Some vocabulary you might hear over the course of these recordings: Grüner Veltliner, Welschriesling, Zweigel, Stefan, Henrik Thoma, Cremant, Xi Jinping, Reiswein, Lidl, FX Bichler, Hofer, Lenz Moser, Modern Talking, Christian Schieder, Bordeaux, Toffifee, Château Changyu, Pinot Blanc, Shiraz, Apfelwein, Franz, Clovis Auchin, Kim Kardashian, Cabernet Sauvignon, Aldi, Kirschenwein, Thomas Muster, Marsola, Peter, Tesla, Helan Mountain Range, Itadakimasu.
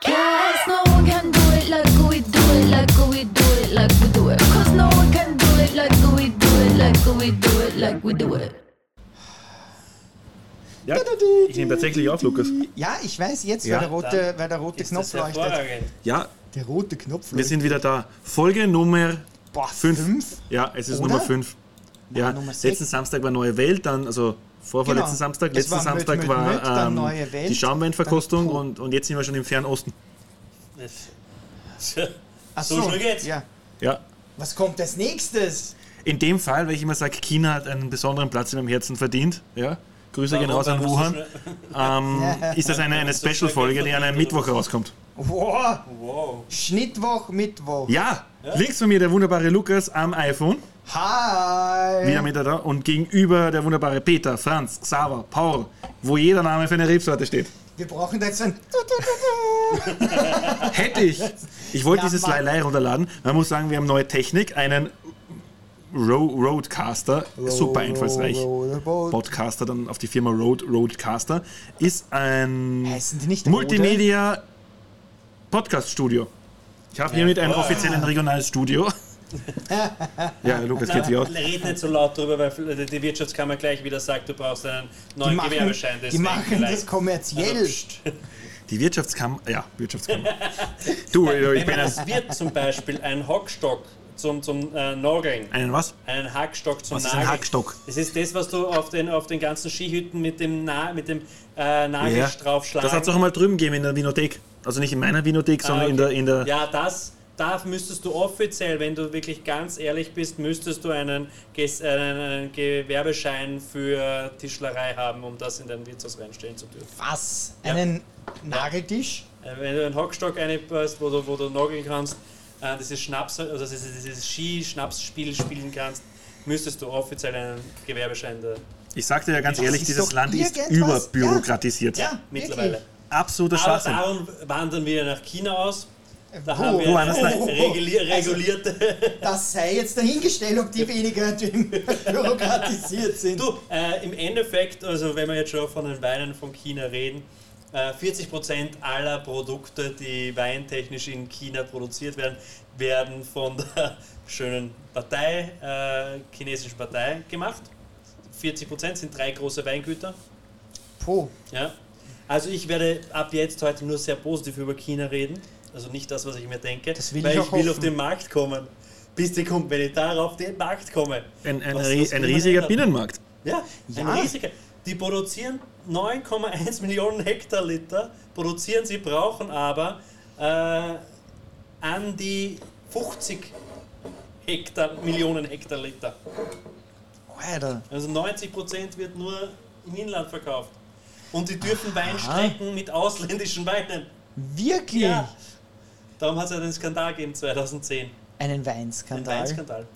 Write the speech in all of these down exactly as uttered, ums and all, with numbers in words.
Ja, ich nehme tatsächlich auf, Lukas. Ja, ich weiß jetzt, ja, weil der rote, weil der rote Knopf leuchtet. Ja, der rote Knopf leuchtet. Wir sind wieder da. Folge Nummer fünf. Ja, es ist Oder? Nummer fünf. Ja, Nummer letzten Samstag war Neue Welt, dann, also vorvorletzten genau. Samstag. Letzten Samstag mit, war mit, ähm, Neue Welt, die Schaumweinverkostung und, und jetzt sind wir schon im fernen Osten. Ach so, so schnell geht's. Ja. Ja. Was kommt als nächstes? In dem Fall, weil ich immer sage, China hat einen besonderen Platz in meinem Herzen verdient. Ja. Grüße gehen raus an Wuhan. Ähm, ist das eine, eine Special-Folge, die an einem Mittwoch rauskommt? Wow! wow. Schnittwoch, Mittwoch. Ja. ja! Links von mir der wunderbare Lukas am iPhone. Hi! Wieder mit da. Und gegenüber der wunderbare Peter, Franz, Xaver, Paul, wo jeder Name für eine Rebsorte steht. Wir brauchen da jetzt ein. Hätte ich! Ich wollte ja, dieses Leilei runterladen. Man muss sagen, wir haben neue Technik, einen. Ro- Rodecaster, Ro- super einfallsreich. Ro- Ro- Podcaster, dann auf die Firma Rode, Rodecaster, ist ein Multimedia-Podcast-Studio. Ich habe ja. hiermit ein oh. offizielles regionales Studio. ja, Lukas, geht sich aus. Red nicht so laut drüber, weil die Wirtschaftskammer gleich wieder sagt, du brauchst einen neuen die machen, Gewerbeschein. Die machen gleich. Das kommerziell. Also, die Wirtschaftskammer, ja, Wirtschaftskammer. du, ich bin das wird zum Beispiel ein Hockstock. Zum, zum äh, Nageln. Einen was? Einen Hackstock zum was Nageln. Was ist ein Hackstock? Das ist das, was du auf den, auf den ganzen Skihütten mit dem, Na, mit dem äh, Nagel ja. draufschlagen. Das hat es auch mal drüben gegeben in der Winothek. Also nicht in meiner Winothek, ah, sondern okay. in der... in der. Ja, das darf, müsstest du offiziell, wenn du wirklich ganz ehrlich bist, müsstest du einen, Ges- einen Gewerbeschein für Tischlerei haben, um das in deinen Wirtshaus reinstellen zu dürfen. Was? Ja. Einen Nageltisch? Ja. Wenn du einen Hackstock reinpasst, wo du, wo du nageln kannst, dieses Schnaps, also dieses Ski-Schnaps-Spiel spielen kannst, müsstest du offiziell einen Gewerbeschein da. Ich sagte ja ganz das ehrlich, dieses Land ist überbürokratisiert. Ja, ja, mittlerweile. Absoluter Schwachsinn. Aber darum wandern wir nach China aus. Da haben wir eine regulierte... Also, das sei jetzt dahingestellt, ob die weniger bürokratisiert sind. Du, äh, im Endeffekt, also wenn wir jetzt schon von den Weinen von China reden, vierzig Prozent aller Produkte, die weintechnisch in China produziert werden, werden von der schönen Partei, äh, chinesischen Partei, gemacht. vierzig Prozent sind drei große Weingüter. Puh. Ja. Also ich werde ab jetzt heute nur sehr positiv über China reden. Also nicht das, was ich mir denke, das will weil ich, auch ich will hoffen. Auf den Markt kommen. Bis die kommt, wenn ich darauf den Markt komme. Ein, ein, was, was ein riesiger Binnenmarkt. Ja, ja, ein riesiger. Die produzieren neun Komma eins Millionen Hektoliter, produzieren sie, brauchen aber äh, an die fünfzig Hektar, Millionen Hektoliter. Alter. Also neunzig Prozent wird nur im Inland verkauft. Und die dürfen Aha. Weinstrecken mit ausländischen Weinen. Wirklich? Ja. Darum hat es ja den Skandal gegeben zweitausendzehn. Einen Weinskandal? Ein Weinskandal.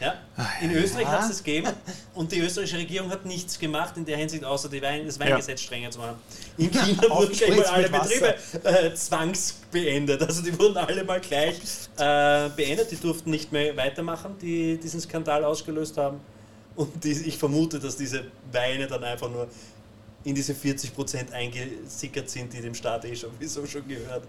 Ja, in Österreich ja. hat es es gegeben und die österreichische Regierung hat nichts gemacht in der Hinsicht, außer die Wein, das Weingesetz ja. strenger zu machen. In China wurden gleich alle Betriebe äh, zwangsbeendet, also die wurden alle mal gleich äh, beendet, die durften nicht mehr weitermachen, die diesen Skandal ausgelöst haben und die, ich vermute, dass diese Weine dann einfach nur in diese vierzig Prozent eingesickert sind, die dem Staat eh schon, wieso schon gehört.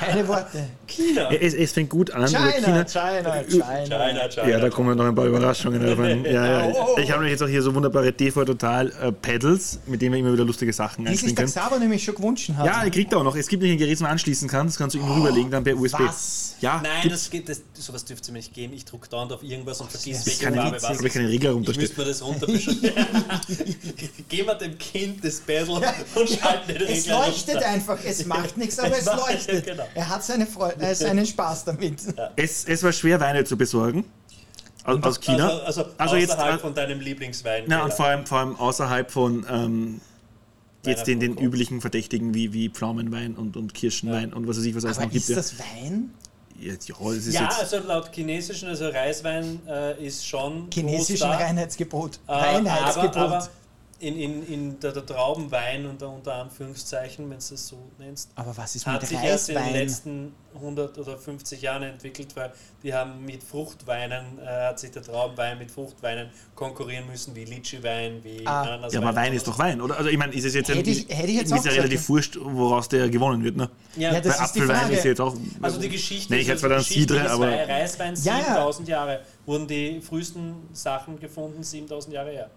Keine Worte. China. Es, es fängt gut an. China, China, China, China, China, China. Ja, da kommen noch ein paar Überraschungen. ja, ja. Ich habe jetzt auch hier so wunderbare T V-Total-Pedals, mit denen wir immer wieder lustige Sachen einspielen können. Die sich der Xaver nämlich schon gewünscht hat. Ja, er kriegt auch noch. Es gibt nicht ein Gerät, das man anschließen kann. Das kannst du irgendwo oh, rüberlegen, dann per U S B. Was? Ja, nein, das geht, das, sowas dürft ihr mir nicht geben. Ich drücke dauernd auf irgendwas und vergiss mich. Ich habe keinen Regler runterstellen. Ich müsste mir das runterbischen. Geh mal dem Kind das Pedal und schalte den Regler runter. Es leuchtet einfach. Es macht nichts, aber es leuchtet. Genau. Er hat seine Freude, äh, seinen Spaß damit. Ja. Es, es war schwer, Weine zu besorgen. Aus, aus China. Also, also, also außerhalb jetzt, von deinem Lieblingswein. Na, und vor allem, vor allem außerhalb von ähm, jetzt den, den üblichen Verdächtigen wie, wie Pflaumenwein und, und Kirschenwein ja. und was weiß ich, was alles noch gibt. Ist das Wein? Ja, ja, ist ja also laut chinesischen, also Reiswein äh, ist schon. Chinesischen Großstar. Reinheitsgebot. Reinheitsgebot. Aber, aber in, in, in der, der Traubenwein unter, unter Anführungszeichen, wenn du das so nennst, aber was ist mit hat sich Reiswein? Erst in den letzten hundert oder fünfzig Jahren entwickelt, weil die haben mit Fruchtweinen, äh, hat sich der Traubenwein mit Fruchtweinen konkurrieren müssen, wie Litschi-Wein, wie ah. Ananaswein. Ja, aber Wein ist doch Wein, oder? Also ich meine, ist es jetzt hätt ich, ein, ich jetzt ist ja relativ wurscht, woraus der gewonnen wird, ne? Ja, ja das bei ist Apfelwein die Frage. Ist jetzt auch... Also die Geschichte, nee, ich also die Geschichte Cidre, aber Reiswein, siebentausend ja. Jahre, wurden die frühesten Sachen gefunden, siebentausend Jahre her.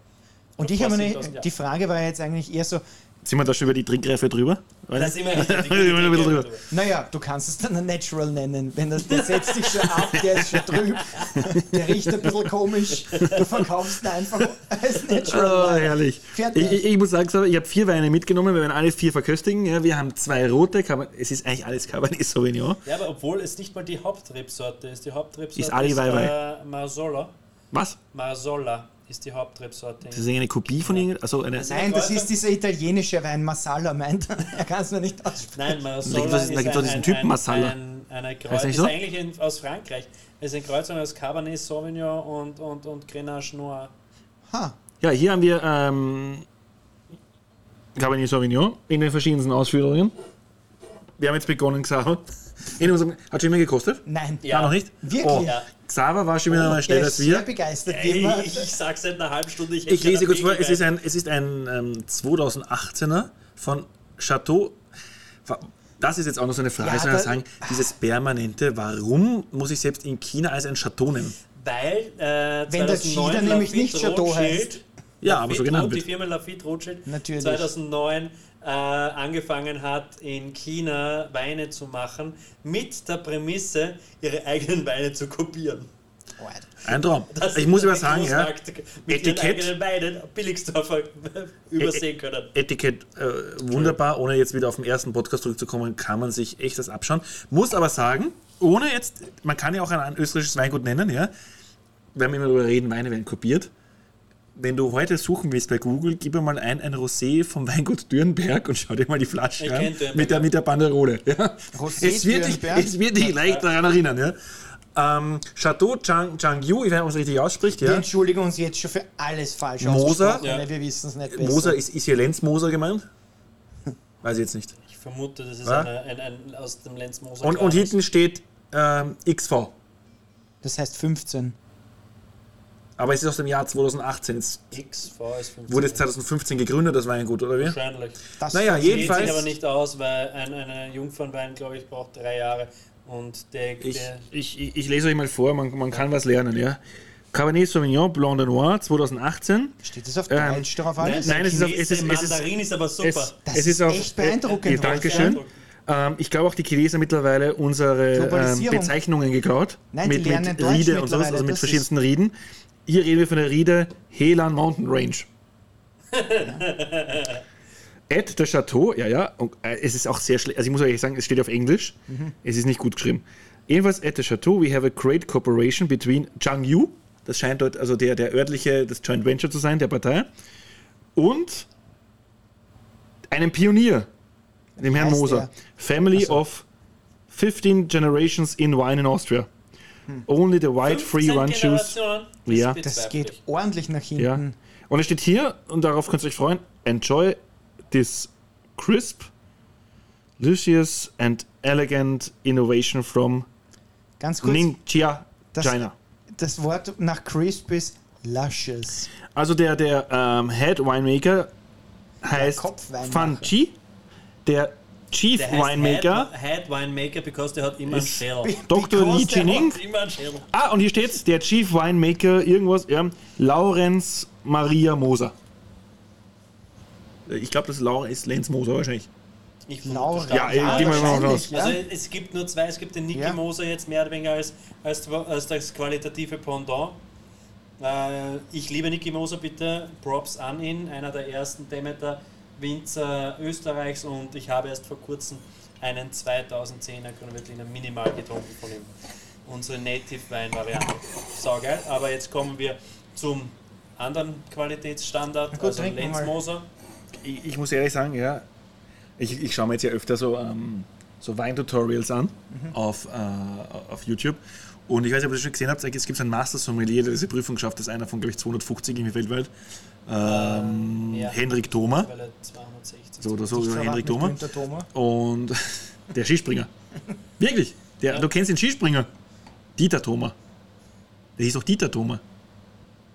Und ich habe eine, die Frage war jetzt eigentlich eher so... Sind wir da schon über die Trinkreife drüber? Da sind wir nicht drüber. drüber. Naja, du kannst es dann natural nennen. Wenn das, der setzt dich schon ab, der ist schon drüben, der riecht ein bisschen komisch, du verkaufst ihn einfach als natural. Oh, herrlich. Ich, ich, ich muss sagen, ich habe vier Weine mitgenommen, wir werden alle vier verköstigen. Ja, wir haben zwei rote, es ist eigentlich alles Cabernet Sauvignon. Ja, aber obwohl es nicht mal die Hauptrebsorte ist. Die Hauptrebsorte ist, ist äh, Marsola. Was? Marsola. Ist die Hauptrebsorte. Das ist eine Kopie von irgendeiner? Also eine Nein, das ist dieser italienische Wein, Masala meint er. Er kann es nur nicht aussprechen. Nein, Masala da ist, da gibt es diesen Typen Masala. Ein, ein, eine Kreuz, ist so? Eigentlich in, aus Frankreich. Es ist eine Kreuzung aus Cabernet Sauvignon und, und, und Grenache Noir. Ha. Ja, hier haben wir ähm, Cabernet Sauvignon in den verschiedensten Ausführungen. Wir haben jetzt begonnen, Xaver. Hat schon immer gekostet? Nein. Ja. War noch nicht? Wirklich? Oh. Ja. Xaver war schon wieder oh, schneller als wir. Begeistert, Ey, ich, ich sag's seit einer halben Stunde. Ich, ich lese kurz vor, es ist ein, es ist ein ähm, zweitausendachtzehnner von Château. Das ist jetzt auch noch so eine Frage, ja, sondern sagen, dieses permanente, warum muss ich selbst in China als ein Château nehmen? Weil äh, wenn das China nämlich nicht Château heißt. Ja, Lafite, aber so genannt wird. Die Firma Lafite Rothschild natürlich. zweitausendneun äh, angefangen hat, in China Weine zu machen, mit der Prämisse, ihre eigenen Weine zu kopieren. Oh, ein Traum. Das ich muss aber sagen, ja, mit den eigenen Weinen Billigsdorfer übersehen können. Etikett, äh, wunderbar, ohne jetzt wieder auf den ersten Podcast zurückzukommen, kann man sich echt das abschauen. Muss aber sagen, ohne jetzt, man kann ja auch ein österreichisches Weingut nennen, ja, wenn wir immer darüber reden, Weine werden kopiert. Wenn du heute suchen willst bei Google, gib mal ein, ein Rosé vom Weingut Dürrenberg und schau dir mal die Flasche an mit der, mit der Banderole. Ja. Es wird dich, es wird dich leicht daran erinnern. Ja. Ähm, Château Changyu, ich weiß nicht, ob man es richtig ausspricht. Ja. Wir entschuldigen uns jetzt schon für alles falsch Moser, ausgesprochen, ja. Wir wissen es nicht besser. Moser, ist, ist hier Lenz Moser gemeint? Weiß ich jetzt nicht. Ich vermute, das ist eine, ein, ein, aus dem Lenz Moser. Und, und hinten steht ähm, X V. Das heißt fünfzehn. Aber es ist aus dem Jahr zweitausendachtzehn. Wurde es zweitausendfünfzehn gegründet, das Weingut, oder wie? Wahrscheinlich. Das naja, jedenfalls. Sieht aber nicht aus, weil ein, ein Jungfernwein, glaube ich, braucht drei Jahre. Und der, der ich, ich, ich lese euch mal vor, man, man kann was lernen, ja. Cabernet Sauvignon, Blanc de Noir, zweitausendachtzehn. Steht das auf ähm, Deutsch drauf alles? Nein, nein, es ist auf... Es ist, Mandarin ist aber super. Es, das es ist, ist auf, echt beeindruckend. Äh, Dankeschön. Ähm, ich glaube auch, die Chinesen mittlerweile unsere ähm, Bezeichnungen geklaut. Nein, die mit, lernen mit Riede und so, also mit verschiedensten Rieden. Hier reden wir von der Riede Helan Mountain Range. At der Chateau, ja, ja, und, äh, es ist auch sehr schlecht, also ich muss ehrlich sagen, es steht auf Englisch, mhm. Es ist nicht gut geschrieben. Jedenfalls, at the Chateau, we have a great cooperation between Changyu, das scheint dort, also der, der örtliche, das Joint Venture zu sein, der Partei, und einem Pionier, dem Herrn Moser. Der? Family so. Of fifteen Generations in Wine in Austria. Hm. Only the white free run shoes. Ja. Das geht ordentlich nach hinten. Ja. Und es steht hier, und darauf könnt ihr euch freuen, enjoy this crisp, luscious and elegant innovation from Ganz kurz, Ningxia, das, China. Das Wort nach crisp ist luscious. Also der, der ähm, Head Winemaker heißt Fan Chi, der Chief der heißt Winemaker. Head, Head Winemaker, because der hat immer einen Schädel. Doktor Li Jining. Ah, und hier steht's, der Chief Winemaker, irgendwas, ja, Laurenz Maria Moser. Ich glaube, das ist Lenz Moser wahrscheinlich. Ich Laurenz. Ja, ja, gehen wir mal raus. Also es gibt nur zwei, es gibt den Niki ja. Moser jetzt mehr oder weniger als, als, als das qualitative Pendant. Äh, ich liebe Niki Moser, bitte, Props an ihn, einer der ersten Demeter Winzer Österreichs, und ich habe erst vor kurzem einen zweitausendzehner Grüner Veltliner minimal getrunken von ihm. Unsere Native-Wein-Variante. Saugeil, aber jetzt kommen wir zum anderen Qualitätsstandard, gut, also Lenz Moser. Ich, ich muss ehrlich sagen, ja, ich, ich schaue mir jetzt ja öfter so, ähm, so Weintutorials an, mhm. auf, äh, auf YouTube, Und ich weiß nicht, ob ihr das schon gesehen habt, es gibt einen Master-Sommelier, der diese Prüfung schafft, das ist einer von, glaube ich, zweihundertfünfzig irgendwie weltweit. Ähm, ja. Henrik Thoma. zweihundertsechzig So oder so, so Henrik Thoma. Thoma. Und der Skispringer. Wirklich, der, ja. Du kennst den Skispringer. Dieter Thoma. Der hieß doch Dieter Thoma.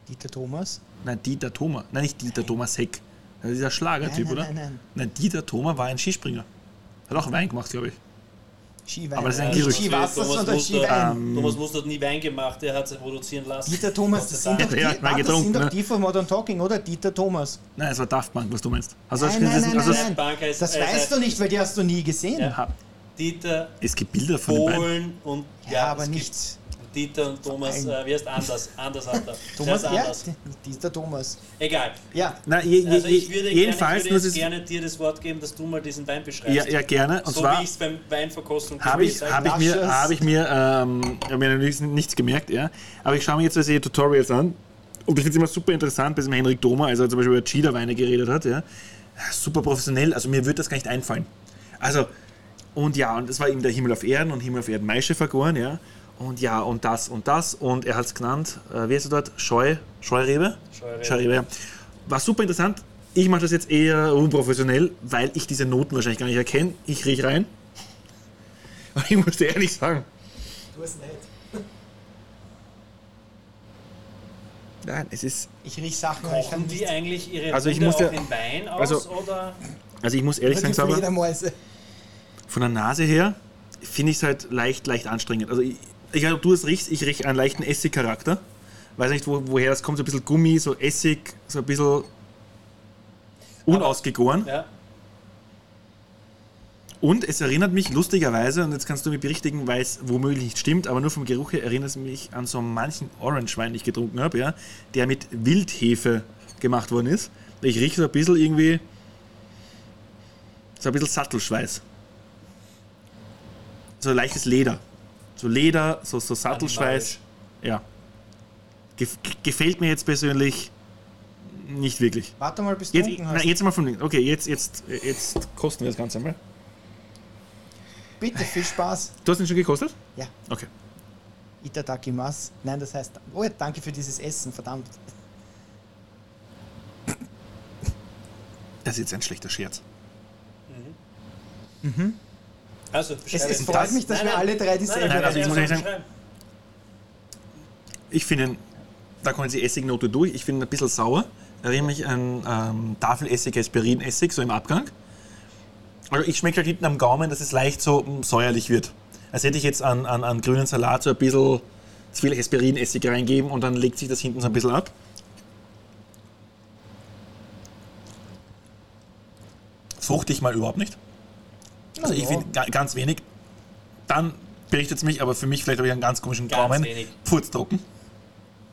Dieter Thomas? Nein, Dieter Thoma. Nein, nicht Dieter nein. Thomas Heck. Das ist dieser Schlagertyp, nein, nein, oder? Nein, nein, nein. Dieter Thoma war ein Skispringer. Hat auch Wein gemacht, glaube ich. Skiwein. Aber das ist ein ja, Skiwasser, sondern Skiwein. Ähm, Thomas Muster hat nie Wein gemacht, der hat sich produzieren lassen. Dieter Thomas, das sind, doch die, ja, war, das sind doch die von Modern Talking, oder? Dieter Thomas. Nein, es war Daft Punk, was du meinst. Also, nein, nein, nein, also, nein, nein. Das, das weißt äh, du nicht, weil die hast du nie gesehen. Ja. Dieter, es gibt Bilder von Polen und ja, ja aber nichts. Dieter und Thomas, äh, wie heißt anders? Anders hat er. Thomas, ja, anders. Dieter Thomas. Egal. Ja. Na, je, je, also ich würde, jedenfalls, gerne, ich würde gerne dir das Wort geben, dass du mal diesen Wein beschreibst. Ja, ja gerne. Und so zwar, wie ich es beim Weinverkosten habe ich, hab ich mir, habe ich mir, ähm, habe mir natürlich nichts gemerkt, ja. Aber ich schaue mir jetzt solche Tutorials an und ich finde es immer super interessant, bei diesem Henrik Thoma, also zum Beispiel über Cheaterweine geredet hat, ja. Super professionell. Also mir würde das gar nicht einfallen. Also und ja, und das war eben der Himmel auf Erden und Himmel auf Erden Maische vergoren, ja. Und ja, und das und das. Und er hat es genannt, äh, wie heißt er dort? Scheu, Scheurebe? Scheurebe. Scheurebe, ja. War super interessant. Ich mache das jetzt eher unprofessionell, weil ich diese Noten wahrscheinlich gar nicht erkenne. Ich rieche rein. Aber ich muss dir ehrlich sagen. Du hast nicht. Nein, es ist... Ich rieche Sachen. Kochen die eigentlich ihre also Runde auch in Wein aus, also, oder? Also ich muss ehrlich sagen, Xaver, von der Nase her finde ich es halt leicht, leicht anstrengend. Also ich, Ich weiß, ob du es riechst, ich rieche einen leichten Essigcharakter. Weiß nicht, wo, woher das kommt, so ein bisschen Gummi, so Essig, so ein bisschen unausgegoren. Aber, ja. Und es erinnert mich lustigerweise, und jetzt kannst du mich berichtigen, weil es womöglich nicht stimmt, aber nur vom Geruch her erinnert es mich an so manchen Orangewein, den ich getrunken habe, ja, der mit Wildhefe gemacht worden ist. Ich rieche so ein bisschen irgendwie, so ein bisschen Sattelschweiß. So ein leichtes Leder. So Leder, so, so Sattelschweiß. Ja. Gef- gefällt mir jetzt persönlich nicht wirklich. Warte mal, bis du jetzt, na, jetzt mal von links. Okay, jetzt, jetzt, jetzt kosten wir das Ganze einmal. Bitte, viel Spaß. Du hast ihn schon gekostet? Ja. Okay. Itadakimasu. Nein, das heißt, oh, danke für dieses Essen, verdammt. Das ist jetzt ein schlechter Scherz. Mhm. Mhm. Also, es, es freut das? mich, dass nein, wir nein, alle drei dieselben nein, nein, also ich, muss sagen, ich finde, da kommt die Essignote durch. Ich finde ein bisschen sauer. Erinnere mich an ähm, Tafelessig, Hesperidenessig, so im Abgang. Also ich schmecke halt hinten am Gaumen, dass es leicht so m, säuerlich wird. Als hätte ich jetzt an, an, an grünen Salat so ein bisschen zu viel Hesperidenessig reingeben und dann legt sich das hinten so ein bisschen ab. Fruchte ich mal überhaupt nicht. Also ich finde ga, ganz wenig, dann berichtet es mich, aber für mich vielleicht habe ich einen ganz komischen Gaumen, furztrocken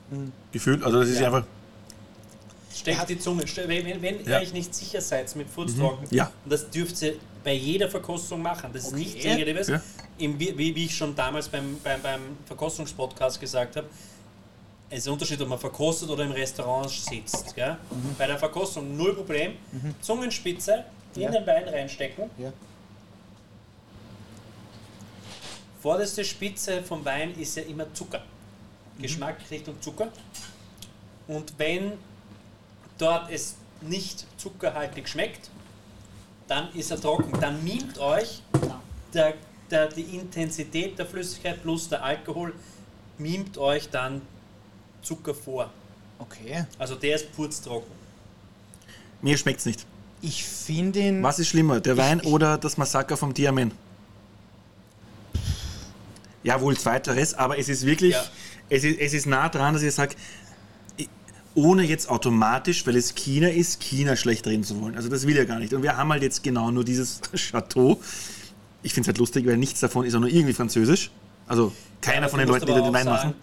mhm. Gefühl, also das ist ja. einfach... Steckt die Zunge, wenn, wenn ja. ihr euch nicht sicher seid mit furztrocken, mhm. ja. und das dürft ihr bei jeder Verkostung machen, das ist okay. nichts Negatives, ja. wie, wie ich schon damals beim, beim, beim Verkostungspodcast gesagt habe, es ist ein Unterschied, ob man verkostet oder im Restaurant sitzt. Gell? Mhm. Bei der Verkostung null Problem, mhm. Zungenspitze in ja. den Wein reinstecken, ja. Vorderste Spitze vom Wein ist ja immer Zucker. Geschmack Richtung Zucker. Und wenn dort es nicht zuckerhaltig schmeckt, dann ist er trocken. Dann mimt euch der, der, die Intensität der Flüssigkeit plus der Alkohol, mimt euch dann Zucker vor. Okay. Also der ist purztrocken. Mir schmeckt es nicht. Ich finde ihn... Was ist schlimmer, der ich, Wein oder das Massaker vom Diamant? Ja, wohl zweiteres, aber es ist wirklich, ja. es, ist, es ist nah dran, dass ich sage, ohne jetzt automatisch, weil es China ist, China schlecht reden zu wollen. Also das will ja gar nicht. Und wir haben halt jetzt genau nur dieses Chateau. Ich finde es halt lustig, weil nichts davon ist auch nur irgendwie französisch. Also keiner ja, von den Leuten, die da den Wein sagen, machen.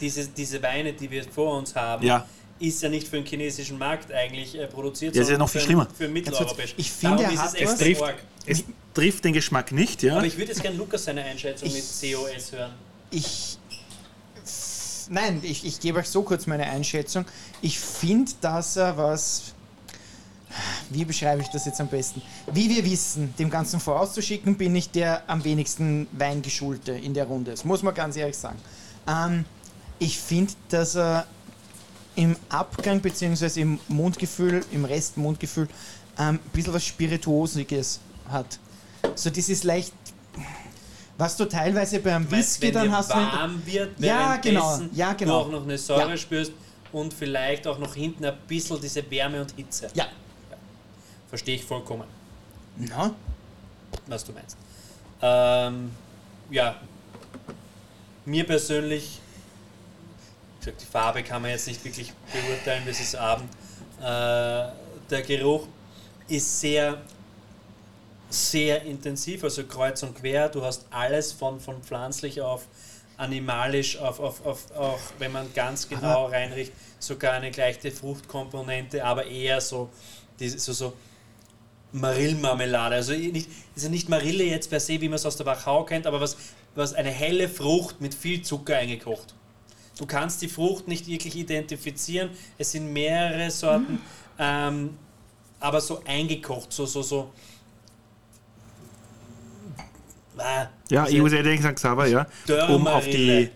Diese, diese Weine, die wir vor uns haben, ja. ist ja nicht für den chinesischen Markt eigentlich produziert, ja, sondern ist ja noch viel für, schlimmer. Für mitteleuropäisch. Ich finde, er hat es trifft, es trifft den Geschmack nicht, ja. Aber ich würde jetzt gerne Lukas seine Einschätzung ich, mit C O S hören. Ich, nein, ich, ich gebe euch so kurz meine Einschätzung. Ich finde, dass er was... Wie beschreibe ich das jetzt am besten? Wie wir wissen, dem Ganzen vorauszuschicken, bin ich der am wenigsten Weingeschulte in der Runde. Das muss man ganz ehrlich sagen. Ähm, ich finde, dass er im Abgang bzw. im Mundgefühl, im Restmundgefühl, ähm, ein bisschen was Spirituosiges hat. So dieses leicht, was du teilweise beim Whisky dann hast, wenn warm wird, ja, genau, ja, genau, du auch noch eine Säure ja. spürst und vielleicht auch noch hinten ein bisschen diese Wärme und Hitze. Ja. ja. Verstehe ich vollkommen. Na? Was du meinst. Ähm, ja, mir persönlich, ich sag, die Farbe kann man jetzt nicht wirklich beurteilen, es ist Abend. Äh, der Geruch ist sehr... sehr intensiv, also kreuz und quer. Du hast alles von, von pflanzlich auf animalisch, auf, auf, auf, auch wenn man ganz genau reinriecht, sogar eine gleiche Fruchtkomponente, aber eher so, so, so Marillenmarmelade. Also nicht, ist ja nicht Marille jetzt per se, wie man es aus der Wachau kennt, aber was, was eine helle Frucht mit viel Zucker eingekocht. Du kannst die Frucht nicht wirklich identifizieren, es sind mehrere Sorten, mhm. ähm, aber so eingekocht, so, so, so. Ah, ja, ich muss ja ehrlich sagen, Xaver, ja, um auf die,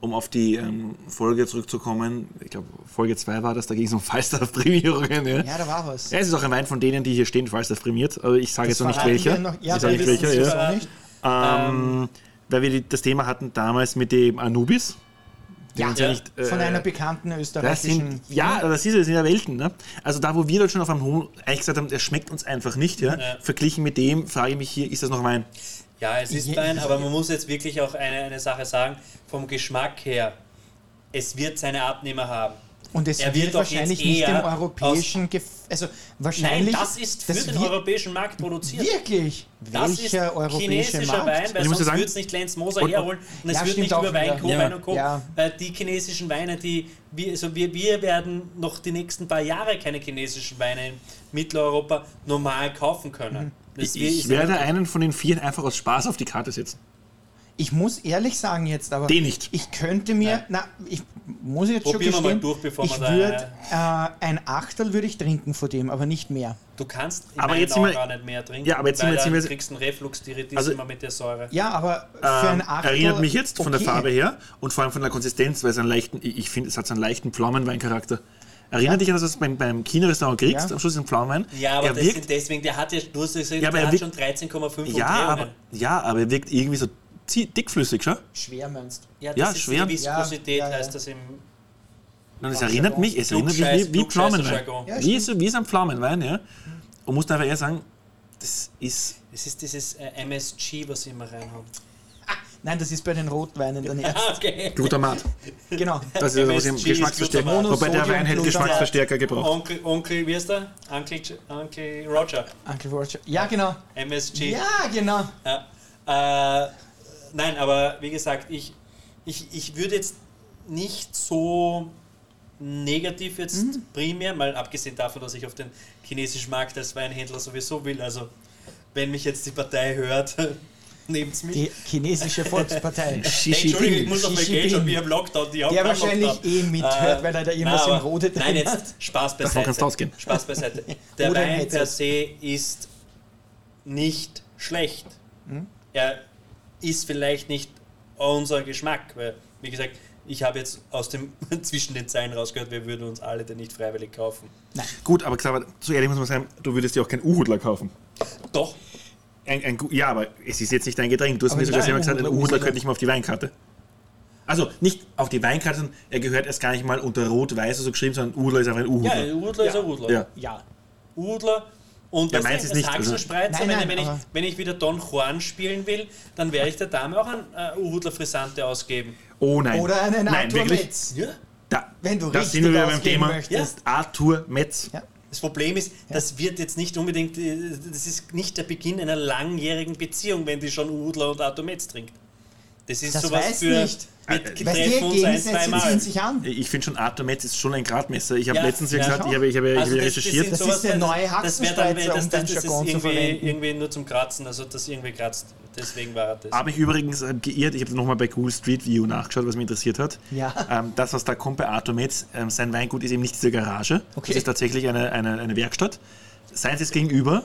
um auf die ähm, Folge zurückzukommen, ich glaube, Folge zwei war das, da ging es um Falstaff-Primierungen. Ja. ja, da war was. Ja, es ist auch ein Wein von denen, die hier stehen, Falstaff primiert, aber ich sage jetzt noch nicht welcher. Noch, ja, ich sage nicht welcher, ja. Nicht. Ähm, weil wir das Thema hatten damals mit dem Anubis. Ja, ja. Nicht, äh, von einer bekannten österreichischen... Das sind, ja, das ist es in der Welten. Ne? Also da, wo wir dort schon auf einem hohen eigentlich gesagt haben, der schmeckt uns einfach nicht, ja? Ja. Verglichen mit dem, frage ich mich hier, ist das noch Wein? Ja, es ist Wein, aber man muss jetzt wirklich auch eine, eine Sache sagen, vom Geschmack her, es wird seine Abnehmer haben. Und es er wird, wird wahrscheinlich nicht dem europäischen... Gef- also wahrscheinlich, nein, das ist für das den wir- europäischen Markt produziert. Wirklich? Das Welcher ist europäische chinesischer Markt? Wein, weil ich sonst würde es nicht Lenz Moser und, herholen und ja, es wird nicht über Wein, Co. Ja. und Co. Ja. Weil die chinesischen Weine, die wir, also wir, wir werden noch die nächsten paar Jahre keine chinesischen Weine in Mitteleuropa normal kaufen können. Mhm. Ich, ich werde einen von den vier einfach aus Spaß auf die Karte setzen. Ich muss ehrlich sagen jetzt, aber den nicht. Ich könnte mir, Nein. na, ich muss jetzt Probieren schon gestehen, mal durch, bevor ich würde, äh, ein Achtel würde ich trinken von dem, aber nicht mehr. Du kannst in aber jetzt immer, gar nicht mehr trinken, ja, aber jetzt weil jetzt dann wir, kriegst einen Refluxdirektiv also, immer mit der Säure. Ja, aber für ähm, ein Achtel... Erinnert mich jetzt von okay. der Farbe her und vor allem von der Konsistenz, weil es einen leichten, ich finde, es hat so einen leichten Pflaumenweincharakter. Erinnert ja. dich an das, was du beim, beim China-Restaurant kriegst, ja. am Schluss ist ein Pflaumenwein. Ja, aber er das wirkt, sind deswegen, der hat ja, du hast gesagt, ja, der hat wirkt, schon dreizehn Komma fünf ja, aber, ja, aber er wirkt irgendwie so dickflüssig, schon? Schwer meinst du? Ja, das ja, ist schwer. Die Viskosität ja, ja, ja. heißt das im... Nein, das erinnert mich, es erinnert mich wie, wie Pflaumenwein. Ja, wie, so, wie ist ein Pflaumenwein, ja? Und muss dann einfach eher sagen, das ist... Das ist dieses äh, M S G, was ich immer reinhabe. Nein, das ist bei den Rotweinen dann erst. Okay. Glutamat. Genau. Das ist also was Geschmacksverstärker. Wobei der Wein hätte Geschmacksverstärker gebraucht. Onkel, Onkel, wie ist der? Onkel, Onkel Roger. Onkel Roger. Ja, genau. M S G. Ja, genau. Ja. Äh, nein, aber wie gesagt, ich, ich, ich würde jetzt nicht so negativ jetzt mhm. primär, mal abgesehen davon, dass ich auf den chinesischen Markt als Weinhändler sowieso will. Also, wenn mich jetzt die Partei hört... Nehmt's mich. Die chinesische Volkspartei. Hey, Entschuldigung, ich muss auf mein Geld schon wieder im Lockdown. Die der wahrscheinlich Lockdown. eh mithört, äh, weil er da irgendwas nein, im Rode drin nein, jetzt hat. Spaß beiseite. Spaß beiseite. Der Oder Wein per se ist nicht schlecht. Hm? Er ist vielleicht nicht unser Geschmack, weil, wie gesagt, ich habe jetzt aus dem zwischen den Zeilen rausgehört, wir würden uns alle denn nicht freiwillig kaufen. Nein. Gut, aber Xaver, zu ehrlich muss man sagen, du würdest dir auch keinen Uhudler kaufen. Doch. Ein, ein, ja, aber es ist jetzt nicht dein Getränk. Du hast aber mir sogar selber gesagt, ein Uhudler gehört nicht mal auf die Weinkarte. Also nicht auf die Weinkarte, sondern er gehört erst gar nicht mal unter Rot-Weiß so geschrieben, sondern Uhudler ist einfach ein Uhudler. Ja, ein Uhudler ja. ist ein Uhudler. Ja. ja. Uhudler und ja, das ist Haxenspreizer. Also, wenn, wenn, ich, wenn ich wieder Don Juan spielen will, dann werde ich der Dame auch einen Uhudler Frisante ausgeben. Oh nein. Oder einen Arthur Metz. Ja? Da, wenn du das richtig sind wir beim Thema. Möchtest. Arthur Metz. Ja. Das Problem ist, ja. das wird jetzt nicht unbedingt, das ist nicht der Beginn einer langjährigen Beziehung, wenn die schon Uhudler und Arthur Metz trinkt. Das ist das sowas für nicht. Mit Treffen uns ein, zwei Mal. Ich finde schon, Arthur Metz ist schon ein Gradmesser. Ich habe ja, letztens ja gesagt, schon. ich habe ich habe, ich also habe das, recherchiert. Das, das ist der neue Haxenspreizer, um den Jargon zu verwenden. Irgendwie nur zum Kratzen, also das irgendwie kratzt. Deswegen war das. Habe ich übrigens äh, geirrt, ich habe nochmal bei Google Street View nachgeschaut, was mich interessiert hat. Ja. Ähm, das, was da kommt bei Arthur Metz, ähm, sein Weingut ist eben nicht diese Garage. Okay. Das ist tatsächlich eine, eine, eine Werkstatt. Seins ist gegenüber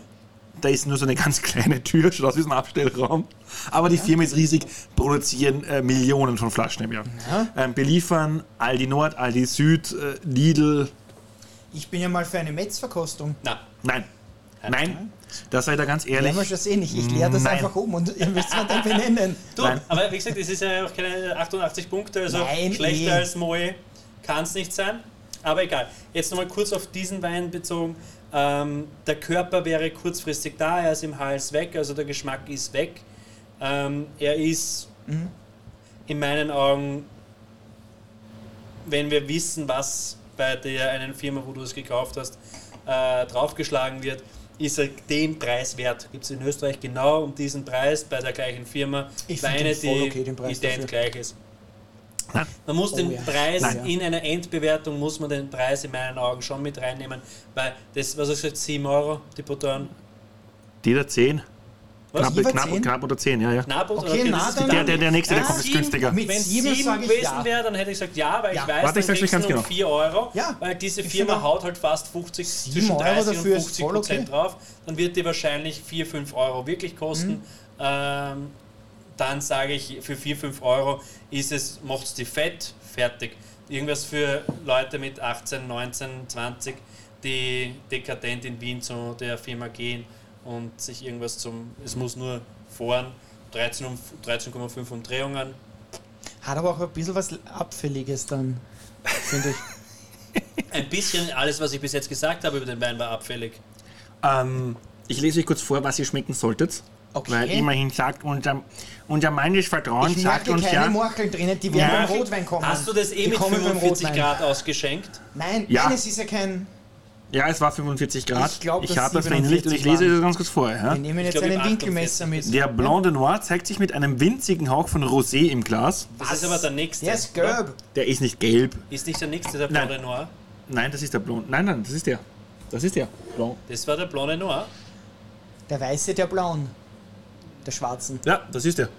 Da ist nur so eine ganz kleine Tür, das ist ein Abstellraum. Aber die ja. Firma ist riesig, produzieren äh, Millionen von Flaschen im Jahr. Ja. Ähm, beliefern Aldi Nord, Aldi Süd, äh, Lidl. Ich bin ja mal für eine Metz-Verkostung. Na. Nein. Nein. Nein. Das seid ihr ganz ehrlich. Ja, das eh nicht. Ich leere das Nein. einfach um und ihr müsst es dann benennen. Du, Nein. aber wie gesagt, es ist ja auch keine achtundachtzig Punkte, also Nein, schlechter nee. als Moe kann es nicht sein. Aber egal. Jetzt nochmal kurz auf diesen Wein bezogen. Ähm, der Körper wäre kurzfristig da, er ist im Hals weg, also der Geschmack ist weg. Ähm, er ist mhm. in meinen Augen, wenn wir wissen, was bei der einen Firma, wo du es gekauft hast, äh, draufgeschlagen wird, ist er den Preis wert. Gibt es in Österreich genau um diesen Preis bei der gleichen Firma ich Weine, die okay, ident gleich ist. Na? Man muss oh, den ja. Preis, Nein, in ja. einer Endbewertung muss man den Preis in meinen Augen schon mit reinnehmen, weil das, was hast du gesagt, sieben Euro, die Portoren? Die da zehn. Was? Knapp, knapp, zehn? Knapp unter zehn, ja, ja. Knapp unter okay, okay, na, dann der, der, der nächste, der ah, kommt, ist günstiger. Wenn es sieben gewesen ja. wäre, dann hätte ich gesagt, ja, weil ja. ich weiß, Warte, ich dann kriegst du um genau. vier Euro, ja. weil diese Firma haut halt fast fünfzig, zwischen dreißig und fünfzig Prozent okay. drauf, dann wird die wahrscheinlich vier, fünf Euro wirklich kosten. Mhm. Ähm, dann sage ich, für vier, fünf Euro ist es, macht es die fett, fertig. Irgendwas für Leute mit achtzehn, neunzehn, zwanzig, die dekadent in Wien zu der Firma gehen und sich irgendwas zum, es muss nur fahren, dreizehn Komma fünf Umdrehungen. Hat aber auch ein bisschen was Abfälliges dann, finde ich. Ein bisschen, alles was ich bis jetzt gesagt habe über den Wein war abfällig. Ähm, ich lese euch kurz vor, was ihr schmecken solltet. Okay. Weil immerhin sagt unser, unser manches Vertrauen, ich sagt uns ja... Ich keine Morcheln drinnen, die werden ja. beim Rotwein kommen. Hast du das eh die mit fünfundvierzig Grad ausgeschenkt? Nein, ja. nein, es ist ja kein... Ja, es war fünfundvierzig Grad. Ich glaube, das habe das verinnerlicht und ich lese das ganz kurz vor. Ja? Wir nehmen jetzt einen Winkelmesser mit. Der Blanc de Noir zeigt sich mit einem winzigen Hauch von Rosé im Glas. Was? Das ist aber der nächste. Der ist gelb. Der ist nicht gelb. Ist nicht der nächste, der Blanc de Noir? Nein, das ist der Blanc... Nein, nein, das ist der. Das ist der. Blanc. Das war der Blanc de Noir? Der weiße, der blauen. Der schwarzen. Ja, das ist der.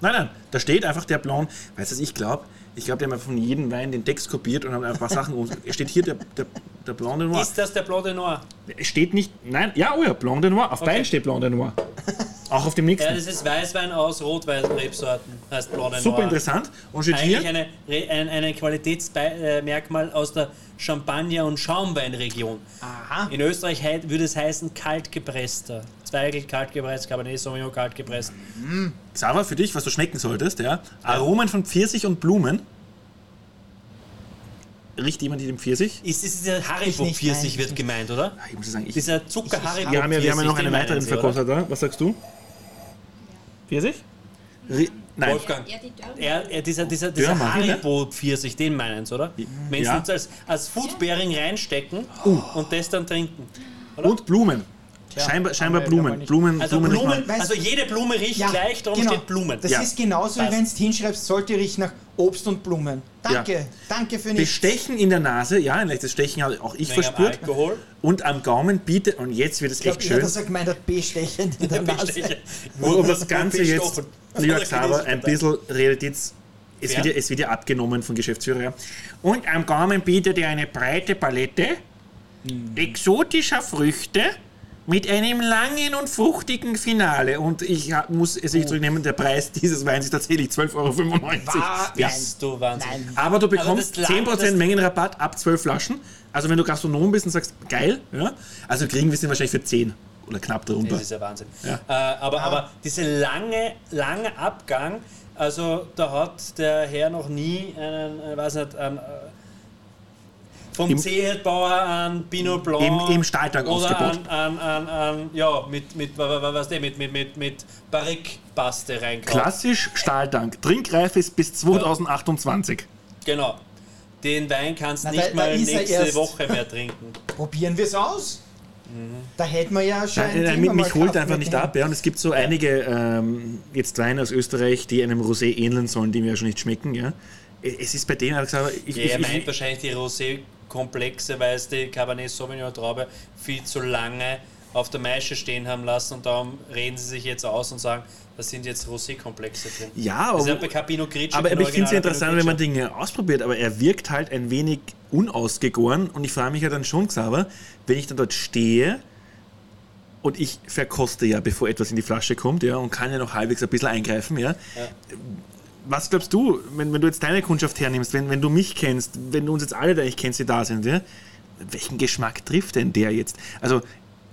Nein, nein, da steht einfach der blauen. Weißt du, ich glaube, ich glaube, die haben von jedem Wein den Text kopiert und haben ein paar Sachen um. Es steht hier der, der, der Blanc de Noir. Ist das der Blanc de Noir? Es steht nicht, nein, ja, oh ja, Blanc de Noir. Auf okay. beiden steht Blanc de Noir. Auch auf dem nächsten. Ja, das ist Weißwein aus Rotweinrebsorten, heißt Blanc de Noir. Super interessant. Und steht eigentlich hier? Eigentlich eine, eine, eine Qualitätsmerkmal aus der Champagner- und Schaumweinregion. Aha. In Österreich würde es heißen kaltgepresster. Zweigel kaltgepresst, Cabernet Sauvignon kaltgepresst. Mhm. Xaver, für dich, was du schmecken solltest, ja? Aromen von Pfirsich und Blumen. Riecht jemand in dem Pfirsich? Ist das dieser Haribo-Pfirsich wird gemeint, oder? Ja, ich muss sagen, ich... Dieser Zucker-Haribo-Pfirsich. Wir haben ja, wir haben ja noch einen weiteren Verkoster da. Was sagst du? Pfirsich? Rie- Nein. Wolfgang. Ja, die er, er, dieser dieser, dieser Haribo-Pfirsich, den meinen Sie, oder? Ja. Wenn Sie uns als, als Food-Bearing reinstecken oh. und das dann trinken. Oder? Und Blumen. Ja, scheinbar, scheinbar Blumen. Blumen, also, Blumen, Blumen also jede Blume riecht ja, gleich, darum genau. steht Blumen. Das ja. ist genauso, wie wenn du hinschreibst, sollte riechen nach Obst und Blumen. Danke, ja. danke für nichts. Bestechen in der Nase, ja, ein leichtes Stechen habe auch ich verspürt. Alkohol. Und am Gaumen bietet, und jetzt wird es echt schön. Ich habe das gemeint, hat Bestechen in der Nase. Und um das Ganze jetzt, lieber Xaver, ein bisschen Realitäts... Es wird, ja, es wird ja abgenommen von Geschäftsführer. Und am Gaumen bietet er eine breite Palette hm. exotischer Früchte... Mit einem langen und fruchtigen Finale. Und ich hab, muss es nicht oh. zurücknehmen, der Preis dieses Weins ist tatsächlich zwölf Euro fünfundneunzig. Bist du Wahnsinn. Aber du bekommst aber zehn Prozent lang, Mengenrabatt ab zwölf Flaschen. Also wenn du Gastronom bist und sagst, geil, ja, also kriegen wir es wahrscheinlich für zehn oder knapp darunter. Das ist ja Wahnsinn. Ja. Äh, aber, aber dieser lange, lange Abgang, also da hat der Herr noch nie einen, ich weiß nicht, einen... Vom Zehetbauer an Pinot Blanc. Im, im Stahltank ausgebaut. Oder an, an, an, an, ja, mit, mit, was denn, mit, mit, mit, mit Barrique-Paste reinkauft. Klassisch Stahltank. Trinkreif ist bis zwanzig achtundzwanzig. Ja. Genau. Den Wein kannst du nicht da, mal da nächste Woche mehr trinken. Probieren wir es aus. Mhm. Da hätten wir ja schon. Nein, nein, mich mich holt einfach nicht hin. ab. Ja. Und es gibt so einige ähm, jetzt Weine aus Österreich, die einem Rosé ähneln sollen, die mir ja schon nicht schmecken. Ja. Es ist bei denen, ich gesagt, ich, ja, ich, er meint ich, wahrscheinlich die Rosé. Komplexe, weil es die Cabernet Sauvignon Traube viel zu lange auf der Maische stehen haben lassen und darum reden sie sich jetzt aus und sagen, das sind jetzt Rosé-Komplexe drin. Ja, aber, aber, aber ich finde es ja interessant, wenn man Dinge ausprobiert, aber er wirkt halt ein wenig unausgegoren und ich frage mich ja dann schon, Xaver, wenn ich dann dort stehe und ich verkoste ja, bevor etwas in die Flasche kommt, ja, und kann ja noch halbwegs ein bisschen eingreifen, ja. ja. Was glaubst du, wenn, wenn du jetzt deine Kundschaft hernimmst, wenn, wenn du mich kennst, wenn du uns jetzt alle da, ich kennst, die da sind, ja, welchen Geschmack trifft denn der jetzt? Also,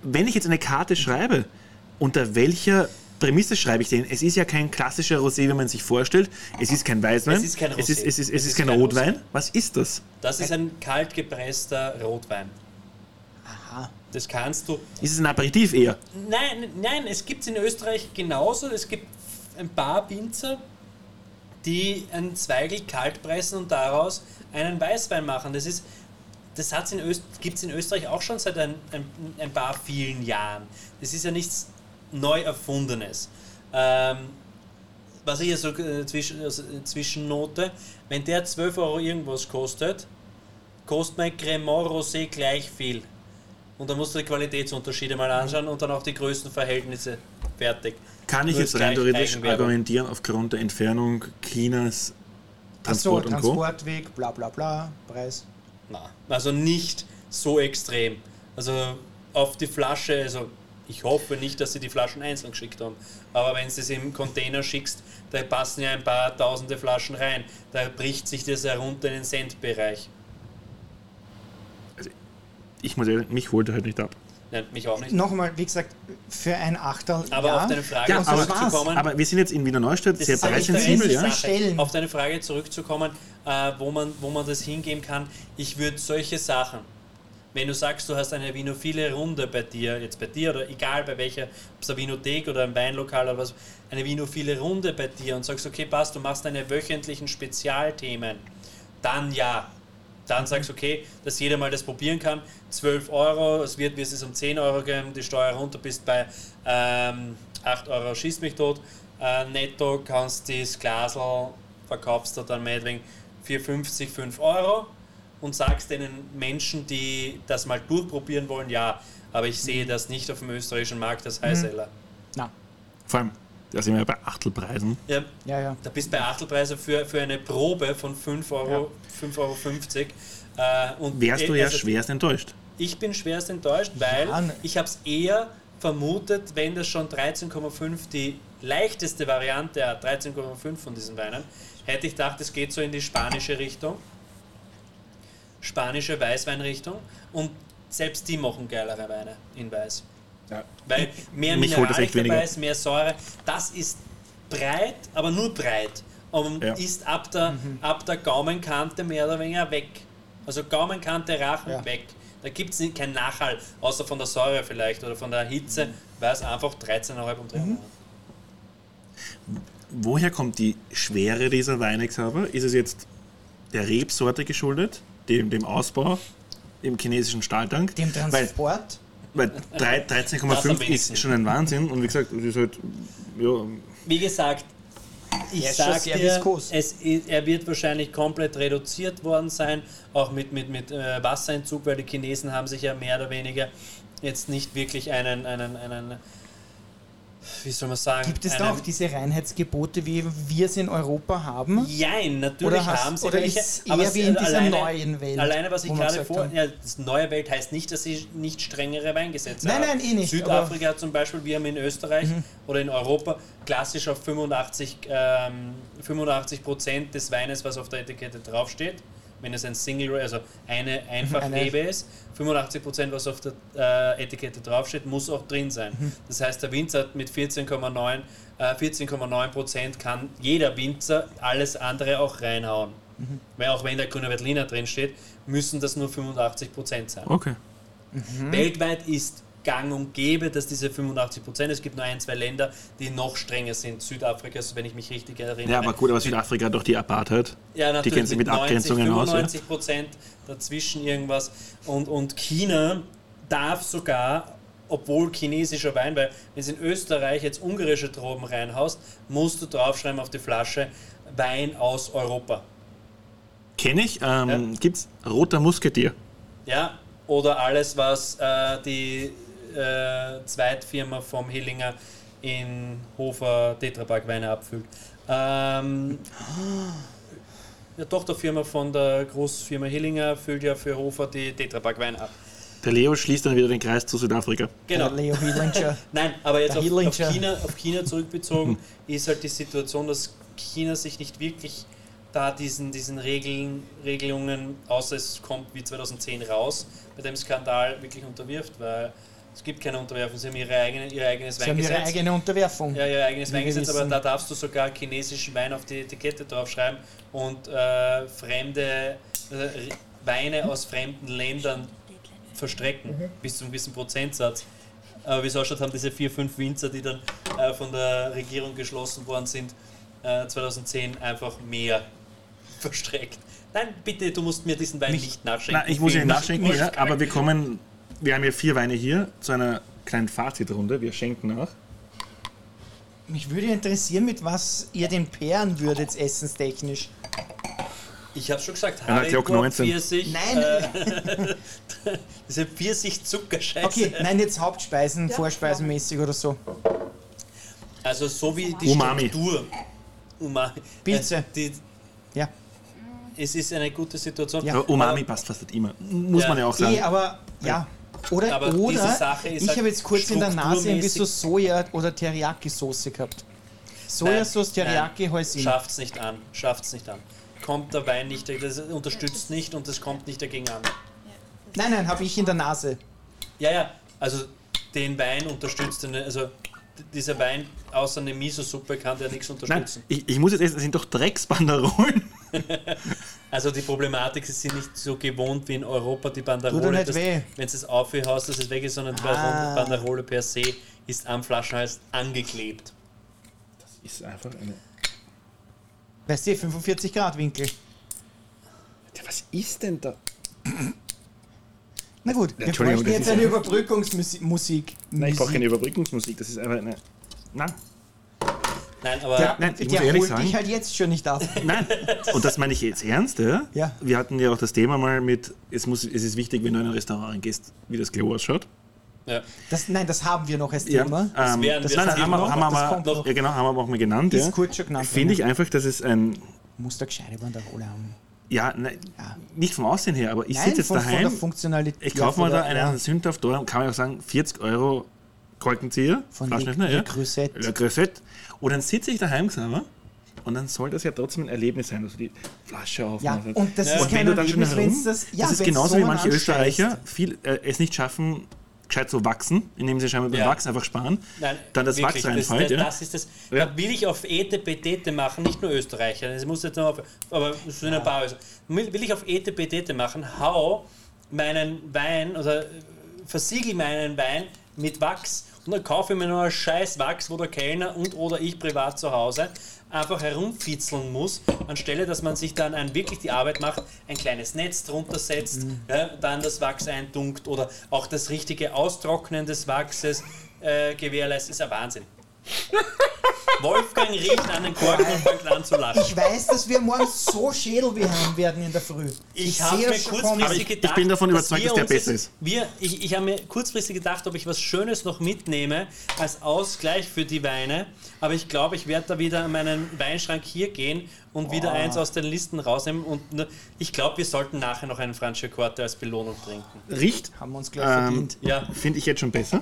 wenn ich jetzt eine Karte schreibe, unter welcher Prämisse schreibe ich den? Es ist ja kein klassischer Rosé, wie man sich vorstellt. Es ist kein Weißwein. Es ist kein Rosé. Es ist, es ist, es es ist kein, kein Rotwein. Rosé. Was ist das? Das ist ein kalt gepresster Rotwein. Aha. Das kannst du... Ist es ein Aperitif eher? Nein, nein, es gibt es in Österreich genauso. Es gibt ein paar Winzer, die einen Zweigel kalt pressen und daraus einen Weißwein machen. Das ist... Das hat's in Öst- gibt es in Österreich auch schon seit ein, ein, ein paar vielen Jahren. Das ist ja nichts neu erfundenes. Ähm, was ich ja so äh, zwischen, äh, Zwischennote, wenn der zwölf Euro irgendwas kostet, kostet mein Cremant Rosé gleich viel. Und dann musst du die Qualitätsunterschiede mal anschauen und dann auch die Größenverhältnisse. Fertig. Kann ich jetzt rein theoretisch argumentieren aufgrund der Entfernung, Chinas Transport, ach so, und Transportweg, Co. bla bla bla, Preis. Also nicht so extrem. Also auf die Flasche, also ich hoffe nicht, dass sie die Flaschen einzeln geschickt haben. Aber wenn du es im Container schickst, da passen ja ein paar tausende Flaschen rein. Da bricht sich das herunter in den Centbereich. Also ich muss ehrlich, mich holt er halt nicht ab. Nein, mich auch nicht. Nochmal, wie gesagt, für ein Achtel. Aber ja. Auf deine Frage ja, zurückzukommen. Aber wir sind jetzt in Wiener Neustadt, sehr preissensibel. Ja. Auf deine Frage zurückzukommen, äh, wo, man, wo man das hingeben kann. Ich würde solche Sachen, wenn du sagst, du hast eine winophile Runde bei dir, jetzt bei dir oder egal bei welcher, ob es eine Winothek oder ein Weinlokal oder was, eine winophile Runde bei dir und sagst, okay, passt, du machst deine wöchentlichen Spezialthemen, dann ja. Dann sagst du, okay, dass jeder mal das probieren kann. zwölf Euro, es wird, wie es ist, um zehn Euro geben, die Steuer runter, bist bei ähm, acht Euro, schießt mich tot. Äh, netto kannst du das Glasl, verkaufst du dann meinetwegen vier fünfzig, fünf Euro und sagst den Menschen, die das mal durchprobieren wollen, ja, aber ich sehe das nicht auf dem österreichischen Markt als Highseller. Nein. Vor allem, da sind wir ja bei Achtelpreisen. Ja, ja, ja. Da bist du bei Achtelpreisen für, für eine Probe von fünf Euro, ja. fünf Euro fünfzig. Äh, und wärst du äh, ja also schwerst enttäuscht? Ich bin schwerst enttäuscht, weil ja, ne. ich habe es eher vermutet, wenn das schon dreizehn Komma fünf die leichteste Variante hat, dreizehn Komma fünf von diesen Weinen, hätte ich gedacht, es geht so in die spanische Richtung. Spanische Weißweinrichtung. Und selbst die machen geilere Weine in Weiß. Ja. Weil mehr Mineralik dabei ist, mehr Säure, das ist breit, aber nur breit und ja. ist ab der, mhm. ab der Gaumenkante mehr oder weniger weg. Also Gaumenkante, Rachen ja. weg. Da gibt es keinen Nachhall, außer von der Säure vielleicht oder von der Hitze, weil es einfach dreizehn Komma fünf Umdrehungen mhm. hat. Woher kommt die Schwere dieser Weine, Xaver? Ist es jetzt der Rebsorte geschuldet, dem, dem Ausbau, dem chinesischen Stahltank? Dem Transport? Weil Weil dreizehn Komma fünf ist schon ein Wahnsinn und wie gesagt, es ist halt, ja. Wie gesagt, ich sage dir, es, er wird wahrscheinlich komplett reduziert worden sein, auch mit, mit, mit äh, Wasserentzug, weil die Chinesen haben sich ja mehr oder weniger jetzt nicht wirklich einen, einen, einen wie soll man sagen? Gibt es da auch diese Reinheitsgebote, wie wir es in Europa haben? Jein, natürlich haben sie welche. Aber eher wie in dieser neuen Welt. Alleine, was ich gerade vorhin... Ja, das neue Welt heißt nicht, dass sie nicht strengere Weingesetze haben. Nein, nein, eh nicht. Südafrika zum Beispiel, wir haben in Österreich mhm. oder in Europa klassisch auf fünfundachtzig, ähm, fünfundachtzig Prozent des Weines, was auf der Etikette draufsteht, wenn es ein Single, also eine Einfachrebe ist, fünfundachtzig Prozent, was auf der äh, Etikette draufsteht, muss auch drin sein. Das heißt, der Winzer mit vierzehn Komma neun äh, vierzehn Komma neun Prozent kann jeder Winzer alles andere auch reinhauen. Mhm. Weil auch wenn der Grüner Veltliner drin steht, müssen das nur fünfundachtzig Prozent sein. Okay. Mhm. Weltweit ist gang und gäbe, dass diese fünfundachtzig Prozent, es gibt nur ein, zwei Länder, die noch strenger sind. Südafrika, also wenn ich mich richtig erinnere. Ja, aber gut, aber Südafrika hat doch die Apartheid. Ja, natürlich. Die kennen sich mit, mit Abgrenzungen neunzig, fünfundneunzig aus. fünfundneunzig Prozent ja? Dazwischen irgendwas. Und, und China darf sogar, obwohl chinesischer Wein, weil wenn du in Österreich jetzt ungarische Trauben reinhaust, musst du draufschreiben auf die Flasche Wein aus Europa. Kenne ich. Ähm, ja? Gibt's Roter Musketier. Ja, oder alles, was äh, die Äh, Zweitfirma vom Hillinger in Hofer Tetrapack-Weine abfüllt. Ähm, die Tochterfirma von der Großfirma Hillinger füllt ja für Hofer die Tetrapack-Weine ab. Der Leo schließt dann wieder den Kreis zu Südafrika. Genau. Der Leo Hiedlinger. Nein, aber jetzt auf, auf, China, auf China zurückbezogen ist halt die Situation, dass China sich nicht wirklich da diesen, diesen Regeln, Regelungen, außer es kommt wie zweitausendzehn raus, bei dem Skandal wirklich unterwirft, weil es gibt keine Unterwerfung. Sie haben ihre eigene, ihr eigenes Sie Weingesetz. Sie haben ihre eigene Unterwerfung. Ja, ihr eigenes Weingesetz, aber da darfst du sogar chinesischen Wein auf die Etikette draufschreiben und äh, fremde äh, Weine aus fremden Ländern verstrecken, mhm. bis zu einem gewissen Prozentsatz. Aber wie es ausschaut, haben diese vier, fünf Winzer, die dann äh, von der Regierung geschlossen worden sind, äh, zweitausendzehn einfach mehr verstreckt. Nein, bitte, du musst mir diesen Wein nicht, nicht nachschenken. Nein, ich muss ihn nachschenken, muss, ja, muss aber wir kommen... Wir haben ja vier Weine hier, zu einer kleinen Fazitrunde. Wir schenken auch. Mich würde interessieren, mit was ihr den Pären würdet, essenstechnisch. Ich habe schon gesagt, Harikot, Pfirsich... Nein! Äh, diese Pfirsich-Zuckerscheiße. Okay, nein, jetzt Hauptspeisen, ja, vorspeisenmäßig oder so. Also so wie die Umami. Struktur... Umami. Pilze. Äh, die, ja. Es ist eine gute Situation. Ja. Umami passt fast nicht immer. Muss ja. man ja auch sagen. Nee, aber ja. Oder, aber oder Sache ist ich halt habe jetzt kurz in der Nase ein bisschen Soja- oder Teriyaki-Soße gehabt. Sojasauce, Teriyaki, Häuschen. Schafft's nicht an. Schafft's nicht an. Kommt der Wein nicht, das unterstützt nicht und das kommt nicht dagegen an. Nein, nein, habe ich in der Nase. Ja, ja, also den Wein unterstützt, also dieser Wein außer eine Miso-Suppe kann der nichts unterstützen. Nein, ich, ich muss jetzt essen, das sind doch Drecksbanderolen. Also die Problematik ist, sie sind nicht so gewohnt wie in Europa, die Banderole, dass, wenn es das aufhaust, dass es weg ist, sondern ah. die Banderole per se ist am Flaschenhals angeklebt. Das ist einfach eine... Weißt du, fünfundvierzig Grad Winkel. Ja, was ist denn da? Na gut, wir brauchen jetzt eine Überbrückungsmusik. Nein, ich brauche keine Überbrückungsmusik, das ist einfach eine... Nein. Nein, aber der, nein, ich muss der ehrlich sagen, dich halt jetzt schon nicht ab. Nein, und das meine ich jetzt ernst. Ja? Ja. Wir hatten ja auch das Thema mal mit, es, muss, es ist wichtig, wenn du in ein Restaurant gehst, wie das Klo ausschaut. Ja. Das, nein, das haben wir noch als Thema. Ja, ähm, das das nein, haben wir haben wir ja, genau, haben wir auch mal genannt. Das ist ja. kurz schon genannt. Finde ich einfach, dass es ein... Du musst da gescheite Banderole haben. Ja, nein, ja, nicht vom Aussehen her, aber ich sitze jetzt von, daheim, von der ich kaufe mir da einen, ja. einen Sündhaft, kann man auch sagen, vierzig Euro Kolkenzieher, Flaschenöffner, ja. Le Creuset. Und dann sitze ich daheim, Xaver, und dann soll das ja trotzdem ein Erlebnis sein, dass also du die Flasche aufmachst. Ja, und das ja. ist und wenn du dann schon herum, das, ja, das ist genauso so wie manche Österreicher, viel, äh, es nicht schaffen, gescheit zu wachsen, indem sie scheinbar beim ja. Wachs einfach sparen, Nein, dann das wirklich, Wachs reinfällt. Das, ja. das ist das, ja. Da will ich auf Etepetete machen, nicht nur Österreicher, das muss jetzt noch auf, aber schon in ein paar Häuser. Will ich auf Etepetete machen, hau meinen Wein, oder versiegel meinen Wein mit Wachs. Und dann kaufe ich mir noch einen scheiß Wachs, wo der Kellner und oder ich privat zu Hause einfach herumfitzeln muss, anstelle, dass man sich dann ein, wirklich die Arbeit macht, ein kleines Netz drunter setzt, mhm. ja, dann das Wachs eintunkt oder auch das richtige Austrocknen des Wachses äh, gewährleistet. Ist ein Wahnsinn. Wolfgang riecht an den Korken und fängt an zu lachen. Ich weiß, dass wir morgen so Schädelweh haben werden in der Früh. Ich, ich habe mir kurzfristig gedacht, ich bin davon überzeugt, dass, dass der besser ist. Wir, ich ich habe mir kurzfristig gedacht, ob ich was Schönes noch mitnehme als Ausgleich für die Weine. Aber ich glaube, ich werde da wieder an meinen Weinschrank hier gehen und oh. wieder eins aus den Listen rausnehmen. Und ich glaube, wir sollten nachher noch einen Franciacorta als Belohnung trinken. Riecht? Haben wir uns gleich ähm, verdient. Ja. Finde ich jetzt schon besser.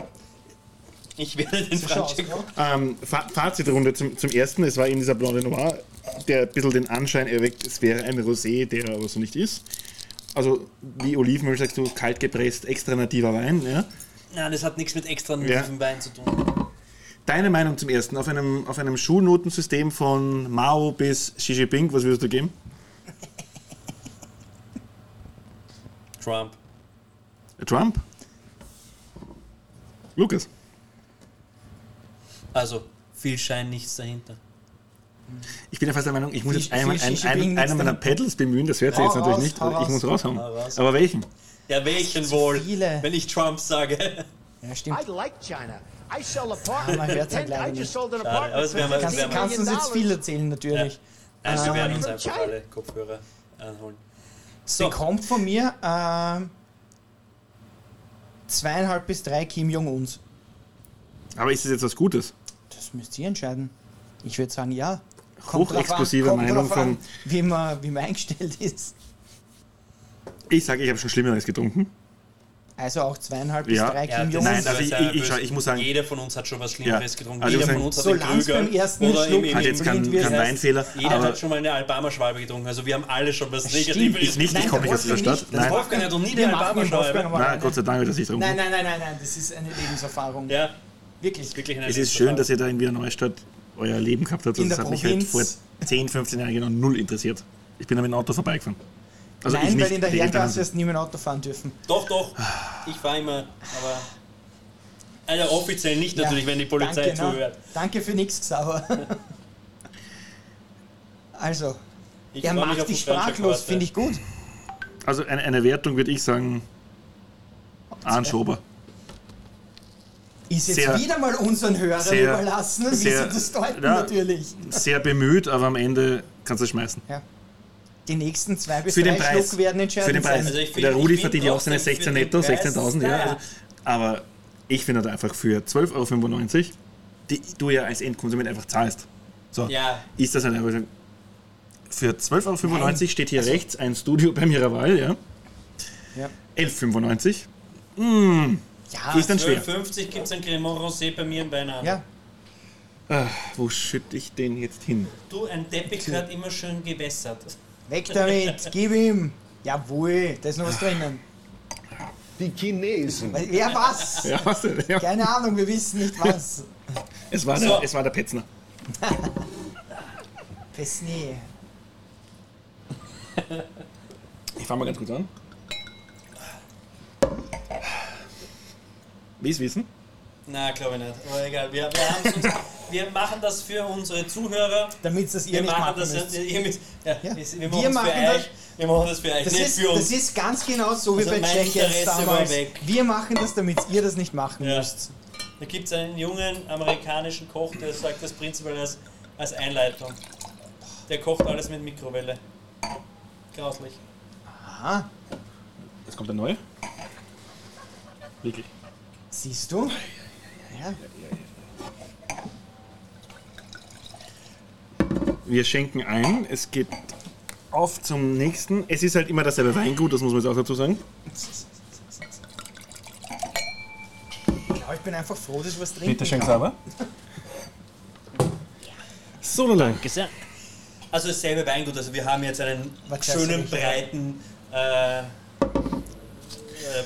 Ich werde den Franziska. Ähm, Fa- Fazitrunde zum, zum ersten. Es war eben dieser Blanc de Noir, der ein bisschen den Anschein erweckt, es wäre ein Rosé, der aber so nicht ist. Also wie Olivenöl sagst du, kalt gepresst, extra nativer Wein. Ja? Nein, das hat nichts mit extra nativem ja. Wein zu tun. Deine Meinung zum ersten, auf einem, auf einem Schulnotensystem von Mao bis Xi Jinping, was würdest du geben? Trump. Trump? Lukas? Also, viel Schein, nichts dahinter. Ich bin ja fast der Meinung, ich muss jetzt einmal einen, einen, einen meiner Pedals bemühen, das hört sich jetzt natürlich nicht, ich muss raushauen. Aber welchen? Ja, welchen wohl, wenn ich Trump sage. Ja, stimmt. I like China. I sell apartments. I just sold an apartment. Kannst du uns jetzt viel erzählen, natürlich. Ja. Also, wir werden uns einfach alle Kopfhörer anholen. So. Bekommt von mir äh, zweieinhalb bis drei Kim Jong-uns. Aber ist das jetzt was Gutes? Das müsst ihr entscheiden. Ich würde sagen, ja. Hochexplosive Meinung von... Wie man, wie man eingestellt ist. Ich sage, ich habe schon Schlimmeres getrunken. Also auch zweieinhalb ja. bis drei ja, Kim Jong. Nein, also ich, ich, ich, schau, ich muss sagen... Jeder von uns hat schon was Schlimmeres ja. getrunken. Also jeder von uns hat so einen Krüger. Ersten oder Schluck im, im, hat jetzt keinen Weinfehler. Jeder aber hat schon mal eine Alabama-Schwalbe getrunken. Also wir haben alle schon was Negatives. Ich nicht, nein, ich komme nicht aus dieser Stadt. Nein. Wolfgang hat doch nie die Alabama-Schwalbe. Nein, Gott sei Dank, dass ich trinke. Nein, nein, nein, nein, nein, das ist eine Lebenserfahrung. Ja. Wirklich. Wirklich eine es ist schön, dass ihr da in Wiener Neustadt euer Leben gehabt habt. Das hat mich halt vor zehn, fünfzehn Jahren genau null interessiert. Ich bin da mit dem Auto vorbeigefahren. Also nein, weil in der Herrengasse hast nie mehr ein Auto fahren dürfen. Doch, doch. Ich fahre immer, aber... Also offiziell nicht natürlich, ja, wenn die Polizei danke, zuhört. Na, danke für nichts, Xaver. Also, ich er macht dich sprachlos, finde ich gut. Also eine, eine Wertung würde ich sagen... Anschober. Ist jetzt sehr, wieder mal unseren Hörern sehr, überlassen, wie sehr, sie das deuten ja, natürlich. Sehr bemüht, aber am Ende kannst du es schmeißen. Ja. Die nächsten zwei bis für drei den Preis, Schluck werden entscheiden. Für den Preis. Also find, der Rudi verdient ja auch seine sechzehn netto, sechzehntausend. Ja, ja. Also, aber ich finde halt einfach für zwölf Euro fünfundneunzig, die du ja als Endkonsument einfach zahlst. So, ja. Ist das halt einfach für zwölf Euro fünfundneunzig steht hier also, rechts ein Studio bei ihrer Wahl, ja. ja. elf Euro fünfundneunzig. Mmh. Ja, ist dann schwer. zwölf Euro fünfzig gibt es ein Cremant Rosé bei mir in Beinamen. Ja. Ah, wo schütte ich den jetzt hin? Du, ein Teppich hat immer schön gewässert. Weg damit, gib ihm! Jawohl, da ist noch was drinnen. Die Chinesen. Ja, was? Ja, was denn? Ja. Keine Ahnung, wir wissen nicht was. Es war, so. der, es war der Petzner. Pesnee. Ich fange mal ganz kurz an. Wie es wissen? Na, glaube ich nicht. Aber egal, wir, wir haben uns. Wir machen das für unsere Zuhörer. Damit das ihr wir nicht machen das müsst. Ja, ihr müsst ja, ja. Wir, machen wir, machen euch, wir machen das für euch, das nicht ist, für uns. Das ist ganz genau so wie also bei Check jetzt damals. Wir machen das, damit ihr das nicht machen ja. müsst. Da gibt es einen jungen amerikanischen Koch, der sagt das prinzipiell als, als Einleitung. Der kocht alles mit Mikrowelle. Grauslich. Aha. Jetzt kommt der neue. Wirklich. Siehst du? Ja. ja, ja, ja. Wir schenken ein, es geht auf zum nächsten. Es ist halt immer dasselbe Weingut, das muss man jetzt auch dazu sagen. Ich glaube, ich bin einfach froh, dass ich was trinken Peter schenkt aber. So lang. Also dasselbe Weingut, also wir haben jetzt einen was schönen, breiten, äh, äh,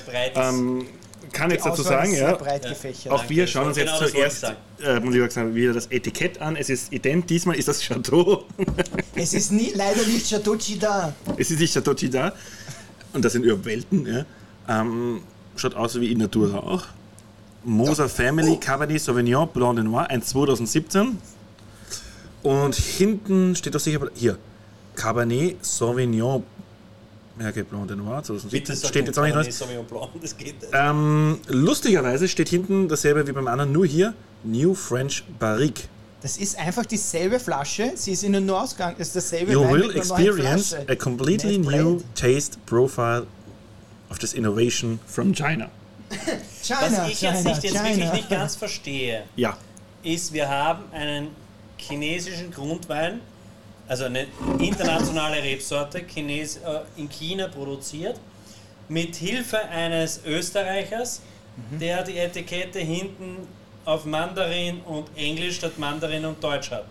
breites... Ähm, kann jetzt dazu sagen, ja, breit gefächert. Auch wir schauen uns jetzt zuerst äh, wieder das Etikett an. Es ist ident, diesmal ist das Château. Es ist nie, leider nicht Château Chida. Es ist nicht Château Chida. Und das sind über Welten. Ja. Ähm, schaut aus wie in Natura auch. Moser oh. Family, oh. Cabernet Sauvignon, Blanc de Noir, ein zweitausendsiebzehn. Und hinten steht doch sicher, hier, Cabernet Sauvignon. Ja, okay, Blanc de Noir, zweitausendsiebzehn, steht nicht, jetzt auch nicht raus. Das geht nicht. Ähm, lustigerweise steht hinten dasselbe wie beim anderen, nur hier New French Barrique. Das ist einfach dieselbe Flasche, sie ist in nur Ausgang, ist dasselbe. You will experience a completely new taste profile of this innovation from China. China Was ich China, jetzt, nicht, jetzt wirklich nicht ganz verstehe, ja. ist, wir haben einen chinesischen Grundwein, also eine internationale Rebsorte, Chines, äh, in China produziert, mit Hilfe eines Österreichers, mhm. der die Etikette hinten auf Mandarin und Englisch statt Mandarin und Deutsch hat.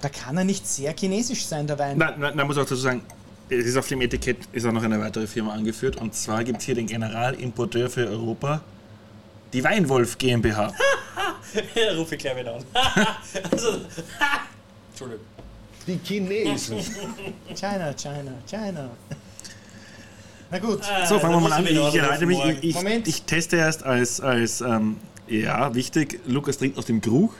Da kann er nicht sehr chinesisch sein, der Wein. Nein, nein, man muss auch dazu sagen, es ist auf dem Etikett ist auch noch eine weitere Firma angeführt, und zwar gibt es hier den Generalimporteur für Europa, die Weinwolf GmbH. Ja, ruf ich gleich wieder an. Also, Entschuldigung. Die Chinesen. China, China, China. Na gut. Ah, so, fangen wir mal an. Ich, halte mich, ich, Moment. ich teste erst als, als ähm, ja, wichtig, Lukas trinkt aus dem Krug.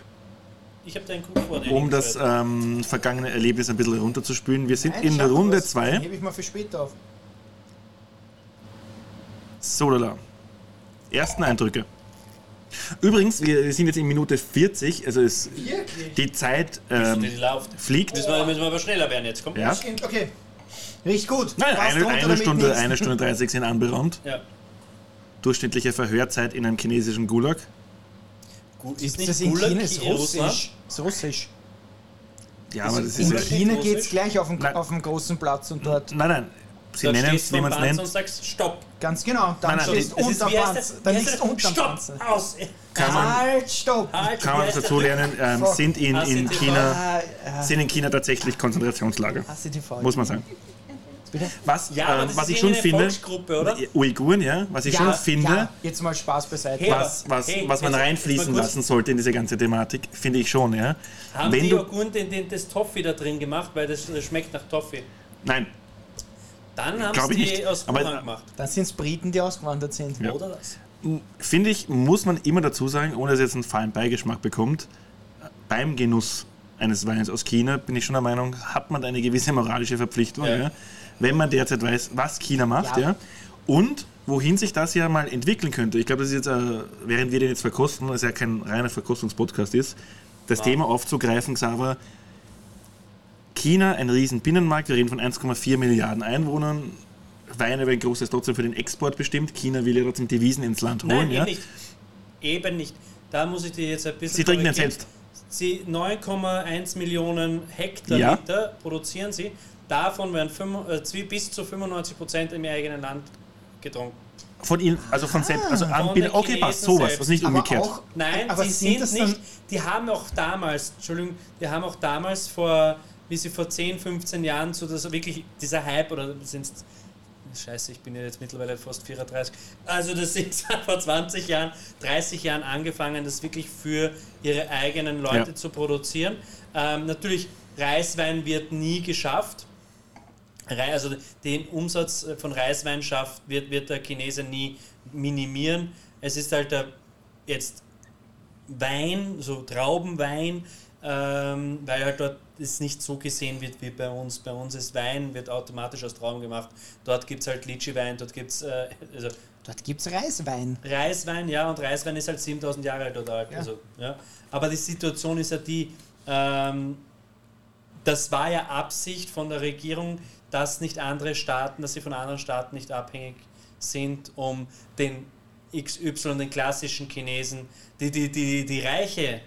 Ich habe deinen Krug vor dir. Um das ähm, vergangene Erlebnis ein bisschen herunterzuspülen. Wir sind Nein, in der Runde zwei. Den hebe ich mal für später auf. So, lala. Ersten Eindrücke. Übrigens, wir sind jetzt in Minute vierzig, also es, die Zeit ähm, die fliegt. Müssen wir, müssen wir aber schneller werden jetzt, komm. Ja. Okay, riecht gut. Nein, eine, eine, Stunde, eine Stunde dreißig sind anberaumt. Ja. Durchschnittliche Verhörzeit in einem chinesischen Gulag. Gut, ist nicht das in Gulag China ist russisch. Ist russisch. Ja, aber das ist in China geht es gleich auf den, auf den großen Platz und dort... Nein, nein. Sie da nennen es, wie man es nennt. Und sagst, stopp. Ganz genau. Dann nein, nein, stehst nein, unter Panzer. Dann ist unter Panzer. Stopp, aus. Kann man, halt, stopp. Halt, kann man dazu lernen, ähm, sind, in, in China, sind in China tatsächlich Konzentrationslager. Muss man sagen. Was, ja, äh, was ich schon finde, oder? Uiguren, ja, was ich ja, schon finde, ja. Jetzt mal Spaß beiseite. was, was, hey, was man reinfließen lassen sollte in diese ganze Thematik, finde ich schon, ja. Haben Wenn die Uiguren den, den, das Toffee da drin gemacht, weil das, das schmeckt nach Toffee? Nein. Dann haben sie die aus Polen gemacht. Dann sind es Briten, die ausgewandert sind, ja. Oder was? Finde ich, muss man immer dazu sagen, ohne dass es jetzt einen faulen Beigeschmack bekommt, beim Genuss eines Weins aus China, bin ich schon der Meinung, hat man eine gewisse moralische Verpflichtung, ja. ja. Wenn man derzeit weiß, was China macht, ja. ja, und wohin sich das ja mal entwickeln könnte. Ich glaube, das ist jetzt, äh, während wir den jetzt verkosten, das ja kein reiner Verkostungspodcast ist, das wow. Thema aufzugreifen, Xaver, China, ein riesen Binnenmarkt, wir reden von eins Komma vier Milliarden Einwohnern, Weine werden großes trotzdem für den Export bestimmt, China will ja trotzdem Devisen ins Land holen. Nein, ja. eben nicht. Eben nicht. Da muss ich dir jetzt ein bisschen... Sie trinken jetzt selbst. Sie neun Komma eins Millionen Hektoliter ja. produzieren sie. Davon werden fünf, äh, bis zu fünfundneunzig Prozent im eigenen Land getrunken. Von ihnen, also von ah, selbst, also an Bild, okay, passt sowas, selbst. Was nicht aber umgekehrt. Auch, nein, aber sie sind, sind nicht, die haben auch damals, Entschuldigung, die haben auch damals vor, wie sie vor zehn, fünfzehn Jahren, so dass wirklich dieser Hype, oder sind scheiße, ich bin ja jetzt mittlerweile fast vierunddreißig, also das sind vor zwanzig Jahren, dreißig Jahren angefangen, das wirklich für ihre eigenen Leute ja. zu produzieren. Ähm, natürlich, Reiswein wird nie geschafft. Also den Umsatz von Reiswein schafft, wird, wird der Chinese nie minimieren. Es ist halt der, jetzt Wein, so Traubenwein, ähm, weil halt dort es nicht so gesehen wird wie bei uns. Bei uns ist Wein, wird automatisch aus Trauben gemacht. Dort gibt es halt Litschi-Wein, dort gibt es... Äh, also dort gibt es Reiswein. Reiswein, ja, und Reiswein ist halt siebentausend Jahre alt oder alt. Ja. Also, ja. Aber die Situation ist ja die, ähm, das war ja Absicht von der Regierung, dass nicht andere Staaten, dass sie von anderen Staaten nicht abhängig sind, um den X Y, den klassischen Chinesen, die, die, die, die Reiche,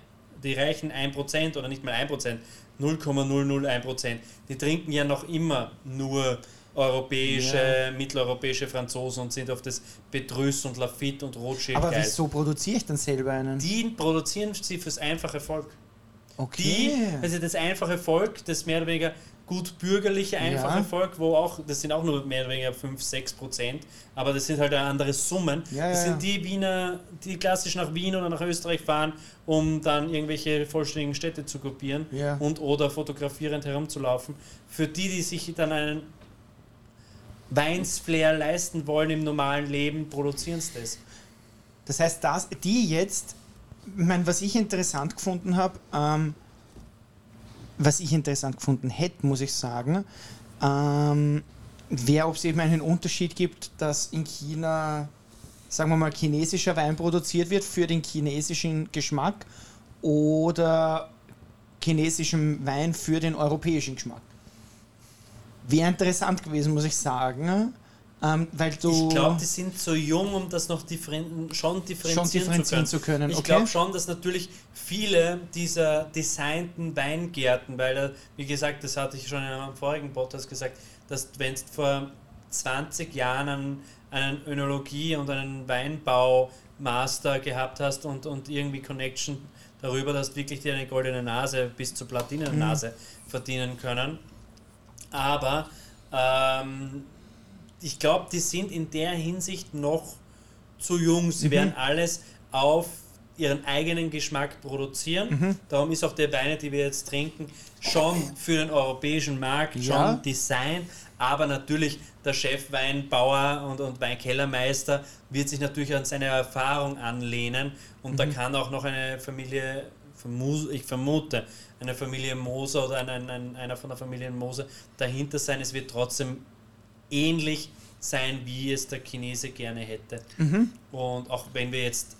die reichen ein Prozent oder nicht mal ein Prozent, null Komma null null eins Prozent, die trinken ja noch immer nur europäische, ja. mitteleuropäische Franzosen und sind auf das Petrus und Lafite und Rothschild. Aber geil. Wieso produziere ich denn selber einen? Die produzieren sie fürs einfache Volk. Okay. Die, also das einfache Volk, das mehr oder weniger gut bürgerliche, einfache ja. Volk, wo auch, das sind auch nur mehr oder weniger fünf, sechs Prozent, aber das sind halt andere Summen. Ja, das ja. sind die Wiener, die klassisch nach Wien oder nach Österreich fahren, um dann irgendwelche vollständigen Städte zu kopieren ja. und oder fotografierend herumzulaufen. Für die, die sich dann einen Weinsflair leisten wollen im normalen Leben, produzieren sie das. Das heißt, dass die jetzt, ich meine, was ich interessant gefunden habe, ähm, was ich interessant gefunden hätte, muss ich sagen, ähm, wäre, ob es eben einen Unterschied gibt, dass in China, sagen wir mal, chinesischer Wein produziert wird für den chinesischen Geschmack oder chinesischen Wein für den europäischen Geschmack. Wäre interessant gewesen, muss ich sagen, ähm, weil du... Ich glaube, die sind so jung, um das noch differen- schon, differenzieren schon differenzieren zu können. Zu können. Ich okay. glaube schon, dass natürlich... viele dieser designten Weingärten, weil, wie gesagt, das hatte ich schon in einem vorigen Podcast gesagt, dass wenn du vor zwanzig Jahren einen, einen Önologie- und einen Weinbau-Master gehabt hast und, und irgendwie Connection darüber, dass du wirklich dir eine goldene Nase bis zur Platinennase mhm. verdienen können. Aber ähm, ich glaube, die sind in der Hinsicht noch zu jung. Sie mhm. werden alles auf ihren eigenen Geschmack produzieren. Mhm. Darum ist auch der Weine, die wir jetzt trinken, schon für den europäischen Markt, ja. schon Design, aber natürlich der Chefweinbauer und, und Weinkellermeister wird sich natürlich an seine Erfahrung anlehnen und mhm. da kann auch noch eine Familie, ich vermute, eine Familie Moser oder ein, ein, ein, einer von der Familie Moser dahinter sein. Es wird trotzdem ähnlich sein, wie es der Chinese gerne hätte. Mhm. Und auch wenn wir jetzt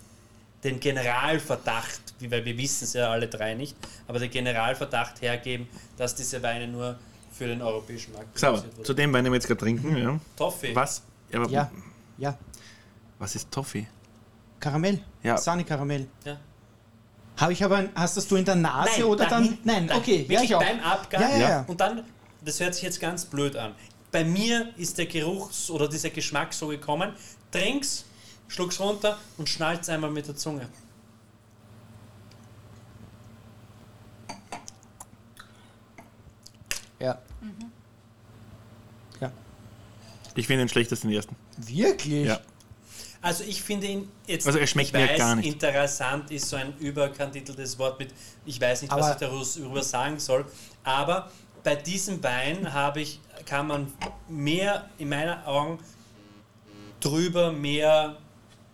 den Generalverdacht, weil wir wissen es ja alle drei nicht, aber den Generalverdacht hergeben, dass diese Weine nur für den europäischen Markt produziert wurden. So, zu dem Wein, den wir jetzt gerade trinken. Ja. Toffee. Was? Ja, ja, ja. Was ist Toffee? Karamell. Ja. Sahne-Karamell. Ja. Habe ich aber, hast das du in der Nase nein, oder dann? Nein, nein, okay. Wirklich ja, ich auch. Beim Abgang. Ja, ja, ja. Und dann, das hört sich jetzt ganz blöd an, Bei mir ist der Geruch oder dieser Geschmack so gekommen. Trink's, schluck's runter und schnallt's einmal mit der Zunge. Ja. Mhm. Ja. Ich finde den schlechtesten den ersten. Wirklich? Ja. Also ich finde ihn jetzt, also er schmeckt mir gar nicht. Interessant ist so ein überkandideltes Wort mit, ich weiß nicht, aber was ich darüber sagen soll, aber bei diesem Wein habe ich, kann man mehr, in meinen Augen, drüber mehr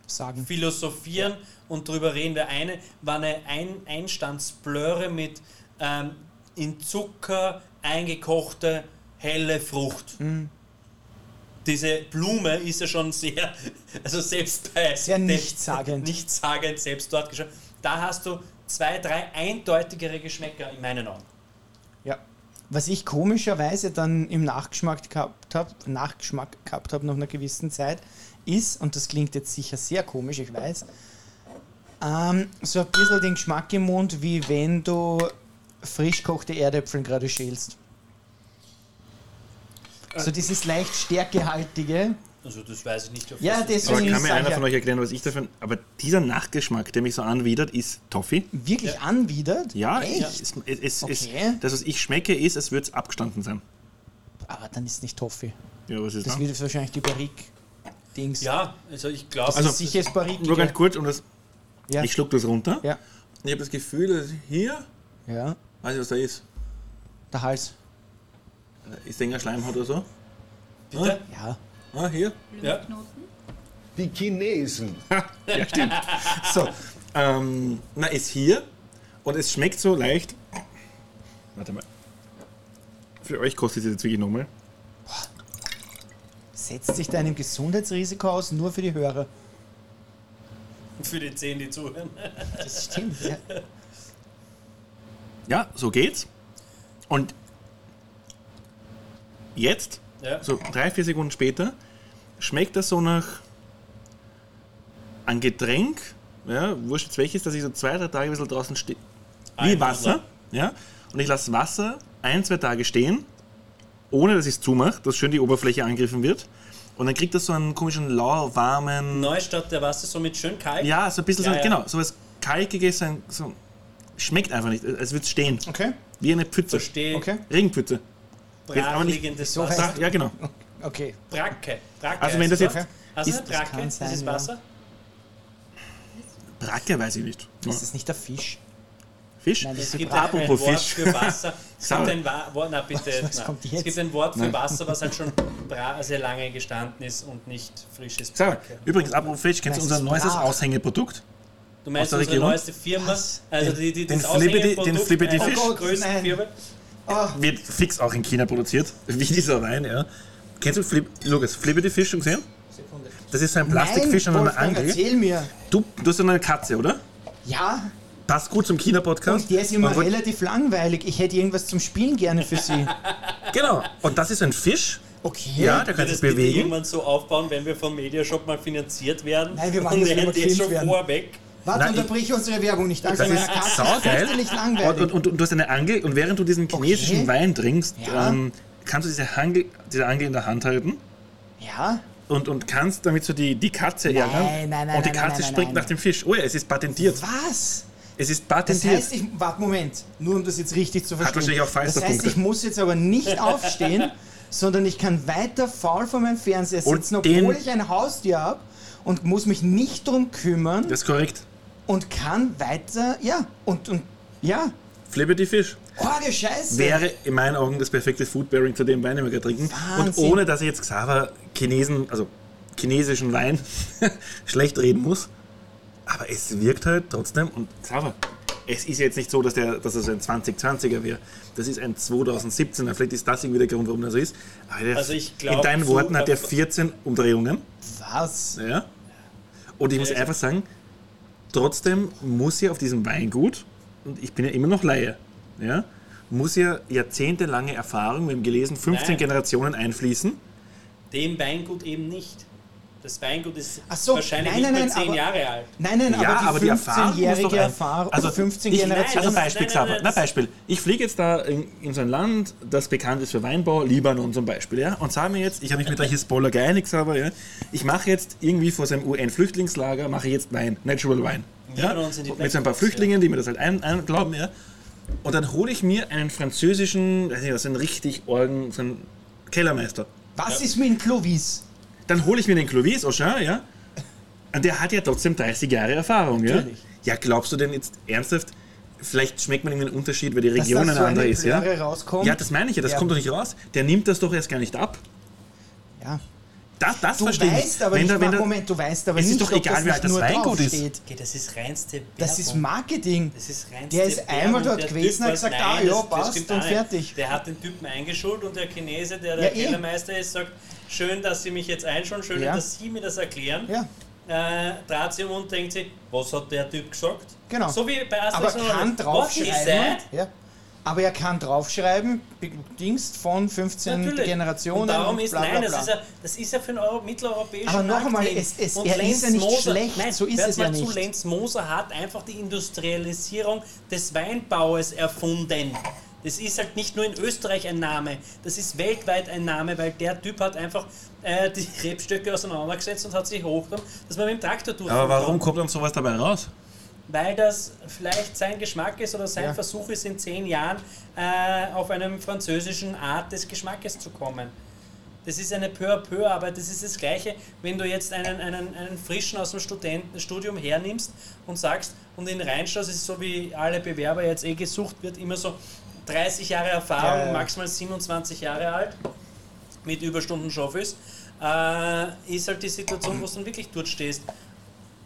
sagen, philosophieren ja. und drüber reden. Der eine war eine ein- Einstandsblöre mit ähm, in Zucker eingekochte helle Frucht. Mhm. Diese Blume ist ja schon sehr, also selbst bei... Sehr nichtssagend. Nichtssagend, selbst dort geschaut. Da hast du zwei, drei eindeutigere Geschmäcker in meinen Augen. Ja. Was ich komischerweise dann im Nachgeschmack gehabt habe, Nachgeschmack gehabt habe nach einer gewissen Zeit, ist, und das klingt jetzt sicher sehr komisch, ich weiß, ähm, so ein bisschen den Geschmack im Mund, wie wenn du frisch gekochte Erdäpfel gerade schälst. So dieses leicht stärkehaltige. Also das weiß ich nicht. Auf ja, das aber kann mir einer von euch erklären, was ich davon... Aber dieser Nachgeschmack, der mich so anwidert, ist Toffee. Wirklich ja. anwidert? Ja. Echt? Es, es, es, okay. es, das, was ich schmecke, ist, als würde es abgestanden sein. Aber dann ist es nicht Toffee. Ja, was ist das? Das wird wahrscheinlich die Barrique-Dings. Ja, also ich glaube... Also sicher ist Barrique. Nur ganz kurz, um das, ja. ich schluck das runter. Ja. Ich habe das Gefühl, dass hier... Ja. Weiß ich, was da ist? Der Hals. Ist der Schleimhaut oder so? Bitte? Ah? Ja. Ah, hier? Ja. Die Chinesen. Ja, stimmt. So, ähm, na, ist hier und es schmeckt so leicht. Warte mal. Für euch kostet es jetzt wirklich nochmal. Setzt sich da einem Gesundheitsrisiko aus, nur für die Hörer. Für die zehn, die zuhören. Das stimmt, ja. Ja, so geht's. Und jetzt, ja. so drei, vier Sekunden später, schmeckt das so nach ein Getränk, ja, wurscht jetzt welches, dass ich so zwei, drei Tage ein bisschen draußen stehe, wie ein Wasser, ja, und ich lasse Wasser ein, zwei Tage stehen, ohne dass ich es zumache, dass schön die Oberfläche angegriffen wird, und dann kriegt das so einen komischen lauwarmen... Neustadt der Wasser, so mit schön Kalk? Ja, so ein bisschen, ja, so, ja. genau, so was Kalkiges, so, schmeckt einfach nicht, als würde es stehen, okay. wie eine Pfütze, okay. Regenpfütze. Brackliegendes so Wasser. Ja, genau. Okay. Bracke. Bracke. Also wenn das jetzt... Also ist Bracke, das sein, ist Wasser? Bracke weiß ich nicht. Ist das nicht der Fisch? Fisch? Nein, es gibt ein Wort Fisch. für Wasser. Es gibt ein Wort, na, bitte, was, was kommt jetzt? Es gibt ein Wort für Nein. Wasser, was halt schon bra- sehr lange gestanden ist und nicht frisch ist. Bracke. Übrigens, apropos Fisch, kennst du unser neuestes Aushängeprodukt? Du meinst unsere Region? neueste Firma? Was? Also die, die, das Aushängeprodukt, den Flippity-Fisch? Die größten Firma. Oh. Wird fix auch in China produziert, wie dieser Wein, ja. Kennst du Flip, Lukas, Flippity-Fisch schon gesehen? Sekunde. Das ist so ein Plastikfisch an einer Angel. Erzähl mir. Du, du hast ja eine Katze, oder? Ja. Passt gut zum China-Podcast. Und der ist immer Aber relativ langweilig. Ich hätte irgendwas zum Spielen gerne für sie. Genau. Und das ist ein Fisch. Okay. Ja, der kann sich bewegen. Wir das irgendwann so aufbauen, wenn wir vom Mediashop mal finanziert werden. Nein, wir machen das, wenn wir gefilmt werden. Und der schon vorweg. Warte, Nein, unterbrich unsere Werbung nicht. Das, das ist saugeil. Und, und, und, und du hast eine Angel und während du diesen chinesischen okay. Wein trinkst, ja. ähm, kannst du diese Angel, diese Angel in der Hand halten. Ja. Und, und kannst damit so die, die Katze ärgern. Nein, nein, nein. Und die nein, Katze nein, nein, springt nein, nein. nach dem Fisch. Oh ja, es ist patentiert. Was? Es ist patentiert. Das heißt, ich... Warte, Moment. Nur um das jetzt richtig zu verstehen. Hat wahrscheinlich auch Falstaff. Das heißt, ich muss jetzt aber nicht aufstehen, sondern ich kann weiter faul vor meinem Fernseher sitzen, und obwohl den, ich ein Haustier habe und muss mich nicht drum kümmern. Das ist korrekt. Und kann weiter, ja, und, und ja. Flippity-Fisch. Oh, die Scheiße. Wäre in meinen Augen das perfekte Food-Pairing zu dem Wein, den wir gerade trinken. Wahnsinn. Und ohne, dass ich jetzt Xaver Chinesen, also chinesischen Wein schlecht reden muss. Aber es wirkt halt trotzdem. Und Xaver, es ist jetzt nicht so, dass, der, dass das ein zwanzig zwanziger wäre. Das ist ein zwanzig siebzehner. Vielleicht ist das irgendwie der Grund, warum das so ist. Aber der, also ich glaub, in deinen so Worten hat er vierzehn Umdrehungen. Was? Ja. Und ich muss einfach sagen, trotzdem muss ja auf diesem Weingut, und ich bin ja immer noch Laie, ja, muss ja jahrzehntelange Erfahrung, wir haben gelesen, fünfzehn Nein. Generationen einfließen. Dem Weingut eben nicht. Das Weingut ist so, wahrscheinlich nein, nein, nicht mehr zehn aber, Jahre alt. Nein, nein, ja, aber die fünfzehnjährige Erfahrung, also fünfzehn Generation. Also Beispiel, nein, nein, nein, Beispiel. Ich fliege jetzt da in, in so ein Land, das bekannt ist für Weinbau, Libanon zum Beispiel, ja, und sage mir jetzt, ich habe mich mit der Hisbollah geeinigt, aber ja, ich mache jetzt irgendwie vor seinem U N-Flüchtlingslager, mache ich jetzt Wein, Natural Wein. Ja, ja, sind die mit so ein paar Flüchtlingen, die mir das halt einglauben, ein, ja. Und dann hole ich mir einen französischen, weiß nicht, was, einen richtig Orgen, so einen Kellermeister. Was ja. ist mit dem Clovis? Dann hole ich mir den Clovis Auchin, ja, und der hat ja trotzdem dreißig Jahre Erfahrung, ja. Natürlich. Ja, glaubst du denn jetzt ernsthaft, vielleicht schmeckt man irgendeinen Unterschied, weil die Region eine andere ist, ja? Ja, das meine ich ja, das ja. kommt doch nicht raus. Der nimmt das doch erst gar nicht ab. Ja. Das, das du weißt aber wenn nicht, da, wenn Moment, du weißt aber es nicht, ist doch ob egal, das wie alt das Weingut ist. Okay, das ist reinste Werbung. Das ist Marketing. Das ist der ist Werbung. Einmal dort der gewesen und hat gesagt, ah ja, passt und fertig. Der hat den Typen eingeschult und der Chinese, der der ja, Kellermeister ist, sagt, schön, dass Sie mich jetzt einschauen, schön, ja. dass Sie mir das erklären. Ja. Äh, dreht sie um und denkt sich, was hat der Typ gesagt? Genau. So wie bei Astrid. Aber kann draufschreiben. Aber er kann draufschreiben, Dings von fünfzehn Natürlich. Generationen. Und darum und ist, bla, bla, bla. Nein, das ist, ja, das ist ja für einen Euro, mitteleuropäischen Aber noch einmal, es, es, er Lenz ist ja nicht Moser, schlecht, nein, so ist es ja nicht. Zu, Lenz Moser hat einfach die Industrialisierung des Weinbaues erfunden. Das ist halt nicht nur in Österreich ein Name, das ist weltweit ein Name, weil der Typ hat einfach äh, die Rebstöcke auseinandergesetzt und hat sich hochgenommen, dass man mit dem Traktor durchkommt. Aber warum kommt dann sowas dabei raus? Weil das vielleicht sein Geschmack ist oder sein ja. Versuch ist, in zehn Jahren äh, auf einem französischen Art des Geschmackes zu kommen. Das ist eine peu à peu, aber das ist das Gleiche, wenn du jetzt einen, einen, einen Frischen aus dem Studentenstudium hernimmst und sagst, und in Rheinstaus ist so, wie alle Bewerber jetzt eh gesucht wird, immer so dreißig Jahre Erfahrung, ja, ja. maximal siebenundzwanzig Jahre alt, mit Überstunden Schaff ist, äh, ist halt die Situation, wo du dann wirklich dort stehst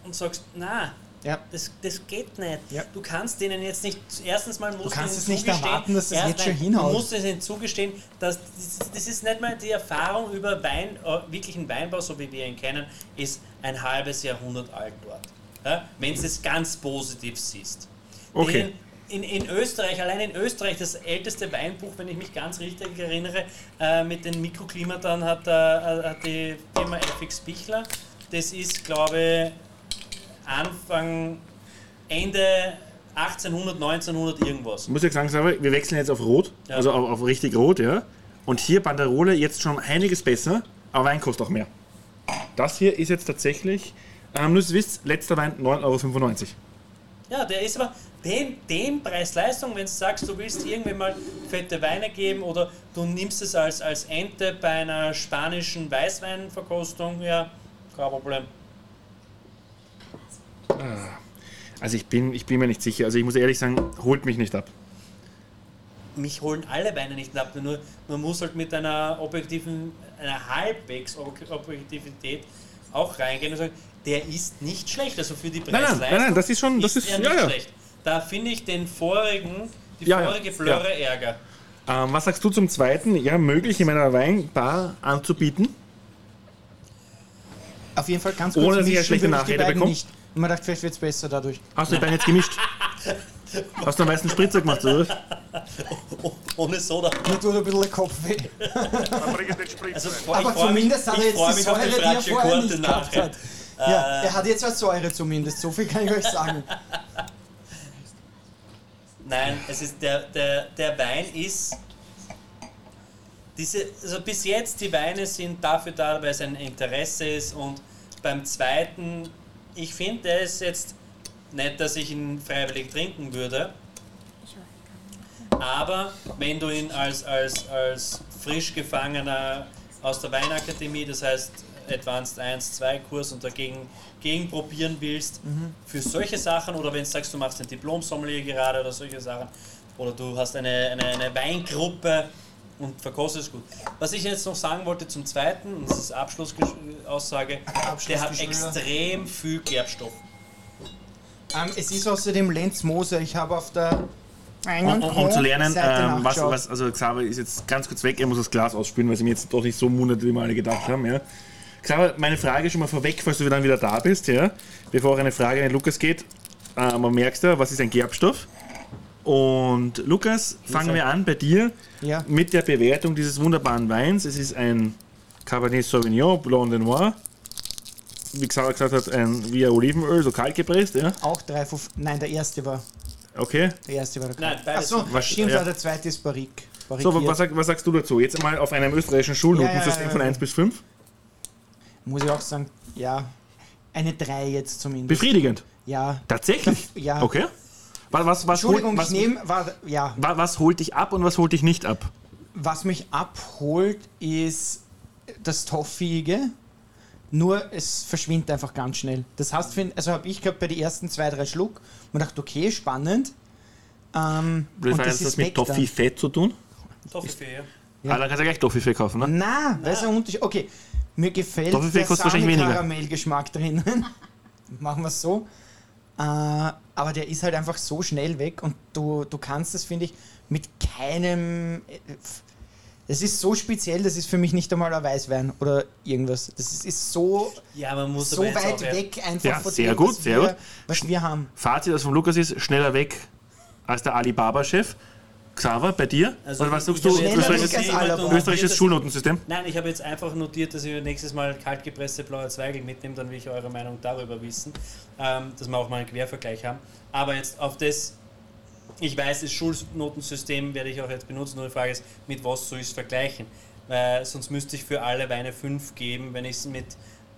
und sagst, na. Ja. Das, das geht nicht. Ja. Du kannst denen jetzt nicht, erstens mal musst du kannst es nicht erwarten, dass das erst, jetzt schon hinhaut. Du musst es ihnen zugestehen, dass das, das ist nicht mal die Erfahrung über Wein, wirklichen Weinbau, so wie wir ihn kennen, ist ein halbes Jahrhundert alt dort. Ja? Wenn du es ganz positiv siehst. Okay. In, in, in Österreich, allein in Österreich, das älteste Weinbuch, wenn ich mich ganz richtig erinnere, äh, mit den Mikroklimatern hat, äh, hat die Firma F X Bichler. Das ist, glaube ich, Anfang, Ende achtzehnhundert, neunzehnhundert irgendwas. Muss ich sagen, wir wechseln jetzt auf Rot, ja. also auf, auf richtig Rot, ja. Und hier Banderole jetzt schon einiges besser, aber Wein kostet auch mehr. Das hier ist jetzt tatsächlich, ähm, nur dass ihr wisst, letzter Wein neun Euro fünfundneunzig. Ja, der ist aber den, den Preis-Leistung, wenn du sagst, du willst irgendwann mal fette Weine geben oder du nimmst es als, als Ente bei einer spanischen Weißweinverkostung, ja, kein Problem. Also ich bin, ich bin mir nicht sicher. Also ich muss ehrlich sagen, holt mich nicht ab. Mich holen alle Weine nicht ab. Nur man muss halt mit einer objektiven, einer halbwegs Objektivität auch reingehen und sagen, der ist nicht schlecht. Also für die Preisleistung. Nein, nein, nein, das ist schon, das ist, ist er ja, nicht ja. schlecht. Da finde ich den vorigen, die ja, vorige Flöre ja. Ärger. Ähm, was sagst du zum zweiten? Ja, möglich in meiner Weinbar anzubieten? Auf jeden Fall ganz kurz. Ohne dass ich eine schlechte Nachrede bekomme. Und man dachte, vielleicht wird es besser dadurch. Hast du die Beine jetzt gemischt? Hast du einen weißen Spritzer gemacht, oder? Oh, ohne Soda. Mir tut ein bisschen der Kopf weh. Also, aber zumindest hat er jetzt die Säure, die er vorher nicht gehabt hat. Ja, er hat jetzt eine Säure zumindest, so viel kann ich euch sagen. Nein, es ist der, der, der Wein ist... Diese, also bis jetzt, die Weine sind dafür da, weil es ein Interesse ist und beim zweiten... Ich finde, der ist jetzt nicht, dass ich ihn freiwillig trinken würde, aber wenn du ihn als, als, als frisch Gefangener aus der Weinakademie, das heißt Advanced eins zwei Kurs und dagegen gegen probieren willst, mhm. für solche Sachen oder wenn du sagst, du machst ein Diplom-Sommelier gerade oder solche Sachen oder du hast eine, eine, eine Weingruppe und verkostest gut. Was ich jetzt noch sagen wollte zum Zweiten, und das ist Abschlussaussage, Abschluss der hat extrem viel Gerbstoff. Ähm, es ist außerdem Lenz Moser, ich habe auf der... Um, um zu lernen, ähm, was, was, also Xaver ist jetzt ganz kurz weg, er muss das Glas ausspülen, weil es ihm jetzt doch nicht so mundet, wie wir alle gedacht haben. Ja. Xaver, meine Frage schon mal vorweg, falls du dann wieder da bist, ja, bevor auch eine Frage an den Lukas geht, äh, man merkst ja, was ist ein Gerbstoff? Und Lukas, fangen wir an bei dir ja. mit der Bewertung dieses wunderbaren Weins. Es ist ein Cabernet Sauvignon, Blanc de Noir. wie Xaver gesagt hat, ein via Olivenöl, so kalt gepresst, ja? Auch drei, fünf, nein, der erste war. Okay. Der erste war der kalt. Nein, achso, stimmt, ja. Der zweite ist Barrique. So, was, was sagst du dazu? Jetzt mal auf einem österreichischen Schulnotensystem ja, ja, ja, von eins bis fünf? Muss ich auch sagen, ja. Eine drei jetzt zumindest. Befriedigend? Ja. Tatsächlich? Ja. Okay. Was, was, was Entschuldigung, hol, was, ich nehme, war, ja. Was, was holt dich ab und was holt dich nicht ab? Was mich abholt, ist das Toffige, nur es verschwindet einfach ganz schnell. Das heißt, also habe ich gehabt bei den ersten zwei, drei Schluck und dachte, okay, spannend. Ähm, das und heißt, das hat das mit Toffifee zu tun? Toffifee, ja. ja. Ah, dann kannst du ja gleich Toffifee kaufen, ne? Nein, weil es ein Unterschied. Okay, mir gefällt der Sahne-Karamell-Geschmack drinnen. Machen wir es so. Äh, aber der ist halt einfach so schnell weg und du, du kannst das, finde ich, mit keinem... Das ist so speziell, das ist für mich nicht einmal ein Weißwein oder irgendwas. Das ist, ist so, ja, man muss so weit auch, ja. weg einfach ja, von sehr dem, gut, was, sehr wir, gut. was wir haben. Fazit, das von Lukas ist, schneller weg als der Alibaba-Chef. Xaver, bei dir? Also Oder was sagst du? Österreichisches, österreichisches Schulnotensystem? Nein, ich habe jetzt einfach notiert, dass ich nächstes Mal kaltgepresste blaue Zweigel mitnehme, dann will ich eure Meinung darüber wissen, ähm, dass wir auch mal einen Quervergleich haben. Aber jetzt auf das, ich weiß, das Schulnotensystem werde ich auch jetzt benutzen, nur die Frage ist, mit was soll ich es vergleichen? Weil sonst müsste ich für alle Weine fünf geben, wenn ich es mit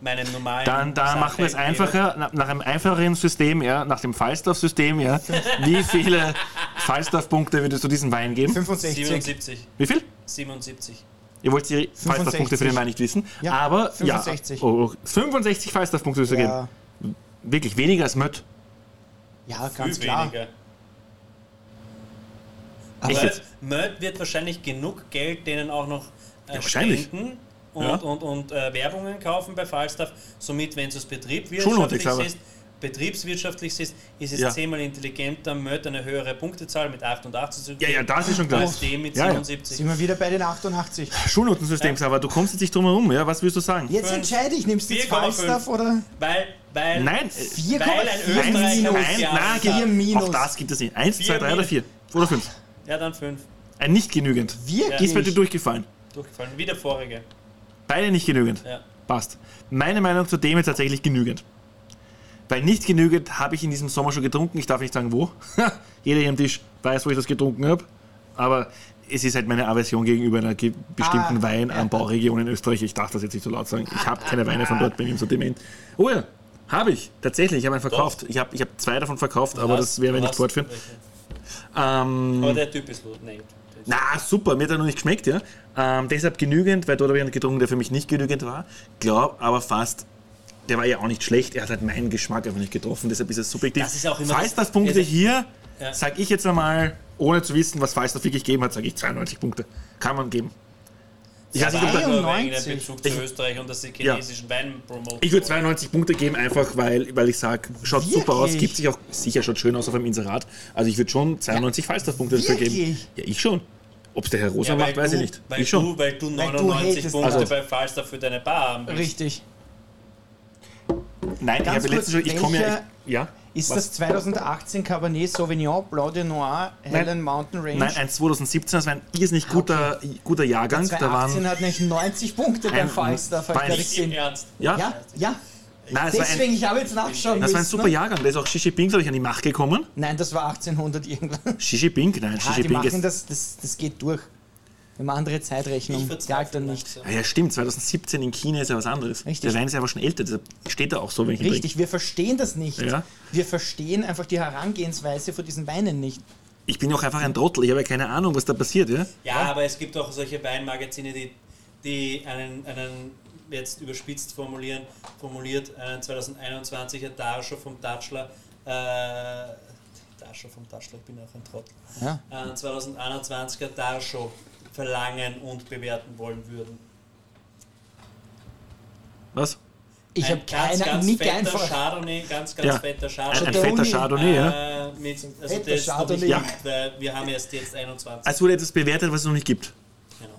meinem normalen... Dann, dann machen wir es einfacher, nach, nach einem einfacheren System, ja, nach dem Falstaff-System, ja, wie viele... Falstaff-Punkte würdest du diesen Wein geben? fünfundsechzig. siebenundsiebzig. Wie viel? siebenundsiebzig. Ihr wollt die Falstaff-Punkte für den Wein nicht wissen, ja, aber fünfundsechzig. Ja, oh, fünfundsechzig Falstaff-Punkte würdest du ja. geben. Wirklich weniger als Mött. Ja, ganz Viel klar. Weniger. Aber Mött wird wahrscheinlich genug Geld denen auch noch äh, ja, spenden und, ja. und, und äh, Werbungen kaufen bei Falstaff. Somit, wenn du es betriebwirtschaftlich siehst, betriebswirtschaftlich ist, ist es ja. zehnmal intelligenter, Mött eine höhere Punktezahl mit achtundachtzig. Ja, ja, das ist schon klar. Als dem mit ja, siebenundsiebzig. Sind wir wieder bei den achtundachtzig. Schulnotensystems, ja. aber du kommst jetzt nicht drum herum, ja? Was willst du sagen? Jetzt entscheide ich, nimmst du jetzt Falstaff oder? Weil, weil, nein, vier, weil ein Österreicher nein, nein, nein, auch das gibt es nicht. eins, zwei, drei oder vier oder fünf. Ja, dann fünf. Ein nicht genügend. Wirklich? Ist bei dir durchgefallen. Durchgefallen, wie der vorige. Beide nicht genügend? Ja. Passt. Meine Meinung zu dem ist tatsächlich genügend. Weil nicht genügend habe ich in diesem Sommer schon getrunken. Ich darf nicht sagen, wo. Jeder hier am Tisch weiß, wo ich das getrunken habe. Aber es ist halt meine Aversion gegenüber einer ge- bestimmten ah, Weinanbauregion in Österreich. Ich darf das jetzt nicht so laut sagen. Ich habe keine Weine von dort bei mir im Sortiment. Oh ja, habe ich. Tatsächlich, ich habe einen verkauft. Doch. Ich habe ich hab zwei davon verkauft, aber das werden wir nicht fortführen. Ähm, aber der Typ ist gut. Nein. Na, super, mir hat er noch nicht geschmeckt. ja. Ähm, deshalb genügend, weil dort habe ich einen getrunken, der für mich nicht genügend war. Glaub, aber fast... Der war ja auch nicht schlecht, er hat halt meinen Geschmack einfach nicht getroffen, deshalb ist es subjektiv. Das ist auch immer Falstaff-Punkte das, hier, ja. sage ich jetzt einmal, ohne zu wissen, was Falstaff wirklich gegeben hat, sage ich zweiundneunzig Punkte. Kann man geben. Ich weiß nicht, ob der Bezug zu Österreich und dass die chinesischen ja. Weine promoten. Ich würde zweiundneunzig Punkte geben, einfach weil, weil ich sage, schaut wirklich? super aus, gibt sich auch sicher, schaut schön aus auf einem Inserat. Also ich würde schon zweiundneunzig ja. Falstaff-Punkte dafür geben. Ja, ich schon. Ob es der Herr Rosa ja, macht, weiß du, ich nicht. Weil ich schon. Du, weil du neunundneunzig weil du Punkte also. bei Falstaff für deine Bar haben willst. Richtig. Nein, Ganz ich habe letztens schon, ich komme ja, ja. Ist was? Das zweitausendachtzehn Cabernet Sauvignon, Blanc de Noir, Helan Mountain Range? Nein, ein zweitausendsiebzehn, das war ein irrsinnig guter, okay. guter Jahrgang. zweitausendachtzehn hat nämlich neunzig Punkte beim Falstaff. Nicht im Ernst? Ja? Ja. ja. Nein, Deswegen, ein, ich habe jetzt nachschauen Das müssen, war ein super ne? Jahrgang, da ist auch Xi Jinping, glaube ich, an die Macht gekommen. Nein, das war achtzehnhundert irgendwann. Xi Jinping? Nein, Xi Jinping ja, ist... Das, das, das geht durch. Wenn man andere Zeitrechnung sagt, dann nicht. Ah ja, stimmt, zweitausendsiebzehn in China ist ja was anderes. Richtig. Der Wein ist ja aber schon älter, deshalb steht da auch so, wenn ich ihn Richtig, bringe. Wir verstehen das nicht. Ja. Wir verstehen einfach die Herangehensweise von diesen Weinen nicht. Ich bin auch einfach ein Trottel, ich habe ja keine Ahnung, was da passiert. Ja, ja, ja. aber es gibt auch solche Weinmagazine, die, die einen, einen, jetzt überspitzt formulieren, formuliert, einen zweitausendeinundzwanziger Darscher vom Datschler, äh, Darscher vom Datschler, ich bin auch ein Trottel, ja. äh, zweitausendeinundzwanziger Darscher verlangen und bewerten wollen würden. Was? Ich habe keine ganz, ganz fetter Chardonnay, ganz, ganz ja. fetter Chardonnay. Ein, ein fetter Chardonnay, ja. Äh, mit, also fetter das Chardonnay. Ja. Gibt, weil wir haben erst jetzt einundzwanzig. Also wurde etwas bewertet, was es noch nicht gibt. Genau.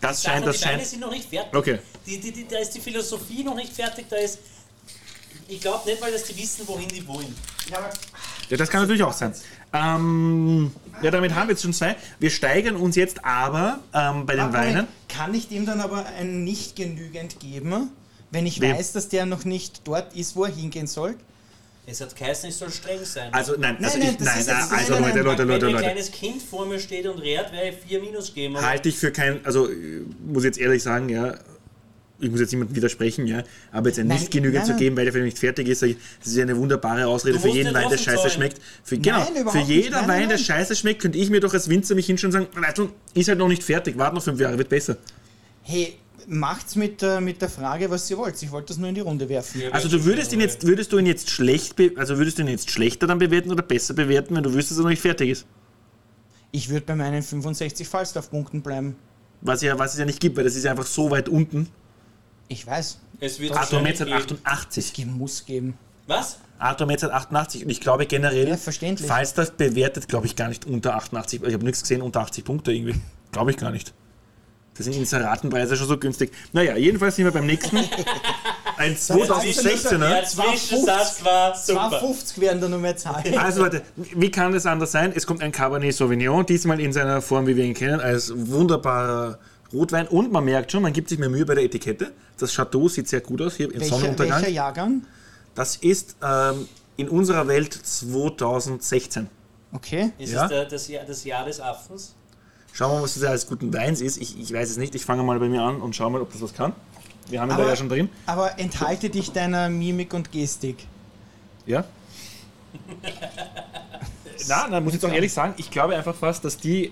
Das ich scheint, das scheint. Die Weine sind noch nicht fertig. Okay. Die, die, die, da ist die Philosophie noch nicht fertig, da ist... Ich glaube nicht mal, dass die wissen, wohin die wollen. Ja, aber ja, das kann natürlich auch sein. Ähm, ja, damit haben wir jetzt schon zwei. Wir steigern uns jetzt aber ähm, bei den aber Weinen. Kann ich dem dann aber ein nicht genügend geben, wenn ich weiß, dass der noch nicht dort ist, wo er hingehen soll? Es hat geheißen, ich soll streng sein. Also nein, also nein, nein, ich, nein, ist, nein, also Leute, Leute, Leute, Leute. Wenn ein kleines Kind vor mir steht und rät, werde ich vier Minus geben. Halte ich für kein, also muss jetzt ehrlich sagen, ja, ich muss jetzt niemandem widersprechen, ja, aber jetzt ein nein, nicht genügend nein, zu geben, weil der vielleicht nicht fertig ist, das ist ja eine wunderbare Ausrede für jeden Wein, der scheiße sein. schmeckt. Für, nein, genau, für jeder nein, Wein, nein. der scheiße schmeckt, könnte ich mir doch als Winzer mich hinschauen und sagen, weißt du, ist halt noch nicht fertig, warte noch fünf Jahre, wird besser. Hey, macht's mit, äh, mit der Frage, was ihr wollt. Ich wollte das nur in die Runde werfen. Ja, also du würdest ihn jetzt, würdest du ihn jetzt schlecht, be- also würdest du ihn jetzt schlechter dann bewerten oder besser bewerten, wenn du wüsstest, dass er noch nicht fertig ist? Ich würde bei meinen fünfundsechzig Falstaff-Punkten bleiben. Was, ja, was es ja nicht gibt, weil das ist ja einfach so weit unten. Ich weiß. Es wird Arthur Metz hat achtundachtzig. Es muss geben. Was? Arthur Metz hat achtundachtzig und ich glaube generell, ja, Falstaff bewertet, glaube ich, gar nicht unter achtundachtzig. Ich habe nichts gesehen unter achtzig Punkte irgendwie. Glaube ich gar nicht. Das sind Inseratenpreise schon so günstig. Naja, jedenfalls sind wir beim nächsten. Ein zweitausendsechzehner. Zwischensatz war super. zweihundertfünfzig werden da nur mehr Zahlen. Also Leute, wie kann das anders sein? Es kommt ein Cabernet Sauvignon, diesmal in seiner Form, wie wir ihn kennen, als wunderbarer Rotwein. Und man merkt schon, man gibt sich mehr Mühe bei der Etikette. Das Chateau sieht sehr gut aus hier im welcher, Sonnenuntergang. Welcher Jahrgang? Das ist ähm, in unserer Welt zweitausendsechzehn. Okay. Ist ja. es der, das, Jahr, das Jahr des Affens? Schauen wir mal, was das als guten Weins ist. Ich, ich weiß es nicht. Ich fange mal bei mir an und schau mal, ob das was kann. Wir haben ihn aber, da ja schon drin. Aber enthalte dich deiner Mimik und Gestik. Ja? Na, da muss ich jetzt auch ehrlich sagen, ich glaube einfach fast, dass die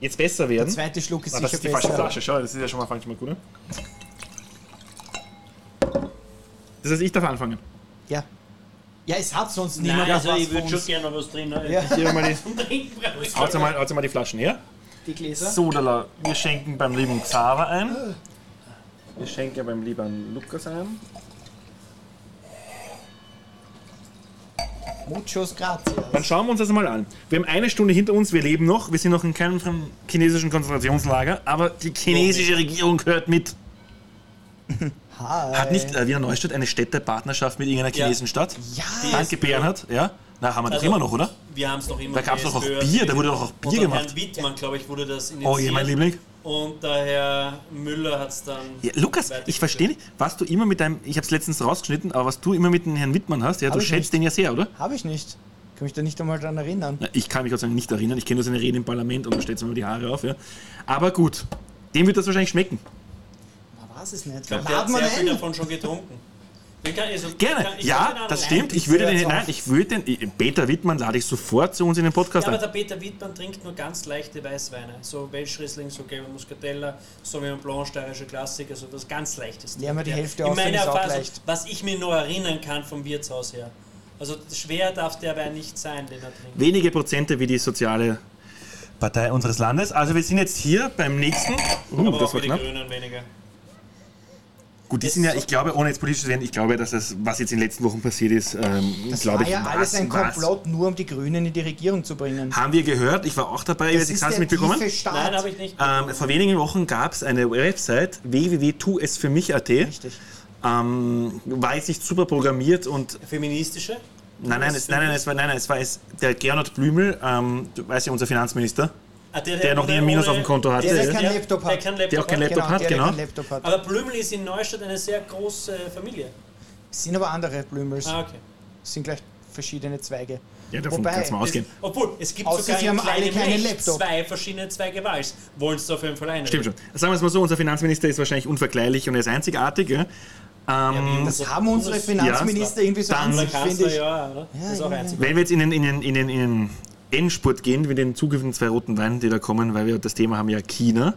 jetzt besser werden. Der zweite Schluck ist ah, sicher besser. Das ist die besser. Falsche Flasche. Schau, das ist ja schon mal, fang ich mal gut an. Das heißt, ich darf anfangen? Ja. Ja, es hat sonst niemand. Nein, also ich würde schon gerne noch was drin haben. Ja. Haut mal, haut mal die Flaschen her. Die Gläser. So, Dala, wir schenken beim lieben Xaver ein. Wir schenken beim lieben Lukas ein. Muchos gracias. Dann schauen wir uns das mal an. Wir haben eine Stunde hinter uns, wir leben noch. Wir sind noch in keinem chinesischen Konzentrationslager, aber die chinesische Regierung gehört mit. Hi. Hat nicht äh, Wiener Neustadt eine Städtepartnerschaft mit irgendeiner ja. chinesischen Stadt? Ja. Danke Bernhard. Ja. Na, haben wir das also, immer noch, oder? Wir haben es noch immer. Da gab es doch auch Bier, da wurde doch auch Bier gemacht. Herrn Wittmann, glaube ich, wurde das initiiert. Oh je, mein Liebling. Und der Herr Müller hat es dann... Ja, Lukas, ich verstehe nicht, was du immer mit deinem... Ich habe es letztens rausgeschnitten, aber was du immer mit dem Herrn Wittmann hast, ja, hab du schätzt nicht. Den ja sehr, oder? Habe ich nicht. Ich kann mich da nicht einmal dran erinnern. Na, ich kann mich also nicht erinnern. Ich kenne nur seine Reden im Parlament und da stellt es mir die Haare auf. Ja. Aber gut, dem wird das wahrscheinlich schmecken. Das ist nicht. Ich glaube, der hat sehr viel davon schon getrunken. Kann, also, gerne, kann, ja, das stimmt. Ich würde den, nein, ich würde den, Peter Wittmann lade ich sofort zu uns in den Podcast ein. Ja, aber der Peter Wittmann trinkt nur ganz leichte Weißweine. So Welschriesling, so gelbe Muscatella, so wie ein Blanc, steirische Klassiker, so das ganz Leichteste. Ja, aber die Hälfte auch ist auch leicht. Was ich mir noch erinnern kann vom Wirtshaus her. Also schwer darf der Wein nicht sein, den er trinkt. Wenige Prozente wie die soziale Partei unseres Landes. Also wir sind jetzt hier beim nächsten. Uh, aber das war knapp. Die Grünen weniger. Gut, die sind ja, ich glaube, ohne jetzt politisch zu werden, ich glaube, dass das, was jetzt in den letzten Wochen passiert ist, ähm, das glaube war ich, ja alles was, ein Komplott, nur um die Grünen in die Regierung zu bringen. Haben wir gehört, ich war auch dabei, das ich habe es mitbekommen. Nein, habe ich nicht. Ähm, vor wenigen Wochen gab es eine Website, w w w punkt tu es für mich punkt a t. Richtig. Ähm, war jetzt nicht super programmiert und... Feministische? Nein, nein, es, nein, nein, es war, nein, nein, es war es, der Gernot Blümel, ähm, du weißt ja, unser Finanzminister. Ah, der, der, der noch nie ein Minus auf dem Konto hatte. Der, der, kein Laptop hat. der, kein Laptop der auch keinen Laptop hat, genau. Hat, genau. Hat. Aber Blümel ist in Neustadt eine sehr große Familie. Es sind aber andere Blümels. Ah, okay. Es sind gleich verschiedene Zweige. Ja, davon Wobei, kannst du mal ausgehen. Es, obwohl, es gibt Außer sogar sie haben alle keinen Laptop. Zwei verschiedene Zweige Wals. Wollen es auf jeden Fall einreden. Stimmt schon. Sagen wir es mal so, unser Finanzminister ist wahrscheinlich unvergleichlich und er ist einzigartig. Ja? Ähm, das haben unsere Finanzminister ja, irgendwie so an sich, finde ich. Ja, oder? Ja, das ist auch ja, einzigartig. Wenn wir jetzt in den... In den, in den, in den Endspurt gehen mit den zukünftigen zwei roten Weinen, die da kommen, weil wir das Thema haben ja China.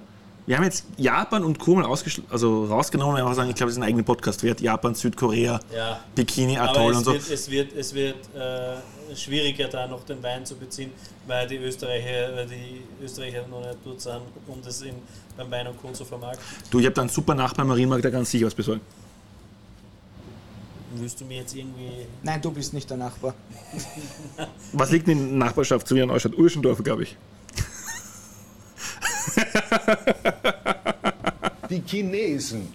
Wir haben jetzt Japan und Co. mal ausgeschl- also rausgenommen, einfach sagen, ich glaube, das ist ein eigener Podcast wert. Japan, Südkorea, ja. Bikini, Atoll und so. Wird, es wird, es wird äh, schwieriger, da noch den Wein zu beziehen, weil die Österreicher, weil die Österreicher noch nicht dort sind, um das in, beim Wein und Co. zu vermarkten. Du, ich habe da einen super Nachbarn, Marienmarkt, da ganz sicher was besorgen. Willst du mir jetzt irgendwie... Nein, du bist nicht der Nachbar. Was liegt denn in der Nachbarschaft zu mir in Neustadt? Urschendorf, glaube ich. Die Chinesen.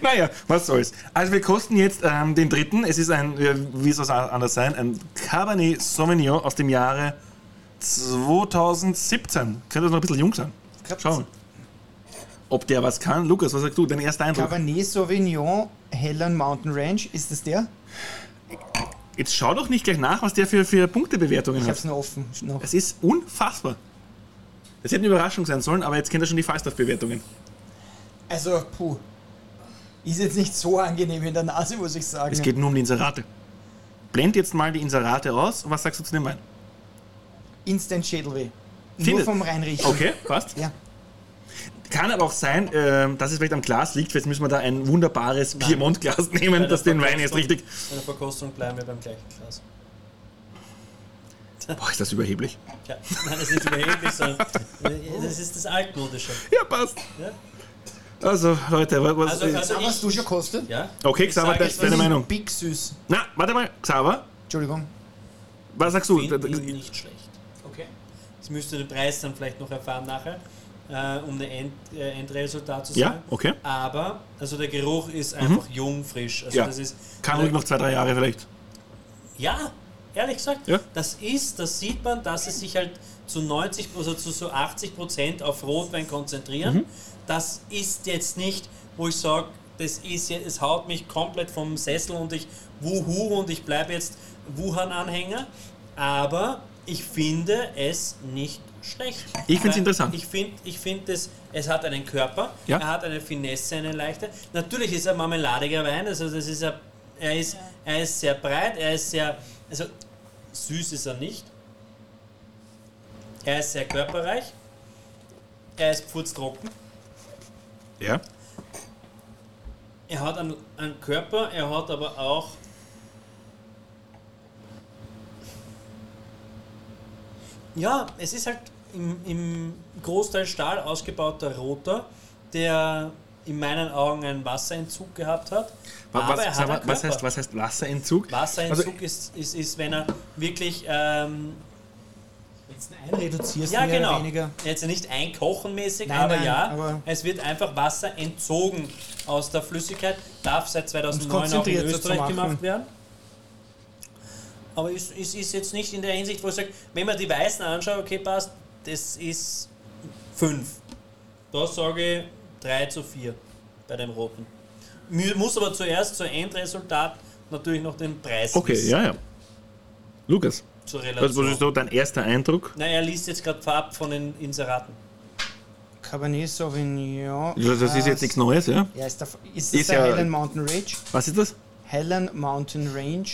Naja, was soll's. Also wir kosten jetzt ähm, den dritten. Es ist ein, wie soll es anders sein, ein Cabernet Sauvignon aus dem Jahre zweitausendsiebzehn. Könnte das noch ein bisschen jung sein. Schauen wir. ob der was kann. Lukas, was sagst du? Dein erster Eindruck? Cabernet Sauvignon, Helan Mountain Range, ist das der? Jetzt schau doch nicht gleich nach, was der für, für Punktebewertungen ich hat. Ich hab's nur offen. Noch. Es ist unfassbar. Das hätte eine Überraschung sein sollen, aber jetzt kennt ihr schon die Falstaff-Bewertungen. Also, puh. Ist jetzt nicht so angenehm in der Nase, muss ich sagen. Es geht nur um die Inserate. Blend jetzt mal die Inserate aus. Und was sagst du zu dem Wein? Instant Schädelweh. Nur vom Reinriechen. Okay, passt. Ja. Kann aber auch sein, äh, dass es vielleicht am Glas liegt. Jetzt müssen wir da ein wunderbares Piemont-Glas nehmen, das den Wein jetzt richtig... Bei der Verkostung bleiben wir beim gleichen Glas. Boah, ist das überheblich? Ja, nein, das ist nicht überheblich, sondern das ist das Altmodische. Ja, passt. Ja? Also, Leute, was... Also, also Xaver, hast du schon gekostet? Ja. Okay, Xaver, das ist deine Meinung. Big süß. Na, warte mal, Xaver. Entschuldigung. Was sagst du? Nicht schlecht. Okay. Jetzt müsst ihr den Preis dann vielleicht noch erfahren nachher. Äh, um ein End, äh, Endresultat zu sagen. Ja, okay. Aber, also der Geruch ist einfach mhm. jung, frisch. Also ja. das ist, kann ruhig noch zwei, drei Jahre vielleicht. Ja, ehrlich gesagt. Ja. Das ist, das sieht man, dass es sich halt zu neunzig, also zu so achtzig Prozent auf Rotwein konzentrieren. Mhm. Das ist jetzt nicht, wo ich sage, das ist jetzt, es haut mich komplett vom Sessel und ich wuhu und ich bleibe jetzt Wuhan-Anhänger. Aber ich finde es nicht schlecht. Ich finde es interessant. Ich finde, ich find es, es hat einen Körper, ja. er hat eine Finesse, eine leichte. Natürlich ist er ein marmeladiger Wein, also das ist er, er, ist, er ist sehr breit, er ist sehr, also süß ist er nicht. Er ist sehr körperreich, er ist putztrocken. Ja. Er hat einen, einen Körper, er hat aber auch ja, es ist halt im, im Großteil Stahl ausgebauter Roter, der in meinen Augen einen Wasserentzug gehabt hat. Was, aber er hat was, heißt, was heißt Wasserentzug? Wasserentzug also, ist, ist, ist, wenn er wirklich... Ähm, jetzt einreduzierst ja, mehr genau. oder weniger. Jetzt nicht einkochenmäßig, nein, aber nein, ja, aber es wird einfach Wasser entzogen aus der Flüssigkeit. Darf seit zweitausendneun auch in Österreich gemacht werden. Aber es ist, ist, ist jetzt nicht in der Hinsicht, wo ich sage, wenn man die Weißen anschaut, okay, passt, das ist fünf. Da sage ich drei zu vier bei dem Roten. Muss aber zuerst zum Endresultat natürlich noch den Preis okay, wissen. Okay, ja, ja. Lukas, zur Relation. Was ist so dein erster Eindruck? Na, er liest jetzt gerade Farb von den Inseraten. Cabernet Sauvignon. Das ist jetzt nichts Neues, ja? Ja, ist, der, ist das ist der ja, Helan Mountain Range? Was ist das? Helan Mountain Range.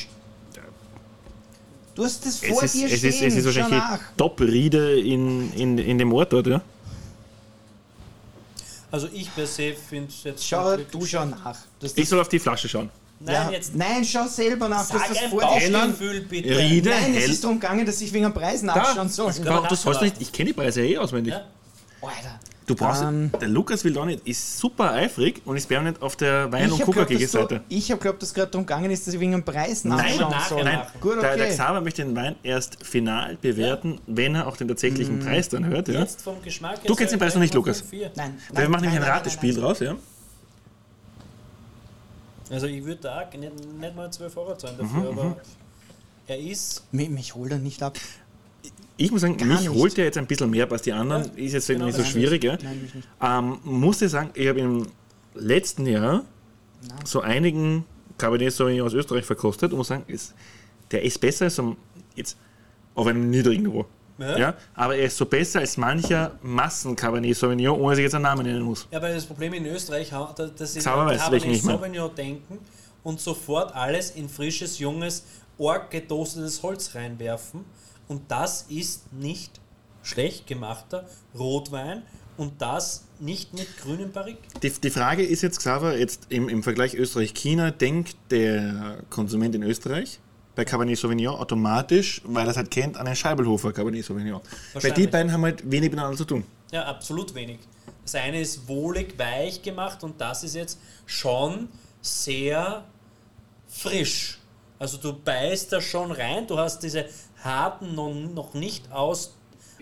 Du hast das vor es dir ist, stehen, es ist, es ist wahrscheinlich die Top-Riede in, in, in dem Ort dort, ja? Also ich per se finde es jetzt... Schau, du schau nach. Ich soll auf die Flasche schauen. Nein, ja. jetzt Nein schau selber nach, dass das vor dir steht. Bitte. Riede, Nein, es ist darum gegangen, dass ich wegen einem Preis nachschauen soll. Du sollst nicht, ich kenne die Preise ja eh auswendig. Ja? Alter. Du brauchst, um, der Lukas will da nicht, ist super eifrig und ist permanent auf der Wein- und Coca-Gegenseite. Ich habe glaubt, dass gerade darum gegangen ist, dass ich wegen dem Preis nachschauen nein, soll. Nein, gut, okay. der, der Xaver möchte den Wein erst final bewerten, ja. wenn er auch den tatsächlichen mm. Preis dann hört. Ja. Jetzt vom Geschmack du kennst den Preis noch nicht, Lukas. Nein, nein, wir machen nämlich ein Ratespiel draus. Ja. Also ich würde da nicht, nicht mal zwölf Euro zahlen dafür, mhm, aber mhm. er ist... Mich, mich holt er nicht ab. Ich muss sagen, Gar mich nicht. Holt er jetzt ein bisschen mehr als die anderen. Ja, ist jetzt genau, nicht so schwierig. Ja. Nein, nicht. Ähm, muss ich sagen, ich habe im letzten Jahr Nein. so einigen Cabernet Sauvignon aus Österreich verkostet und muss sagen, ist, der ist besser als jetzt auf einem niedrigen Niveau. Ja. Ja, aber er ist so besser als mancher Massen-Cabernet Sauvignon, ohne dass ich jetzt einen Namen nennen muss. Ja, aber das Problem in Österreich, dass sie an Cabernet Sauvignon denken und sofort alles in frisches, junges, arg gedostetes Holz reinwerfen. Und das ist nicht schlecht gemachter Rotwein und das nicht mit grünem Barrique. Die, die Frage ist jetzt, Xaver, jetzt im, im Vergleich Österreich-China, denkt der Konsument in Österreich bei Cabernet Sauvignon automatisch, weil er es halt kennt, an den Scheibelhofer Cabernet Sauvignon. Weil die beiden haben halt wenig miteinander zu tun. Ja, absolut wenig. Das eine ist wohlig, weich gemacht und das ist jetzt schon sehr frisch. Also du beißt da schon rein, du hast diese harten, noch nicht aus,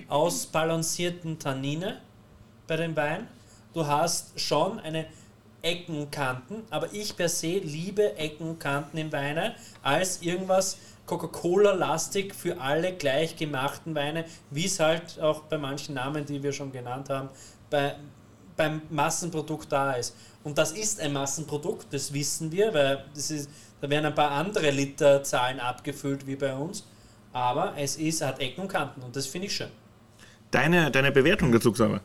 ausbalancierten Tannine bei dem Wein. Du hast schon eine Ecken und Kanten, aber ich per se liebe Ecken und Kanten im Weine als irgendwas Coca-Cola-lastig für alle gleich gemachten Weine, wie es halt auch bei manchen Namen, die wir schon genannt haben, bei beim Massenprodukt da ist. Und das ist ein Massenprodukt, das wissen wir, weil das ist, da werden ein paar andere Literzahlen abgefüllt wie bei uns, aber es ist, hat Ecken und Kanten und das finde ich schön. Deine, deine Bewertung dazu, Xaver?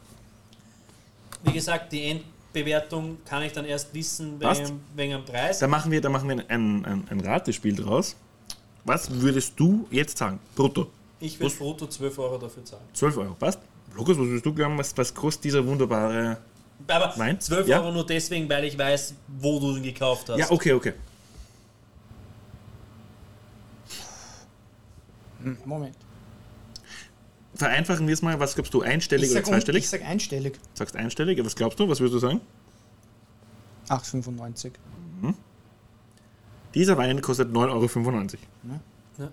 Wie gesagt, die Endbewertung kann ich dann erst wissen wegen, wegen dem Preis. Da machen wir, da machen wir ein, ein, ein Ratespiel draus. Was würdest du jetzt sagen, brutto? Ich würde brutto zwölf Euro dafür zahlen. zwölf Euro, passt? Lukas, was würdest du glauben, was, was kostet dieser wunderbare Aber Wein? zwölf ja? Euro nur deswegen, weil ich weiß, wo du ihn gekauft hast. Ja, okay, okay. Moment. Vereinfachen wir es mal. Was glaubst du, einstellig oder zweistellig? Ich sag einstellig. Sagst einstellig? Was glaubst du? Was würdest du sagen? acht Euro fünfundneunzig. Mhm. Dieser Wein kostet neun Euro fünfundneunzig. Ja.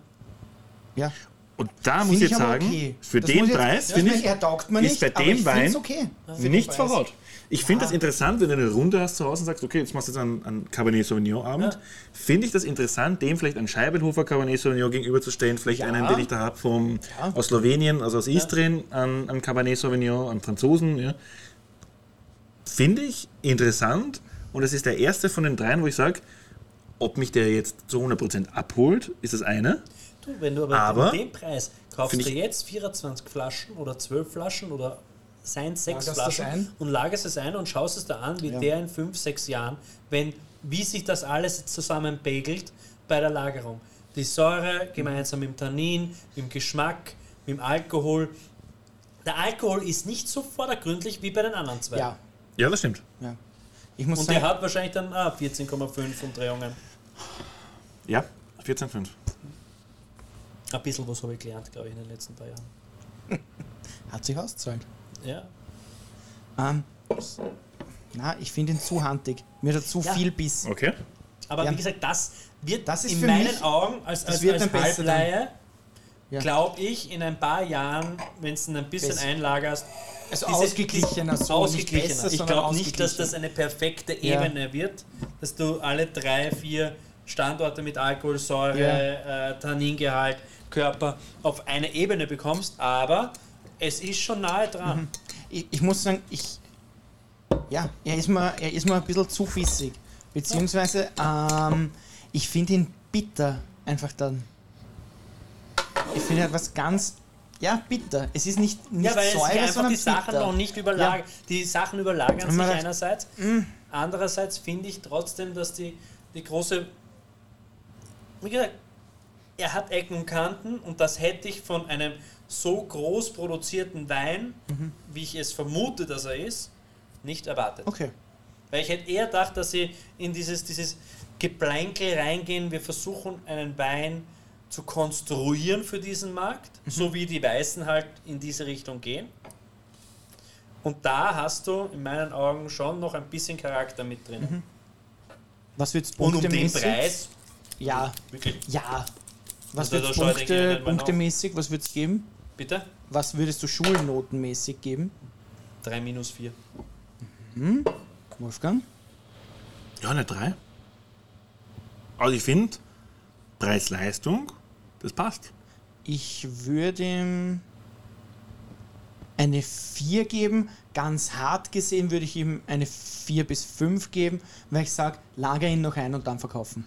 Ja. Und da das muss ich jetzt sagen, okay. für das den jetzt, Preis finde ich, er taugt man ist nicht, bei dem Wein okay. nichts verraut. Ich ja. finde das interessant, wenn du eine Runde hast zu Hause und sagst, okay, jetzt machst du jetzt einen, einen Cabernet Sauvignon Abend. Ja. Finde ich das interessant, dem vielleicht einen Scheibenhofer Cabernet Sauvignon gegenüberzustellen, vielleicht ja. einen, den ich da habe vom ja. aus Slowenien, also aus Istrien, ja. an, an Cabernet Sauvignon, an Franzosen. Ja. Finde ich interessant und es ist der erste von den dreien, wo ich sage, ob mich der jetzt zu hundert Prozent abholt, ist das eine. Wenn du aber, aber mit dem Preis kaufst du jetzt vierundzwanzig Flaschen oder zwölf Flaschen oder seien sechs Flaschen und lagerst es ein und schaust es da an, wie ja. der in fünf, sechs Jahren, wenn, wie sich das alles zusammenpegelt bei der Lagerung. Die Säure gemeinsam mit dem Tannin, mit dem Geschmack, mit dem Alkohol. Der Alkohol ist nicht so vordergründlich wie bei den anderen zwei. Ja, ja das stimmt. Ja. Ich muss und sagen, der hat wahrscheinlich dann ah, vierzehn Komma fünf Umdrehungen. Ja, vierzehn Komma fünf. Ein bisschen was habe ich gelernt, glaube ich, in den letzten paar Jahren. Hat sich ausgezahlt. Ja. Ähm, na, ich finde ihn zu handig. Mir hat er zu ja. viel Biss. Okay. Aber ja. wie gesagt, das wird das ist in meinen mich, Augen als, als, als Halbleihe, ja. glaube ich, in ein paar Jahren, wenn du ihn ein bisschen besser. einlagerst, also ausgeglichener, so ausgeglichener. Nicht besser, ich glaube nicht, dass das eine perfekte ja. Ebene wird, dass du alle drei, vier Standorte mit Alkoholsäure, ja. äh, Tanningehalt, Körper auf eine Ebene bekommst, aber es ist schon nahe dran. Mhm. Ich, ich muss sagen, ich, ja, er ist mir, er ist mir ein bisschen zu fissig, beziehungsweise ähm, ich finde ihn bitter einfach dann. Ich finde halt was ganz, ja bitter, es ist nicht, nicht ja, weil Säure, es einfach sondern die bitter. Sachen noch nicht überlagern, ja. die Sachen überlagern sich das, einerseits, mh. andererseits finde ich trotzdem, dass die, die große, wie gesagt, er hat Ecken und Kanten und das hätte ich von einem so groß produzierten Wein, mhm. wie ich es vermute, dass er ist, nicht erwartet. Okay. Weil ich hätte eher gedacht, dass sie in dieses, dieses Geplänkel reingehen, wir versuchen einen Wein zu konstruieren für diesen Markt, mhm. so wie die Weißen halt in diese Richtung gehen. Und da hast du in meinen Augen schon noch ein bisschen Charakter mit drin. Mhm. Was wird's und um den Preis... Ja, wirklich? Ja. Was also wird Punkte, punktemäßig, was wird es geben? Bitte? Was würdest du schulnotenmäßig geben? drei minus vier. Mhm. Wolfgang? Ja, eine drei. Also ich finde, Preis-Leistung, das passt. Ich würde ihm eine vier geben. Ganz hart gesehen würde ich ihm eine vier bis fünf geben, weil ich sage, lager ihn noch ein und dann verkaufen.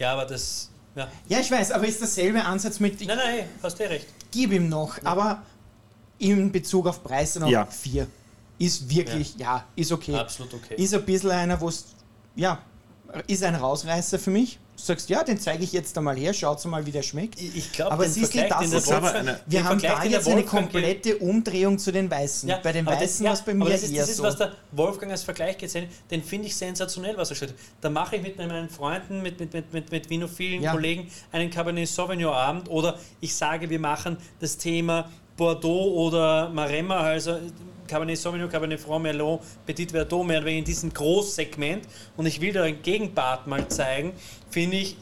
Ja, aber das... Ja. ja, ich weiß, aber ist dasselbe Ansatz mit... Nein, nein, hast du recht. Gib ihm noch, ja. aber in Bezug auf Preis noch ja. vier. Ist wirklich, ja. ja, ist okay. Absolut okay. Ist ein bisschen einer, wo es... Ja, ist ein Rausreißer für mich. Du sagst, ja, den zeige ich jetzt einmal her, schaut mal, wie der schmeckt. Ich, ich glaube, aber es ist nicht das, was wir den haben da jetzt eine komplette Umdrehung zu den Weißen. Ja, bei den Weißen war es ja, bei mir das ist, eher das ist, so. Was der Wolfgang als Vergleich gesehen hat, den finde ich sensationell, was er schreibt. Da mache ich mit meinen Freunden, mit, mit, mit, mit, mit vinophilen ja. Kollegen einen Cabernet Sauvignon Abend oder ich sage, wir machen das Thema Bordeaux oder Maremma, also Cabernet Sauvignon, Cabernet Franc, Merlot, Petit Verdot, mehr oder weniger in diesem Großsegment und ich will da einen Gegenpart mal zeigen, finde ich,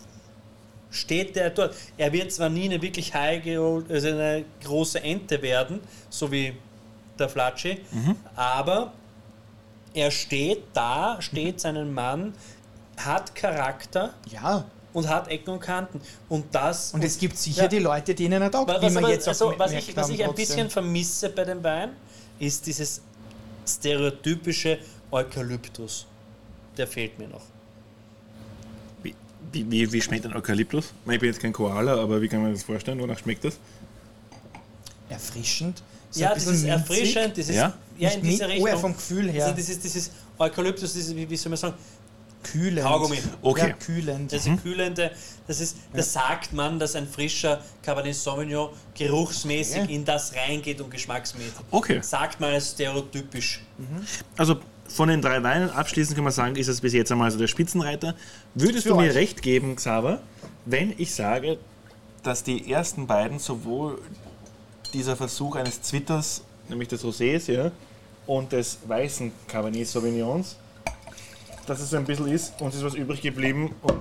steht der dort. Er wird zwar nie eine wirklich high, also eine große Ente werden, so wie der Flatschi, mhm. aber er steht da, steht seinen Mann, hat Charakter. Ja. Und hat Ecken und Kanten. Und das... Und es gibt sicher ja, die Leute, die ihnen auch... Was, was, was, also, was ich, was ich ein bisschen vermisse bei dem Wein, ist dieses stereotypische Eukalyptus. Der fehlt mir noch. Wie, wie, wie schmeckt ein Eukalyptus? Ich bin jetzt kein Koala, aber wie kann man das vorstellen? Wonach schmeckt das? Erfrischend. So ja, das ist erfrischend. Das ist, ja? ja, in dieser Richtung. Oh, vom Gefühl her. Das ist, das ist Eukalyptus, das ist, wie soll man sagen, kühlend. Kaugummi. Okay. Ja, kühlend. Das ist mhm. kühlende. Das ist, das ja. sagt man, dass ein frischer Cabernet Sauvignon geruchsmäßig okay. in das reingeht und geschmacksmäßig. Okay. Sagt man als stereotypisch. Mhm. Also von den drei Weinen abschließend kann man sagen, ist das bis jetzt einmal so der Spitzenreiter. Würdest Für du mir euch. recht geben, Xaver, wenn ich sage, dass die ersten beiden sowohl dieser Versuch eines Zwitters, nämlich des Rosés, ja, und des weißen Cabernet Sauvignons, dass es so ein bisschen ist, uns ist was übrig geblieben und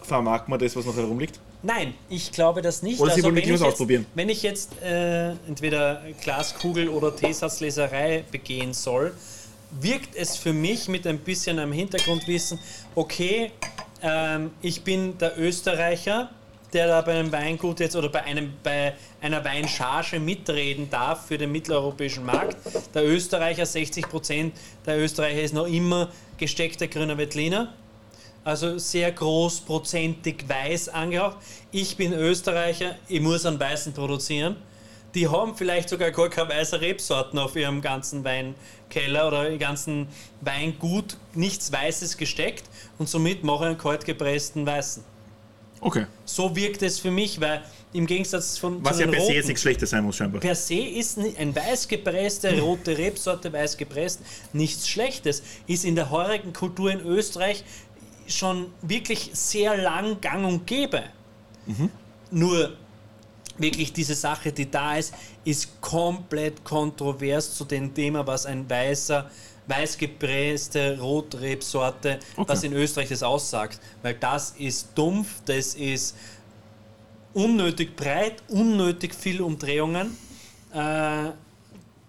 vermag man das, was noch herumliegt? Nein, ich glaube das nicht. Oder also, Sie wollen mit uns ausprobieren? Wenn ich jetzt äh, entweder Glaskugel oder Teesatzleserei begehen soll, wirkt es für mich mit ein bisschen einem Hintergrundwissen, okay, ähm, ich bin der Österreicher, der da bei einem Weingut jetzt oder bei, einem, bei einer Weinscharge mitreden darf für den mitteleuropäischen Markt. Der Österreicher, sechzig Prozent der Österreicher ist noch immer gesteckter Grüner Veltliner, also sehr großprozentig weiß angehaucht. Ich bin Österreicher, ich muss einen Weißen produzieren. Die haben vielleicht sogar gar keine weiße Rebsorten auf ihrem ganzen Weinkeller oder im ganzen Weingut, nichts Weißes gesteckt und somit mache ich einen kalt gepressten Weißen. Okay. So wirkt es für mich, weil im Gegensatz von was zu den ja per se jetzt nichts Schlechtes sein muss scheinbar. Per se ist ein weiß gepresste, rote Rebsorte weiß gepresst, nichts Schlechtes. Ist in der heurigen Kultur in Österreich schon wirklich sehr lang gang und gäbe. Mhm. Nur wirklich diese Sache, die da ist, ist komplett kontrovers zu dem Thema, was ein weißer weiß gepresste Rotrebsorte, okay. was in Österreich das aussagt. Weil das ist dumpf, das ist unnötig breit, unnötig viel Umdrehungen. Äh, da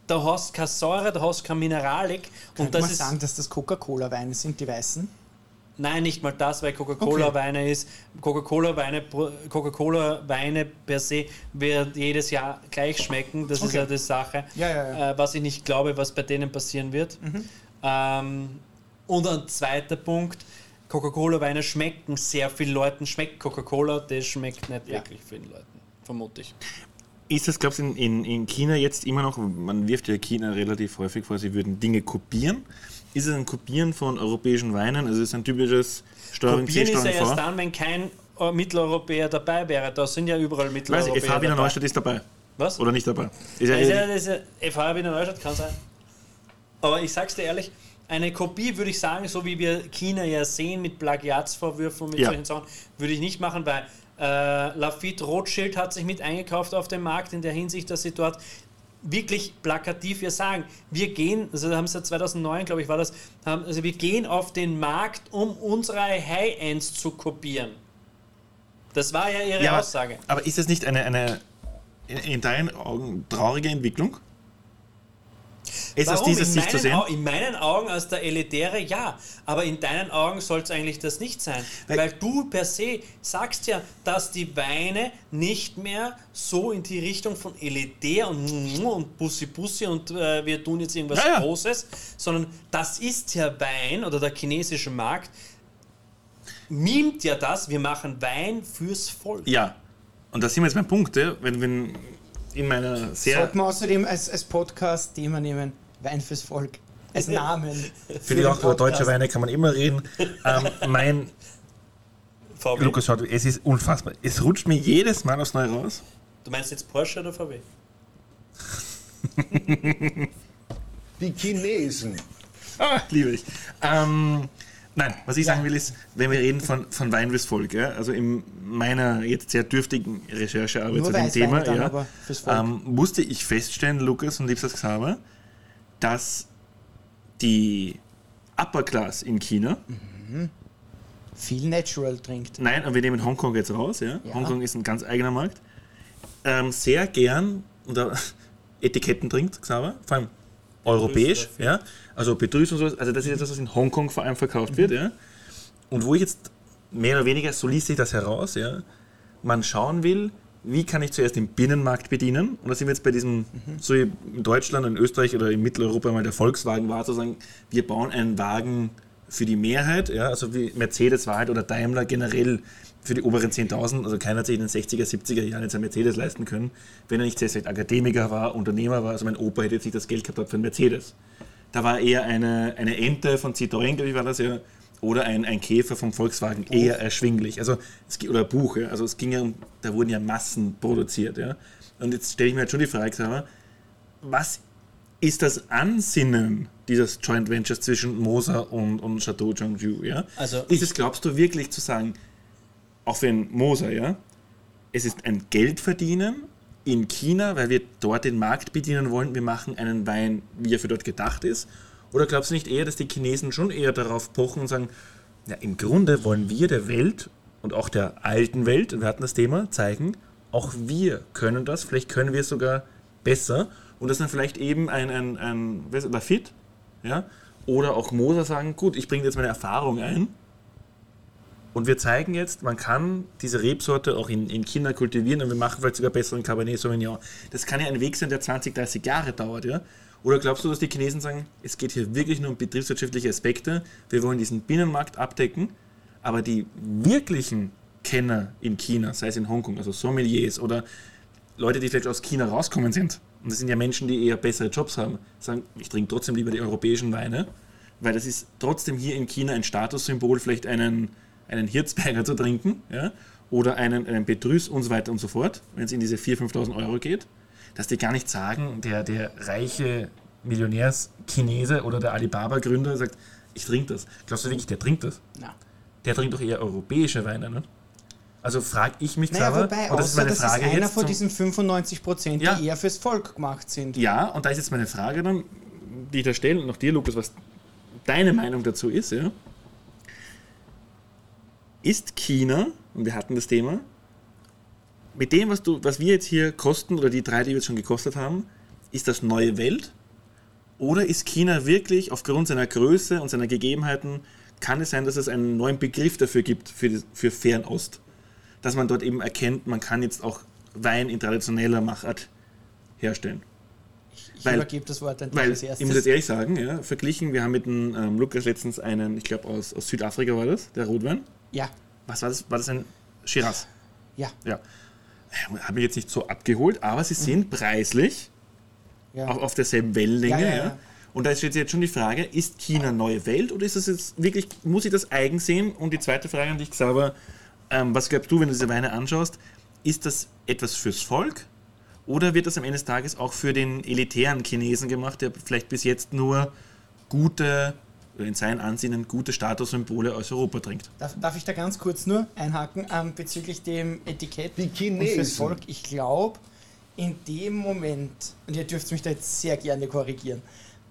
hast du keine Säure, da hast du keine Mineralik. Könnte man sagen, dass das Coca-Cola-Weine sind, die Weißen? Nein, nicht mal das, weil Coca-Cola-Weine okay. ist. Coca-Cola-Weine, Coca-Cola-Weine per se wird jedes Jahr gleich schmecken. Das okay. ist ja die Sache, ja, ja, ja. Äh, was ich nicht glaube, was bei denen passieren wird. Mhm. Ähm, und ein zweiter Punkt, Coca-Cola-Weine schmecken sehr vielen Leuten. Schmeckt Coca-Cola, das schmeckt nicht ja. wirklich vielen Leuten, vermute ich. Ist das, glaubst du, in, in, in China jetzt immer noch, man wirft ja China relativ häufig vor, sie würden Dinge kopieren. Ist es ein Kopieren von europäischen Weinen? Also ist es ein typisches Steuerung C, Steuerung V? Kopieren ist ja erst dann, wenn kein Mitteleuropäer dabei wäre. Da sind ja überall Mitteleuropäer dabei. F H Wiener Neustadt ist dabei. Was? Oder nicht dabei. Ist ja ja, ist ja, ist ja, F H Wiener Neustadt kann sein. Aber ich sag's dir ehrlich, eine Kopie würde ich sagen, so wie wir China ja sehen, mit Plagiatsvorwürfen und mit ja. solchen Sachen, würde ich nicht machen, weil äh, Lafite Rothschild hat sich mit eingekauft auf dem Markt in der Hinsicht, dass sie dort wirklich plakativ wir sagen, wir gehen, also da haben sie ja zweitausendneun, glaube ich, war das, haben, also wir gehen auf den Markt, um unsere High-Ends zu kopieren. Das war ja ihre ja, Aussage. Aber ist das nicht eine, eine in, in deinen Augen traurige Entwicklung? Ist Warum? Aus dieser Sicht zu sehen? Au- in meinen Augen aus der Elitäre ja, aber in deinen Augen soll es eigentlich das nicht sein, weil, weil du per se sagst ja, dass die Weine nicht mehr so in die Richtung von Elitär und, und Bussi Bussi und äh, wir tun jetzt irgendwas ja, ja. Großes, sondern das ist ja Wein oder der chinesische Markt mimt ja das, wir machen Wein fürs Volk. Ja, und da sind wir jetzt beim Punkt, ja? wenn wenn in meiner sehr Sollten wir außerdem als, als Podcast-Thema nehmen, Wein fürs Volk, als Namen. Für die auch über deutsche Weine kann man immer reden. ähm, mein V W. Lukas, es ist unfassbar. Es rutscht mir jedes Mal aufs Neue raus. Du meinst jetzt Porsche oder V W? Die Chinesen. Ah, liebe ich. Ähm, nein, was ich ja. sagen will ist, wenn wir reden von, von Wein fürs Volk, ja, also in meiner jetzt sehr dürftigen Recherchearbeit Nur zu dem Thema, dann, ja, ähm, musste ich feststellen, Lukas und liebstes Xaver, dass die Upper Class in China mhm. viel Natural trinkt. Nein, aber wir nehmen Hongkong jetzt raus, ja. ja. Hongkong ist ein ganz eigener Markt. Ähm, sehr gern unter Etiketten trinkt, Xaver, vor allem europäisch, ja, also Petrus und sowas, also das ist jetzt das, was in Hongkong vor allem verkauft mhm. wird, ja, und wo ich jetzt mehr oder weniger, so liest sich das heraus, ja, man schauen will, wie kann ich zuerst den Binnenmarkt bedienen? Und da sind wir jetzt bei diesem, mhm. so in Deutschland, in Österreich oder in Mitteleuropa mal der Volkswagen war, zu sagen, wir bauen einen Wagen für die Mehrheit, ja, also wie Mercedes war halt oder Daimler generell für die oberen zehntausend, also keiner hat sich in den sechziger, siebziger Jahren jetzt einen Mercedes leisten können, wenn er nicht selbst Akademiker war, Unternehmer war, also mein Opa hätte jetzt nicht das Geld gehabt für einen Mercedes. Da war eher eine, eine Ente von Citroën, glaube ich, war das ja, oder ein, ein Käfer vom Volkswagen Buch. Eher erschwinglich. Also, es, oder Buch, ja. Also es ging ja, da wurden ja Massen produziert. Ja. Und jetzt stelle ich mir halt schon die Frage, Xaver, was ist das Ansinnen dieses Joint Ventures zwischen Moser und, und Château Changyu? Ja? Also ist es, glaubst du, wirklich zu sagen, auch wenn Moser, ja, es ist ein Geldverdienen in China, weil wir dort den Markt bedienen wollen, wir machen einen Wein, wie er für dort gedacht ist? Oder glaubst du nicht eher, dass die Chinesen schon eher darauf pochen und sagen, ja, im Grunde wollen wir der Welt und auch der alten Welt, wir hatten das Thema, zeigen, auch wir können das, vielleicht können wir es sogar besser. Und dass dann vielleicht eben ein, ein, ein, ein Lafite, ja, oder auch Moser sagen, gut, ich bringe jetzt meine Erfahrung ein und wir zeigen jetzt, man kann diese Rebsorte auch in, in China kultivieren und wir machen vielleicht sogar besseren Cabernet Sauvignon. Das kann ja ein Weg sein, der zwanzig, dreißig Jahre dauert, ja. Oder glaubst du, dass die Chinesen sagen, es geht hier wirklich nur um betriebswirtschaftliche Aspekte, wir wollen diesen Binnenmarkt abdecken, aber die wirklichen Kenner in China, sei es in Hongkong, also Sommeliers oder Leute, die vielleicht aus China rauskommen sind, und das sind ja Menschen, die eher bessere Jobs haben, sagen, ich trinke trotzdem lieber die europäischen Weine, weil das ist trotzdem hier in China ein Statussymbol, vielleicht einen, einen Hirzberger zu trinken, ja, oder einen, einen Petrus und so weiter und so fort, wenn es in diese viertausend, fünftausend Euro geht. Dass die gar nicht sagen, der, der reiche Millionärs-Chinese oder der Alibaba-Gründer sagt, ich trinke das. Glaubst du wirklich, der trinkt das? Nein. Der trinkt doch eher europäische Weine, ne? Also frage ich mich, naja, Xaver, wobei, und das ist meine Frage jetzt. Einer von diesen fünfundneunzig Prozent, ja, die eher fürs Volk gemacht sind. Ja, und da ist jetzt meine Frage dann, die ich da stelle, und auch dir, Lukas, was deine Meinung dazu ist, ja? Ist China, und wir hatten das Thema, mit dem, was, du, was wir jetzt hier kosten, oder die drei, die wir jetzt schon gekostet haben, ist das neue Welt? Oder ist China wirklich, aufgrund seiner Größe und seiner Gegebenheiten, kann es sein, dass es einen neuen Begriff dafür gibt, für, die, für Fernost? Dass man dort eben erkennt, man kann jetzt auch Wein in traditioneller Machart herstellen. Ich, ich weil, übergebe das Wort an dich als erstes. Ich muss jetzt ehrlich sagen, ja, verglichen, wir haben mit dem ähm, Lukas letztens einen, ich glaube aus, aus Südafrika war das, der Rotwein. Ja. Was war das? War das ein Shiraz? Ja. Ja. Habe ich jetzt nicht so abgeholt, aber sie sind mhm. preislich ja. auch auf derselben Wellenlänge. Ja, ja, ja. Ja. Und da steht jetzt schon die Frage, ist China neue Welt oder ist das jetzt wirklich, muss ich das eigen sehen? Und die zweite Frage an dich, Xaver, ähm, was glaubst du, wenn du diese Weine anschaust, ist das etwas fürs Volk oder wird das am Ende des Tages auch für den elitären Chinesen gemacht, der vielleicht bis jetzt nur gute, oder in seinen Ansinnen gute Statussymbole aus Europa trinkt. Darf, darf ich da ganz kurz nur einhaken ähm, bezüglich dem Etikett und fürs Volk? Ich glaube, in dem Moment, und ihr dürft mich da jetzt sehr gerne korrigieren,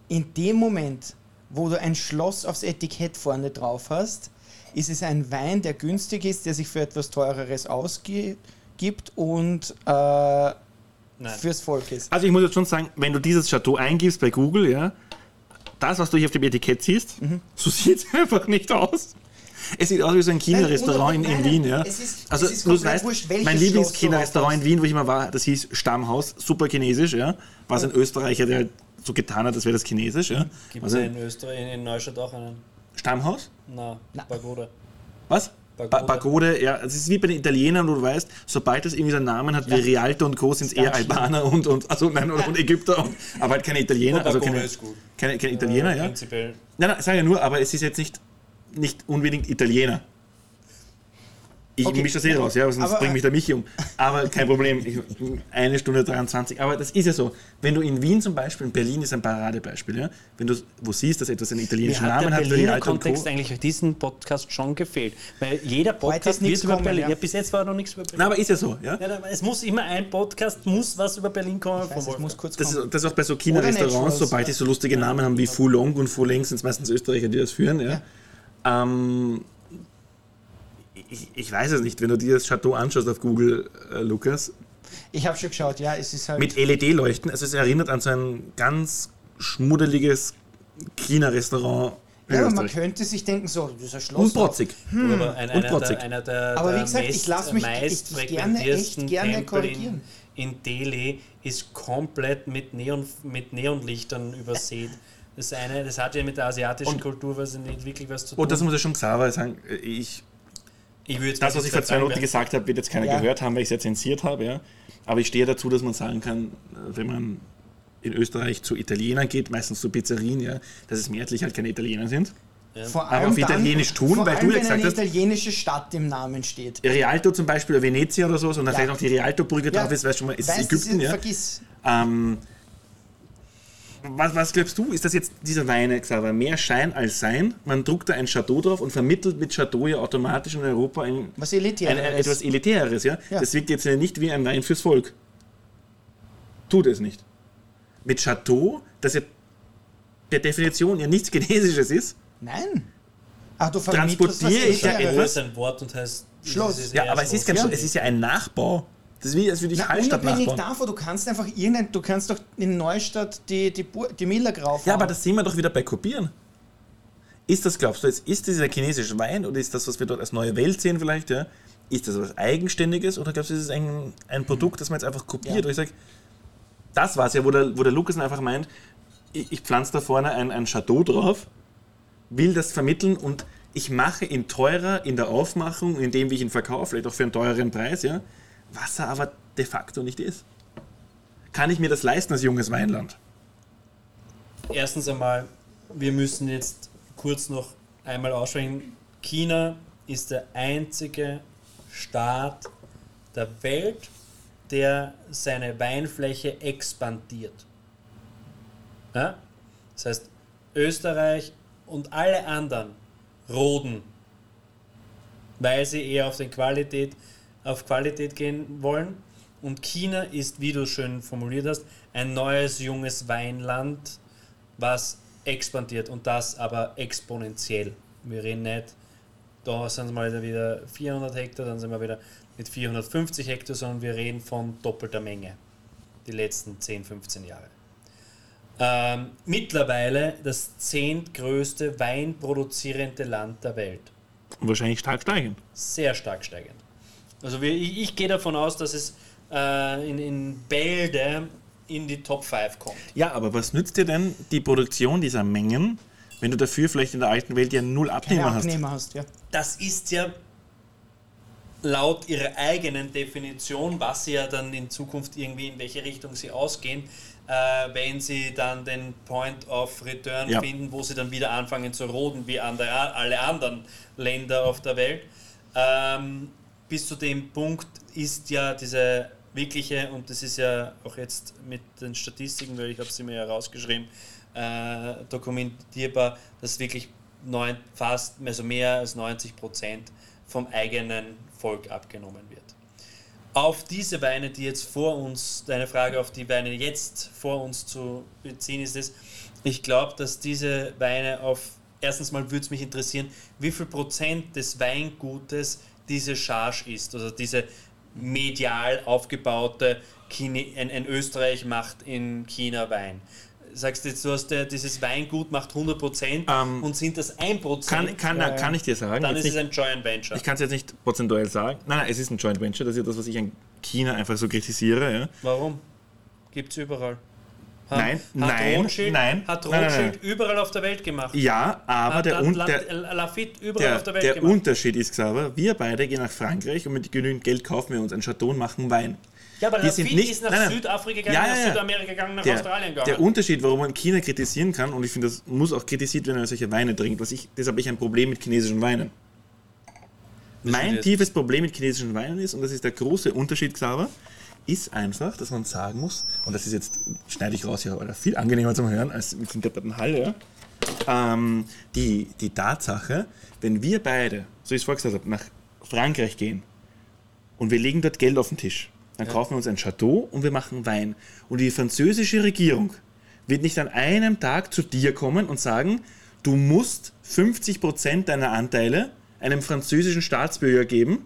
in dem Moment, wo du ein Schloss aufs Etikett vorne drauf hast, ist es ein Wein, der günstig ist, der sich für etwas Teureres ausgibt und äh, fürs Volk ist. Also ich muss jetzt schon sagen, wenn du dieses Chateau eingibst bei Google, ja, das, was du hier auf dem Etikett siehst, mhm. so sieht es einfach nicht aus. Es sieht aus wie so ein China-Restaurant in, in Wien. Ja. Es ist, also, es ist du weißt, wurscht, mein Lieblings-China-Restaurant in Wien, wo ich mal war, das hieß Stammhaus, super chinesisch. Ja. War es oh. ein Österreicher, der halt so getan hat, das wäre das Chinesisch. Ja. Gibt es also, in Österreich, in Neustadt auch einen? Stammhaus? Nein, Pagode. Was? Pagode. Pagode, ja. Es ist wie bei den Italienern, wo du weißt, sobald das irgendwie seinen Namen hat, ja. wie Rialto und Co. sind es eher Albaner und, und, also, nein, und, und Ägypter, und, aber halt keine Italiener. Also keine, ist gut. Keine, keine Italiener, äh, ja. Prinzipiell. Nein, nein, sag ja nur, aber es ist jetzt nicht, nicht unbedingt Italiener. Ich okay. mische das eh raus, ja, sonst bringt mich der Michi um. Aber kein Problem, ich, eine Stunde dreiundzwanzig. Aber das ist ja so, wenn du in Wien zum Beispiel, in Berlin ist ein Paradebeispiel, ja, wenn du wo siehst, dass etwas einen italienischen Namen hat. Mir hat der Berliner Kontext eigentlich diesen Podcast schon gefehlt, weil jeder Podcast wird über kommen, Berlin, ja. Ja, bis jetzt war noch nichts über Berlin. Nein, aber ist ja so, ja. ja es muss immer ein Podcast, muss was über Berlin kommen. Ich weiß, von ich muss kurz das, ist, das ist auch bei so China-Restaurants, sobald die so lustige ja. Namen haben wie ja. Fulong und Fuleng, sind es meistens Österreicher, die das führen, ja. ja. Ähm, Ich, ich weiß es nicht, wenn du dir das Chateau anschaust auf Google, äh, Lukas. Ich habe schon geschaut, ja, es ist halt... Mit L E D-Leuchten, also es erinnert an so ein ganz schmuddeliges China-Restaurant Ja, aber man könnte sich denken, so, dieser Schloss. Und protzig. Hm. Und einer protzig. Der, einer der, aber wie gesagt, ich lasse mich meist ich gerne, echt gerne korrigieren. In, in Delhi ist komplett mit, Neon, mit Neonlichtern übersät. Das eine, das hat ja mit der asiatischen und, Kultur was nicht wirklich was zu tun. Und das muss ich schon Xaver sagen, ich... Ich jetzt das, was ich vor zwei Minuten gesagt habe, wird jetzt keiner ja. gehört haben, weil ich es ja zensiert habe. Ja. Aber ich stehe dazu, dass man sagen kann, wenn man in Österreich zu Italienern geht, meistens zu Pizzerien, ja, dass es mehrheitlich halt keine Italiener sind. Ja. Vor allem aber auf Italienisch dann, tun, vor weil allem, du ja gesagt hast... eine italienische Stadt im Namen steht. Rialto zum Beispiel, oder Venezia oder so, sondern ja. vielleicht auch die Rialto-Brücke ja. drauf ist, weißt schon mal, ist weißt, Ägypten, ja. Vergiss. Ähm, Was, was glaubst du, ist das jetzt dieser Wein, Xaver, mehr Schein als Sein? Man druckt da ein Chateau drauf und vermittelt mit Chateau ja automatisch in Europa ein, was Elitäres. ein, ein etwas Elitäres. Ja? Ja. Das wirkt jetzt nicht wie ein Wein fürs Volk. Tut es nicht. Mit Chateau, das ja der Definition ja nichts Chinesisches ist. Nein. Ach, du transportiere ich ja etwas. Ein Wort und heißt Schloss. Ja, aber es ist, kein Schloss. Es ist ja ein Nachbau. Das ist für dich Na, unabhängig davon, du kannst einfach irgendein, du kannst doch in Neustadt die, die, die Miller raufhauen. Ja, aber das sehen wir doch wieder bei Kopieren. Ist das, glaubst du, jetzt, ist dieser chinesische Wein oder ist das, was wir dort als neue Welt sehen vielleicht, ja? Ist das was Eigenständiges oder glaubst du, ist es ein, ein Produkt, das man jetzt einfach kopiert? Ja. Und ich sage, das war es ja, wo der, wo der Lukas einfach meint, ich, ich pflanze da vorne ein, ein Chateau drauf, will das vermitteln und ich mache ihn teurer in der Aufmachung, indem ich ihn verkaufe, vielleicht auch für einen teureren Preis, ja? Was er aber de facto nicht ist. Kann ich mir das leisten als junges Weinland? Erstens einmal, wir müssen jetzt kurz noch einmal aussprechen, China ist der einzige Staat der Welt, der seine Weinfläche expandiert. Ja? Das heißt, Österreich und alle anderen roden, weil sie eher auf den Qualität auf Qualität gehen wollen. Und China ist, wie du schön formuliert hast, ein neues, junges Weinland, was expandiert und das aber exponentiell. Wir reden nicht, da sind wir mal wieder vierhundert Hektar, dann sind wir wieder mit vierhundertfünfzig Hektar, sondern wir reden von doppelter Menge die letzten zehn, fünfzehn Jahre. Ähm, mittlerweile das zehntgrößte weinproduzierende Land der Welt. Und wahrscheinlich stark steigend. Sehr stark steigend. Also wir, ich, ich gehe davon aus, dass es äh, in, in Bälde in die Top fünf kommt. Ja, aber was nützt dir denn die Produktion dieser Mengen, wenn du dafür vielleicht in der alten Welt ja null Abnehmer, Keine Abnehmer hast? hast ja. Das ist ja laut ihrer eigenen Definition, was sie ja dann in Zukunft irgendwie, in welche Richtung sie ausgehen, äh, wenn sie dann den Point of Return ja. finden, wo sie dann wieder anfangen zu roden, wie andere, alle anderen Länder auf der Welt. Ähm, Bis zu dem Punkt ist ja diese wirkliche, und das ist ja auch jetzt mit den Statistiken, weil ich habe sie mir ja rausgeschrieben, äh, dokumentierbar, dass wirklich neun, fast also mehr als neunzig Prozent vom eigenen Volk abgenommen wird. Auf diese Weine, die jetzt vor uns, deine Frage auf die Weine jetzt vor uns zu beziehen ist es, ich glaube, dass diese Weine auf, erstens mal würde es mich interessieren, wie viel Prozent des Weingutes diese Charge ist, also diese medial aufgebaute, Chine, ein, ein Österreich macht in China Wein. Sagst du jetzt, du hast ja, dieses Weingut macht hundert Prozent ähm, und sind das ein Prozent? Kann, kann, äh, kann ich dir sagen. Dann ist nicht, es ein Joint Venture. Ich kann es jetzt nicht prozentuell sagen. Nein, nein, es ist ein Joint Venture, das ist ja das, was ich an China einfach so kritisiere. Ja. Warum? Gibt es überall. Hat, nein, hat nein, Rothschild, nein, hat Rothschild nein, nein, nein. überall auf der Welt gemacht. Ja, aber hat, der, hat, Un- der, Lafite überall der, auf der, Welt der gemacht. Unterschied ist, Xaver, wir beide gehen nach Frankreich und mit genügend Geld kaufen wir uns ein Chateau und machen Wein. Ja, aber Lafite nicht, ist nach nein, nein. Südafrika gegangen, ja, nach ja, Südamerika gegangen, nach der, Australien gegangen. Der Unterschied, warum man China kritisieren kann, und ich finde, das muss auch kritisiert werden, wenn man solche Weine trinkt, was ich, deshalb habe ich ein Problem mit chinesischen Weinen. Wissen mein tiefes Problem mit chinesischen Weinen ist, und das ist der große Unterschied, Xaver, ist einfach, dass man sagen muss, und das ist jetzt, schneide ich raus hier, aber viel angenehmer zum Hören als mit dem Halle, ja. ähm, die, die Tatsache, wenn wir beide, so wie ich es vorgesagt habe, nach Frankreich gehen und wir legen dort Geld auf den Tisch, dann ja. kaufen wir uns ein Chateau und wir machen Wein. Und die französische Regierung wird nicht an einem Tag zu dir kommen und sagen, du musst fünfzig Prozent deiner Anteile einem französischen Staatsbürger geben,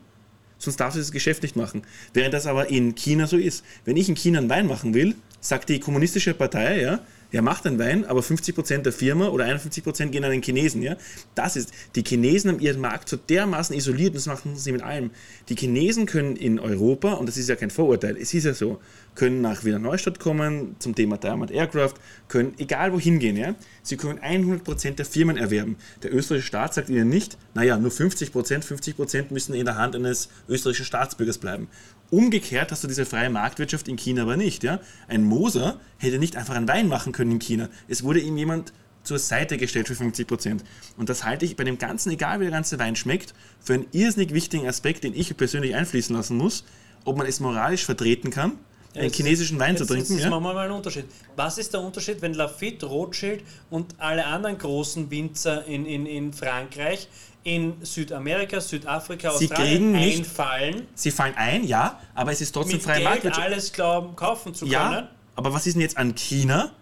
sonst darfst du das Geschäft nicht machen. Während das aber in China so ist. Wenn ich in China einen Wein machen will, sagt die kommunistische Partei, ja, der macht einen Wein, aber fünfzig Prozent der Firma oder einundfünfzig Prozent gehen an den Chinesen. Ja? Das ist, die Chinesen haben ihren Markt so dermaßen isoliert und das machen sie mit allem. Die Chinesen können in Europa, und das ist ja kein Vorurteil, es ist ja so, können nach Wiener Neustadt kommen, zum Thema Diamond Aircraft, können egal wohin gehen. Ja? Sie können hundert Prozent der Firmen erwerben. Der österreichische Staat sagt ihnen nicht, naja, nur fünfzig Prozent, fünfzig Prozent müssen in der Hand eines österreichischen Staatsbürgers bleiben. Umgekehrt hast du diese freie Marktwirtschaft in China aber nicht. Ja? Ein Moser hätte nicht einfach einen Wein machen können in China. Es wurde ihm jemand zur Seite gestellt für fünfzig Prozent. Und das halte ich bei dem Ganzen, egal wie der ganze Wein schmeckt, für einen irrsinnig wichtigen Aspekt, den ich persönlich einfließen lassen muss, ob man es moralisch vertreten kann, einen jetzt, chinesischen Wein jetzt, zu trinken. Jetzt, jetzt ja? Machen wir mal einen Unterschied. Was ist der Unterschied, wenn Lafite Rothschild und alle anderen großen Winzer in, in, in Frankreich, in Südamerika, Südafrika, sie Australien einfallen? Nicht, sie fallen ein, ja, aber es ist trotzdem freie Marktwirtschaft. Alles glauben, kaufen zu ja, können. Aber was ist denn jetzt an China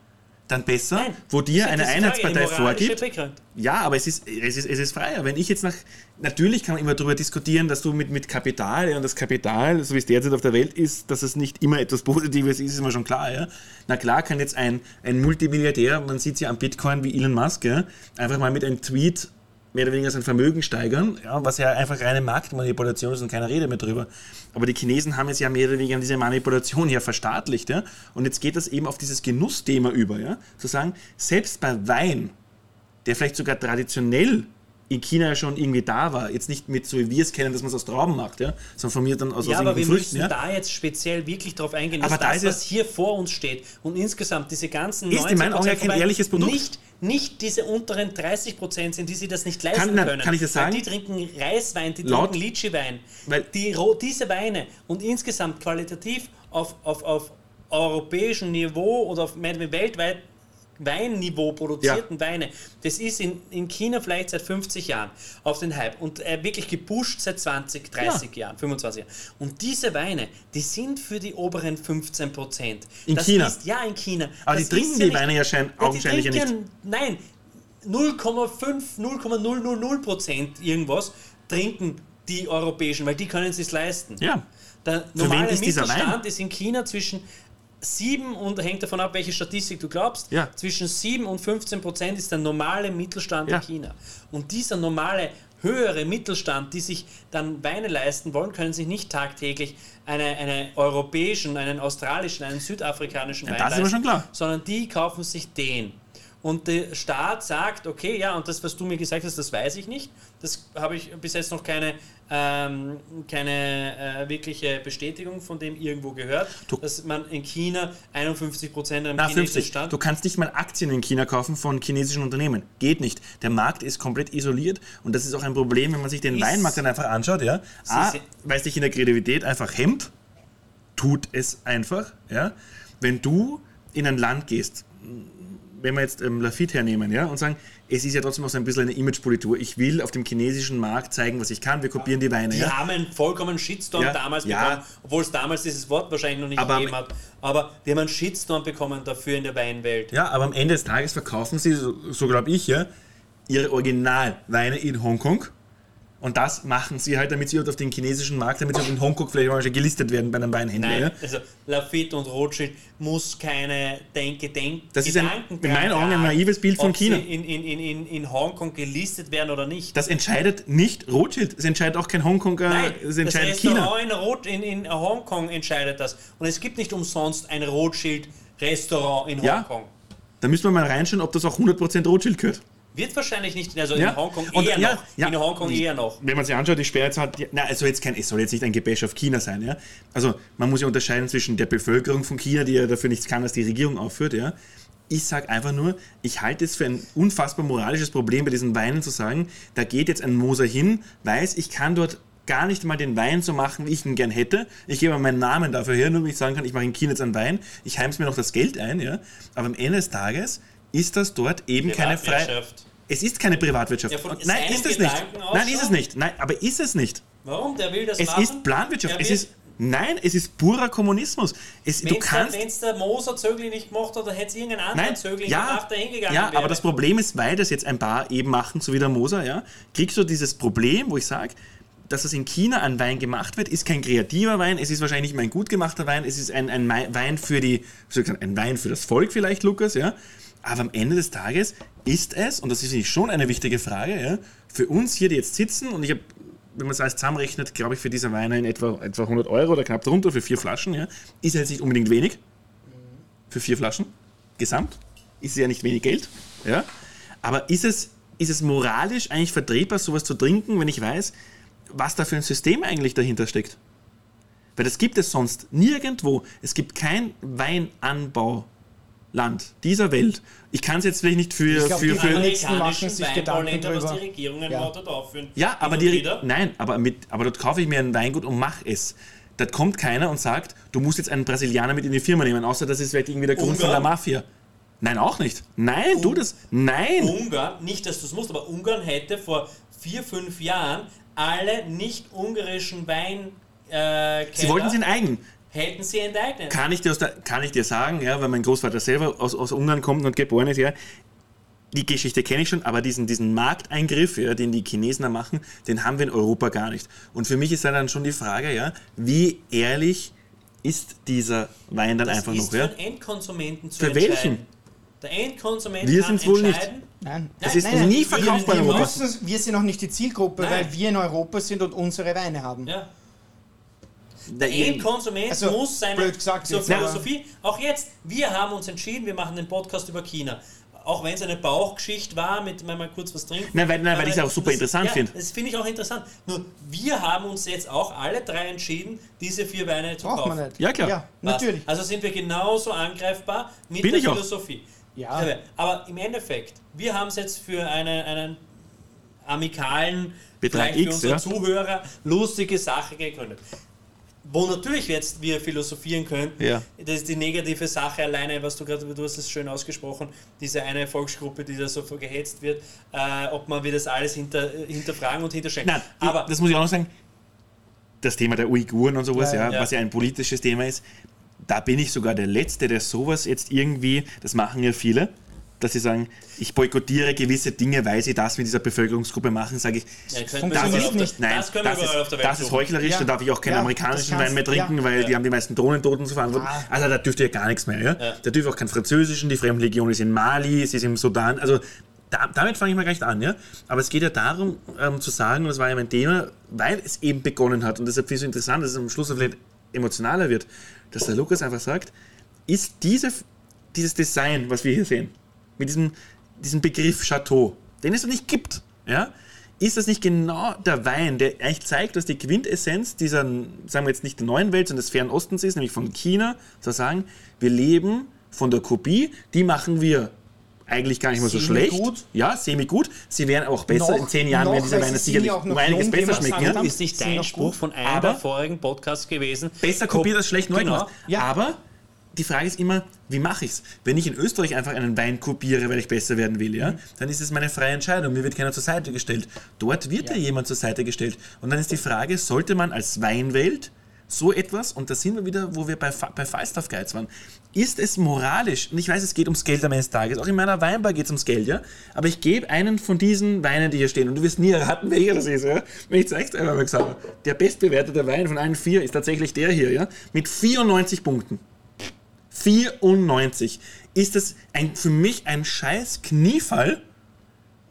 dann besser, nein, wo dir eine Einheitspartei vorgibt? Ja, aber es ist, es ist, es ist freier. Wenn ich jetzt nach, natürlich kann man immer darüber diskutieren, dass du mit, mit Kapital, ja, und das Kapital, so wie es derzeit auf der Welt ist, dass es nicht immer etwas Positives ist, ist immer schon klar. Ja? Na klar kann jetzt ein, ein Multimilliardär, man sieht es ja am Bitcoin wie Elon Musk, ja, einfach mal mit einem Tweet mehr oder weniger sein Vermögen steigern, ja, was ja einfach reine Marktmanipulation ist und keine Rede mehr drüber. Aber die Chinesen haben jetzt ja mehr oder weniger diese Manipulation ja verstaatlicht. Ja? Und jetzt geht das eben auf dieses Genussthema über. Ja? Zu sagen, selbst bei Wein, der vielleicht sogar traditionell in China ja schon irgendwie da war, jetzt nicht mit so wie wir es kennen, dass man es aus Trauben macht, ja? Sondern von mir dann aus, ja, aus aber wir Früchten, müssen ja? Da jetzt speziell wirklich drauf eingehen, aber dass da das, was hier vor uns steht und insgesamt diese ganzen neunzig Prozent ist in meinen Augen ja kein ehrliches Produkt. Nicht Nicht diese unteren dreißig Prozent sind, die sie das nicht leisten kann, nein, können. Kann ich das sagen? Die trinken Reiswein, die Laut, trinken Litschi-Wein. Die, diese Weine und insgesamt qualitativ auf, auf, auf europäischem Niveau oder auf weltweit Weinniveau produzierten, ja, Weine, das ist in, in China vielleicht seit fünfzig Jahren auf den Hype und äh, wirklich gepusht seit zwanzig, dreißig ja. Jahren, fünfundzwanzig Jahren. Und diese Weine, die sind für die oberen fünfzehn Prozent. In das China? Ist, ja, in China. Aber das die trinken die ja Weine ja schein, augenscheinlich ja nicht. Nein, null Komma fünf, null Komma null null null Prozent irgendwas trinken die europäischen, weil die können es sich leisten. Ja. Der normale ist Mittelstand ist in China zwischen sieben und, hängt davon ab, welche Statistik du glaubst, ja, zwischen sieben und fünfzehn Prozent ist der normale Mittelstand, ja, in China. Und dieser normale, höhere Mittelstand, die sich dann Weine leisten wollen, können sich nicht tagtäglich eine, eine europäischen, einen australischen, einen südafrikanischen ja, Wein leisten, das ist mir schon klar, sondern die kaufen sich den. Und der Staat sagt, okay, ja, und das, was du mir gesagt hast, das weiß ich nicht. Das habe ich bis jetzt noch keine, ähm, keine äh, wirkliche Bestätigung von dem irgendwo gehört, du, dass man in China einundfünfzig Prozent am chinesischen Stand... Du kannst nicht mal Aktien in China kaufen von chinesischen Unternehmen. Geht nicht. Der Markt ist komplett isoliert und das ist auch ein Problem, wenn man sich den ist, Weinmarkt dann einfach anschaut. Ja. A, weil es dich in der Kreativität einfach hemmt, tut es einfach. Ja. Wenn du in ein Land gehst... wenn wir jetzt ähm, Lafite hernehmen, ja, und sagen, es ist ja trotzdem auch so ein bisschen eine Imagepolitur. Ich will auf dem chinesischen Markt zeigen, was ich kann. Wir kopieren die Weine. Die ja. haben einen vollkommenen Shitstorm ja. damals ja. bekommen, obwohl es damals dieses Wort wahrscheinlich noch nicht aber gegeben hat. Aber die haben einen Shitstorm bekommen dafür in der Weinwelt. Ja, aber am Ende des Tages verkaufen sie, so, so glaube ich, ja, ihre Originalweine in Hongkong. Und das machen sie halt, damit sie auf den chinesischen Markt, damit sie in Hongkong vielleicht mal gelistet werden bei einem Weinhändler. Nein, ja? Also Lafite und Rothschild muss keine Denke, Denken. Das ist ein, in meinen Augen ein naives Bild von China. Ob sie in, in, in, in Hongkong gelistet werden oder nicht. Das entscheidet nicht Rothschild. Es entscheidet auch kein Hongkonger. Nein, es entscheidet das Restaurant China. In, in, in Hongkong entscheidet das. Und es gibt nicht umsonst ein Rothschild-Restaurant in Hongkong. Ja, da müssen wir mal reinschauen, ob das auch hundert Prozent Rothschild gehört. Wird wahrscheinlich nicht, also ja. in Hongkong und, eher ja, noch. Ja. In Hongkong die, eher noch. Wenn man sich anschaut, die Sperrzahl, die, na, also jetzt kein, es soll jetzt nicht ein Gebäsch auf China sein. Ja? Also man muss ja unterscheiden zwischen der Bevölkerung von China, die ja dafür nichts kann, dass die Regierung aufführt. Ja? Ich sage einfach nur, ich halte es für ein unfassbar moralisches Problem, bei diesen Weinen zu sagen, da geht jetzt ein Moser hin, weiß, ich kann dort gar nicht mal den Wein so machen, wie ich ihn gern hätte. Ich gebe meinen Namen dafür her, nur wenn ich sagen kann, ich mache in China jetzt einen Wein, ich heim's mir noch das Geld ein. Ja? Aber am Ende des Tages ist das dort eben keine freie... Es ist keine Privatwirtschaft. Ja, nein, ist es nicht. Nein, ist es nicht. Nein, aber ist es nicht. Warum? Der will das es machen? Es ist Planwirtschaft. Es ist, nein, es ist purer Kommunismus. Es, du kannst... Wenn es der Moser Zögling nicht gemacht hat, dann hätte es irgendein anderer Zögling ja, gemacht, der hingegangen ja, wäre. Ja, aber das Problem ist, weil das jetzt ein paar eben machen, so wie der Moser, ja, kriegst du dieses Problem, wo ich sage... dass was in China an Wein gemacht wird, ist kein kreativer Wein, es ist wahrscheinlich mein gut gemachter Wein, es ist ein, ein Wein für die, ein Wein für das Volk vielleicht, Lukas, ja. Aber am Ende des Tages ist es, und das ist schon eine wichtige Frage, ja, für uns hier, die jetzt sitzen, und ich habe, wenn man es alles zusammenrechnet, glaube ich, für diese Weine in etwa, etwa hundert Euro oder knapp darunter für vier Flaschen, ja, ist ja jetzt nicht unbedingt wenig, für vier Flaschen, gesamt, ist ja nicht wenig Geld, ja, aber ist es, ist es moralisch eigentlich vertretbar, sowas zu trinken, wenn ich weiß, was da für ein System eigentlich dahinter steckt? Weil das gibt es sonst nirgendwo. Es gibt kein Weinanbauland dieser Welt. Ich kann es jetzt vielleicht nicht für... Ich glaub, für, die für Amerikanischen machen sich Gedanken darüber, was die Regierungen ja. dort aufführen. Ja, aber, die, nein, aber, mit, aber dort kaufe ich mir ein Weingut und mache es. Da kommt keiner und sagt, du musst jetzt einen Brasilianer mit in die Firma nehmen, außer das ist vielleicht irgendwie der Grund Ungarn. Von der Mafia. Nein, auch nicht. Nein, Un- du das... Nein! Ungarn, nicht, dass du es musst, aber Ungarn hätte vor vier, fünf Jahren alle nicht-ungarischen Wein... Äh, Sie wollten sie enteignen. Hätten sie enteignet. Kann ich dir, aus der, kann ich dir sagen, ja, weil mein Großvater selber aus, aus Ungarn kommt und geboren ist, ja, die Geschichte kenne ich schon, aber diesen, diesen Markteingriff, ja, den die Chinesen da machen, den haben wir in Europa gar nicht. Und für mich ist dann schon die Frage, ja, wie ehrlich ist dieser Wein dann das einfach noch? Ja? Für den Endkonsumenten zu entscheiden. Für welchen? Der Endkonsument wir kann entscheiden. Nicht. Nein. Das nein, ist nein, nie verkaufbar in Europa. Wir sind noch nicht die Zielgruppe, nein. weil wir in Europa sind und unsere Weine haben. Ja. Der Endkonsument also, muss seine gesagt, zur Philosophie, ja. auch jetzt, wir haben uns entschieden, wir machen den Podcast über China. Auch wenn es eine Bauchgeschichte war, mit mal kurz was trinken. Nein, weil, nein, weil ich es auch super das, interessant ja, finde. Das finde ich auch interessant. Nur wir haben uns jetzt auch alle drei entschieden, diese vier Weine zu kaufen. Man nicht. Ja, klar. Ja, natürlich. Also sind wir genauso angreifbar mit Bin der Philosophie. Ja. Aber im Endeffekt, wir haben es jetzt für eine, einen amikalen, Betrag vielleicht für unsere ja. Zuhörer, lustige Sache gegründet. Wo natürlich jetzt wir philosophieren können, ja. das ist die negative Sache alleine, was du gerade, du hast es schön ausgesprochen, diese eine Volksgruppe, die da so gehetzt wird, äh, ob man wir das alles hinter, hinterfragen und hinterschenken. Nein, aber das muss ich auch noch sagen, das Thema der Uiguren und sowas, ja, ja, ja. was ja ein politisches Thema ist, da bin ich sogar der Letzte, der sowas jetzt irgendwie, das machen ja viele, dass sie sagen, ich boykottiere gewisse Dinge, weil sie das mit dieser Bevölkerungsgruppe machen, sage ich, ja, das, das, ist, nicht. Nein, das, das, ist, auf der Welt das ist heuchlerisch, ja. da darf ich auch keinen ja, amerikanischen Wein mehr trinken, ja. weil ja. die haben die meisten Drohnentoten zu verantworten. Ah. Also da dürft ihr gar nichts mehr. Ja? Ja. Da dürft ihr auch keinen französischen, die Fremdenlegion ist in Mali, sie ist im Sudan, also da, damit fange ich mal gleich an. Ja? Aber es geht ja darum, ähm, zu sagen, und das war ja mein Thema, weil es eben begonnen hat und deshalb finde ich es so interessant, dass es am Schluss vielleicht emotionaler wird, dass der Lukas einfach sagt, ist diese, dieses Design, was wir hier sehen, mit diesem, diesem Begriff Chateau, den es noch nicht gibt, ja? Ist das nicht genau der Wein, der eigentlich zeigt, dass die Quintessenz dieser, sagen wir jetzt nicht der neuen Welt, sondern des Fernen Ostens ist, nämlich von China, zu sagen, wir leben von der Kopie, die machen wir eigentlich gar nicht mehr so schlecht. Gut. Ja, semi-gut. Sie wären auch besser. Noch, in zehn Jahren werden diese Weine sicherlich um einiges besser schmecken. Das ist nicht dein Spruch von einem der vorigen Podcasts gewesen. Besser kopiert das schlecht neu. Genau. Ja. Aber die Frage ist immer, wie mache ich's? Wenn ich in Österreich einfach einen Wein kopiere, weil ich besser werden will, ja, mhm. dann ist es meine freie Entscheidung. Mir wird keiner zur Seite gestellt. Dort wird ja, ja jemand zur Seite gestellt. Und dann ist die Frage, sollte man als Weinwelt so etwas, und da sind wir wieder, wo wir bei, Fa- bei Falstaff Guides waren, ist es moralisch, und ich weiß, es geht ums Geld am Ende des Tages, auch in meiner Weinbar geht es ums Geld, ja, aber ich gebe einen von diesen Weinen, die hier stehen, und du wirst nie erraten, welcher das ist, ja, wenn ich zeig's dir einmal mal gesagt habe, der bestbewertete Wein von allen vier ist tatsächlich der hier, ja, mit vierundneunzig Punkten. vierundneunzig. Ist das ein, für mich ein scheiß Kniefall?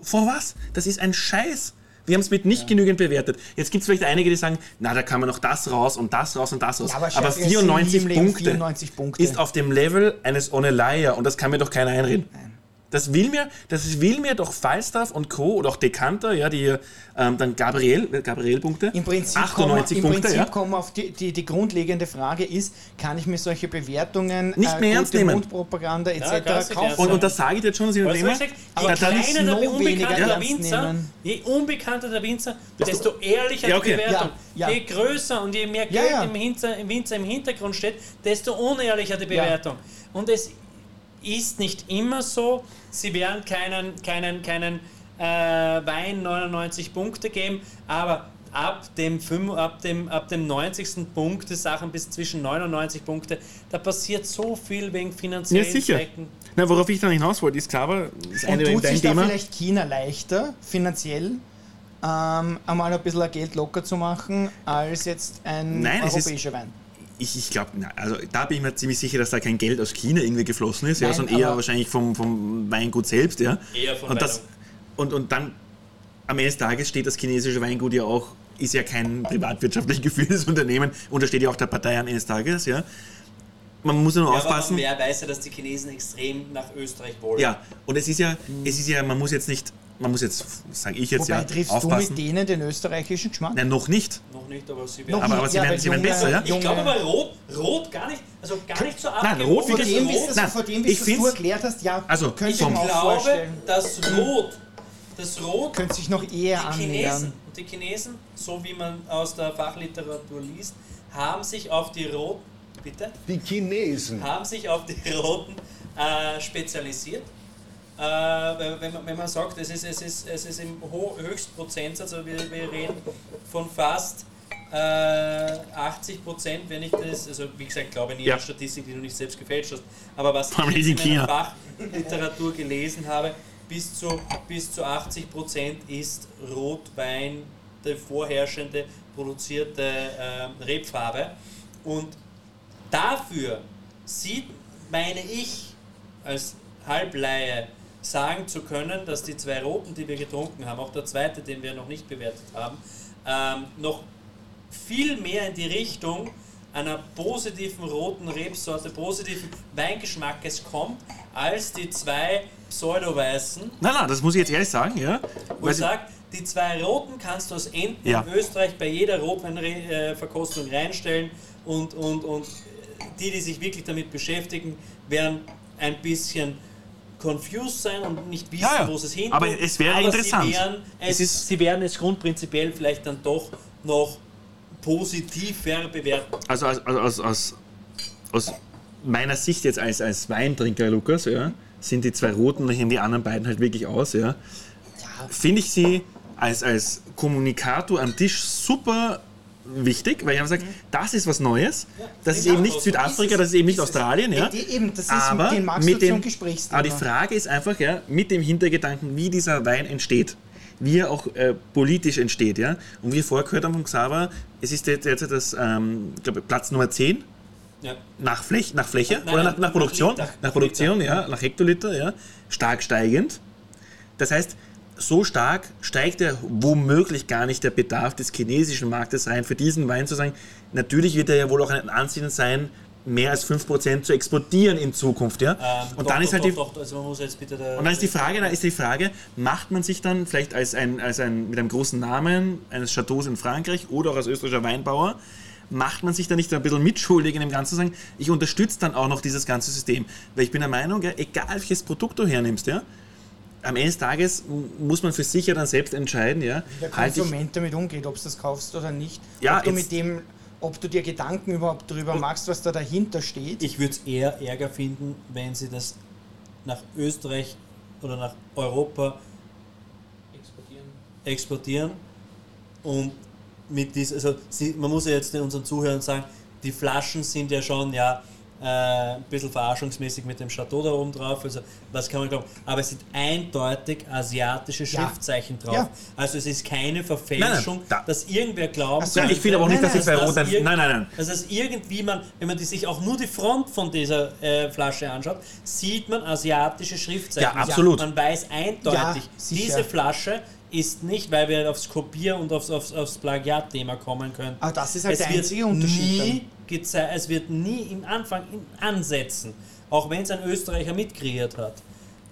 Vor was? Das ist ein Scheiß. Wir haben es mit nicht ja. genügend bewertet. Jetzt gibt es vielleicht einige, die sagen, na, da kann man noch das raus und das raus und das raus. Ja, aber aber Chef, vierundneunzig, Punkte vierundneunzig Punkte ist auf dem Level eines Onelaya und das kann mir doch keiner einreden. Nein. Das will mir, das will mir doch Falstaff und Co. oder auch Decanter, ja, die ähm, dann Gabriel, Gabriel-Punkte, Im Prinzip achtundneunzig kommen, Punkte. Im Prinzip ja. kommen auf die, die, die grundlegende Frage ist, kann ich mir solche Bewertungen, nicht mehr äh, ernst nehmen, Mundpropaganda et cetera ja, kaufen? Und, und das sage ich jetzt schon, dass ich Thema, aber da kleiner der unbekannte ja. der Winzer, je unbekannter der Winzer, desto ehrlicher ja, okay. die Bewertung. Ja, ja. Je größer und je mehr Geld ja, ja. im Winzer, im Winzer im Hintergrund steht, desto unehrlicher die Bewertung. Ja. Und es ist nicht immer so. Sie werden keinen, keinen, keinen äh, Wein neunundneunzig Punkte geben, aber ab dem, fünf, ab dem, ab dem neunzigsten Punkt die Sachen bis zwischen neunundneunzig Punkte, da passiert so viel wegen finanziellen ja, sicher. Zwecken. Na, worauf ich dann hinaus wollte, ist klar, aber das eine und tut sich da vielleicht China leichter finanziell ähm, einmal ein bisschen Geld locker zu machen, als jetzt ein Nein, europäischer ist, Wein? Ich, ich glaube, also da bin ich mir ziemlich sicher, dass da kein Geld aus China irgendwie geflossen ist, Nein, ja, sondern eher wahrscheinlich vom, vom Weingut selbst. Ja. Eher von und, das, und, und dann am Ende des Tages steht das chinesische Weingut ja auch, ist ja kein privatwirtschaftlich geführtes Unternehmen, und da steht ja auch der Partei am Ende des Tages. Ja. Man muss ja nur ja, aufpassen. Wer weiß ja, dass die Chinesen extrem nach Österreich wollen. Ja, und es ist ja, es ist ja, man muss jetzt nicht, man muss jetzt, sage ich jetzt Wobei, ja, triffst aufpassen. Du mit denen den österreichischen Geschmack? Nein, noch nicht. Noch nicht, aber sie werden, aber, aber sie ja, werden, sie werden besser, ja? Ich glaube aber Rot, Rot gar nicht, also gar nicht so ab. Nein, Rot wird es Rot. Nein, vor dem, wie du erklärt hast, ja, also ich glaube, dass Rot, das Rot könnte sich noch eher annähern. Und die Chinesen, so wie man aus der Fachliteratur liest, haben sich auf die Rot Bitte? Die Chinesen haben sich auf die Roten äh, spezialisiert. Äh, wenn, man, wenn man sagt, es ist, es ist, es ist im ho- Höchstprozentsatz, also wir, wir reden von fast äh, achtzig Prozent, wenn ich das, also wie gesagt, glaube ich in jeder ja. Statistik, die du nicht selbst gefälscht hast, aber was ich in der Fachliteratur gelesen habe, bis zu, bis zu achtzig Prozent ist Rotwein die vorherrschende produzierte äh, Rebfarbe, und dafür sieht, meine ich, als Halblaie sagen zu können, dass die zwei Roten, die wir getrunken haben, auch der zweite, den wir noch nicht bewertet haben, ähm, noch viel mehr in die Richtung einer positiven roten Rebsorte, positiven Weingeschmackes kommt, als die zwei Pseudo-Weißen. Nein, nein, das muss ich jetzt ehrlich sagen, ja. Wo ich sage, die zwei Roten kannst du aus Enten ja. in Österreich bei jeder Rotweinverkostung reinstellen, und, und, und die, die sich wirklich damit beschäftigen, werden ein bisschen confused sein und nicht wissen, ja, ja. wo es hingeht. Aber es wäre Aber interessant. Sie werden es, es sie werden es grundprinzipiell vielleicht dann doch noch positiver bewerten. Also aus, aus, aus, aus meiner Sicht jetzt als, als Weintrinker, Lukas, ja, sind die zwei Roten, da hängen die anderen beiden halt wirklich aus. Ja. Ja. Finde ich sie als, als Kommunikator am Tisch super wichtig, weil ich habe gesagt, das ist was Neues. Das ist eben nicht Südafrika, das ist eben nicht Australien. Ja. Eben, das ist aber mit, den mit dem Gesprächsthema. Aber die Frage ist einfach, ja, mit dem Hintergedanken, wie dieser Wein entsteht, wie er auch äh, politisch entsteht. Ja. Und wie wir vorher gehört haben von Xaver, es ist jetzt, jetzt das, ähm, ich glaube, Platz Nummer zehn ja. nach, Flech, nach Fläche Nein, oder nach, nach Produktion, nach, nach Produktion, Liter. Ja, nach Hektoliter, ja, stark steigend. Das heißt, so stark steigt ja womöglich gar nicht der Bedarf des chinesischen Marktes rein, für diesen Wein zu sagen, natürlich wird er ja wohl auch ein Ansinnen sein, mehr als fünf Prozent zu exportieren in Zukunft. Ja? Ähm, und, doch, dann ist halt doch, die, doch, also man muss jetzt bitte da und dann ist die Frage, da ist die Frage, macht man sich dann vielleicht als ein, als ein, mit einem großen Namen eines Chateaus in Frankreich oder auch als österreichischer Weinbauer, macht man sich da nicht ein bisschen mitschuldig in dem Ganzen zu sagen, ich unterstütze dann auch noch dieses ganze System. Weil ich bin der Meinung, ja, egal welches Produkt du hernimmst, ja, am Ende des Tages muss man für sich ja dann selbst entscheiden, ja. Wie der Konsument halt damit umgeht, ob du das kaufst oder nicht. Ja, ob, du mit dem, ob du dir Gedanken überhaupt drüber machst, was da dahinter steht. Ich würde es eher Ärger finden, wenn sie das nach Österreich oder nach Europa exportieren. exportieren. Und mit dies, also sie, man muss ja jetzt unseren Zuhörern sagen, die Flaschen sind ja schon, ja, Äh, ein bisschen verarschungsmäßig mit dem Chateau da oben drauf, also was kann man glauben, aber es sind eindeutig asiatische Schriftzeichen ja. drauf. Ja. Also es ist keine Verfälschung, nein, nein, da. dass irgendwer glaubt... So, nein, ich finde aber auch nicht, nein, dass die zwei Roten... Nein, nein, nein. Also dass irgendwie man, wenn man die sich auch nur die Front von dieser äh, Flasche anschaut, sieht man asiatische Schriftzeichen. Ja, absolut. Ja, man weiß eindeutig, ja, diese Flasche ist nicht, weil wir aufs Kopier- und aufs, aufs, aufs Plagiat-Thema kommen können. Aber das ist halt es der einzige Unterschied nie geze- Es wird nie im Anfang in Ansätzen, auch wenn es ein Österreicher mitkreiert hat,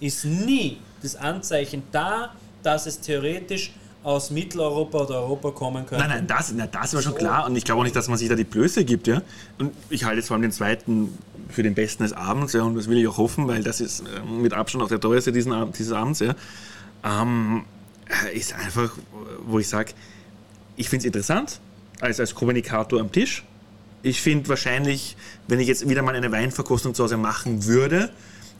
ist nie das Anzeichen da, dass es theoretisch aus Mitteleuropa oder Europa kommen könnte. Nein, nein, das, na, das war schon so klar. Und ich glaube auch nicht, dass man sich da die Blöße gibt. Ja? Und ich halte jetzt vor allem den zweiten für den besten des Abends. Ja? Und das will ich auch hoffen, weil das ist mit Abstand auch der teuerste diesen Ab- dieses Abends. Ja? Ähm... ist einfach, wo ich sage, ich finde es interessant, als, als Kommunikator am Tisch. Ich finde wahrscheinlich, wenn ich jetzt wieder mal eine Weinverkostung zu Hause machen würde,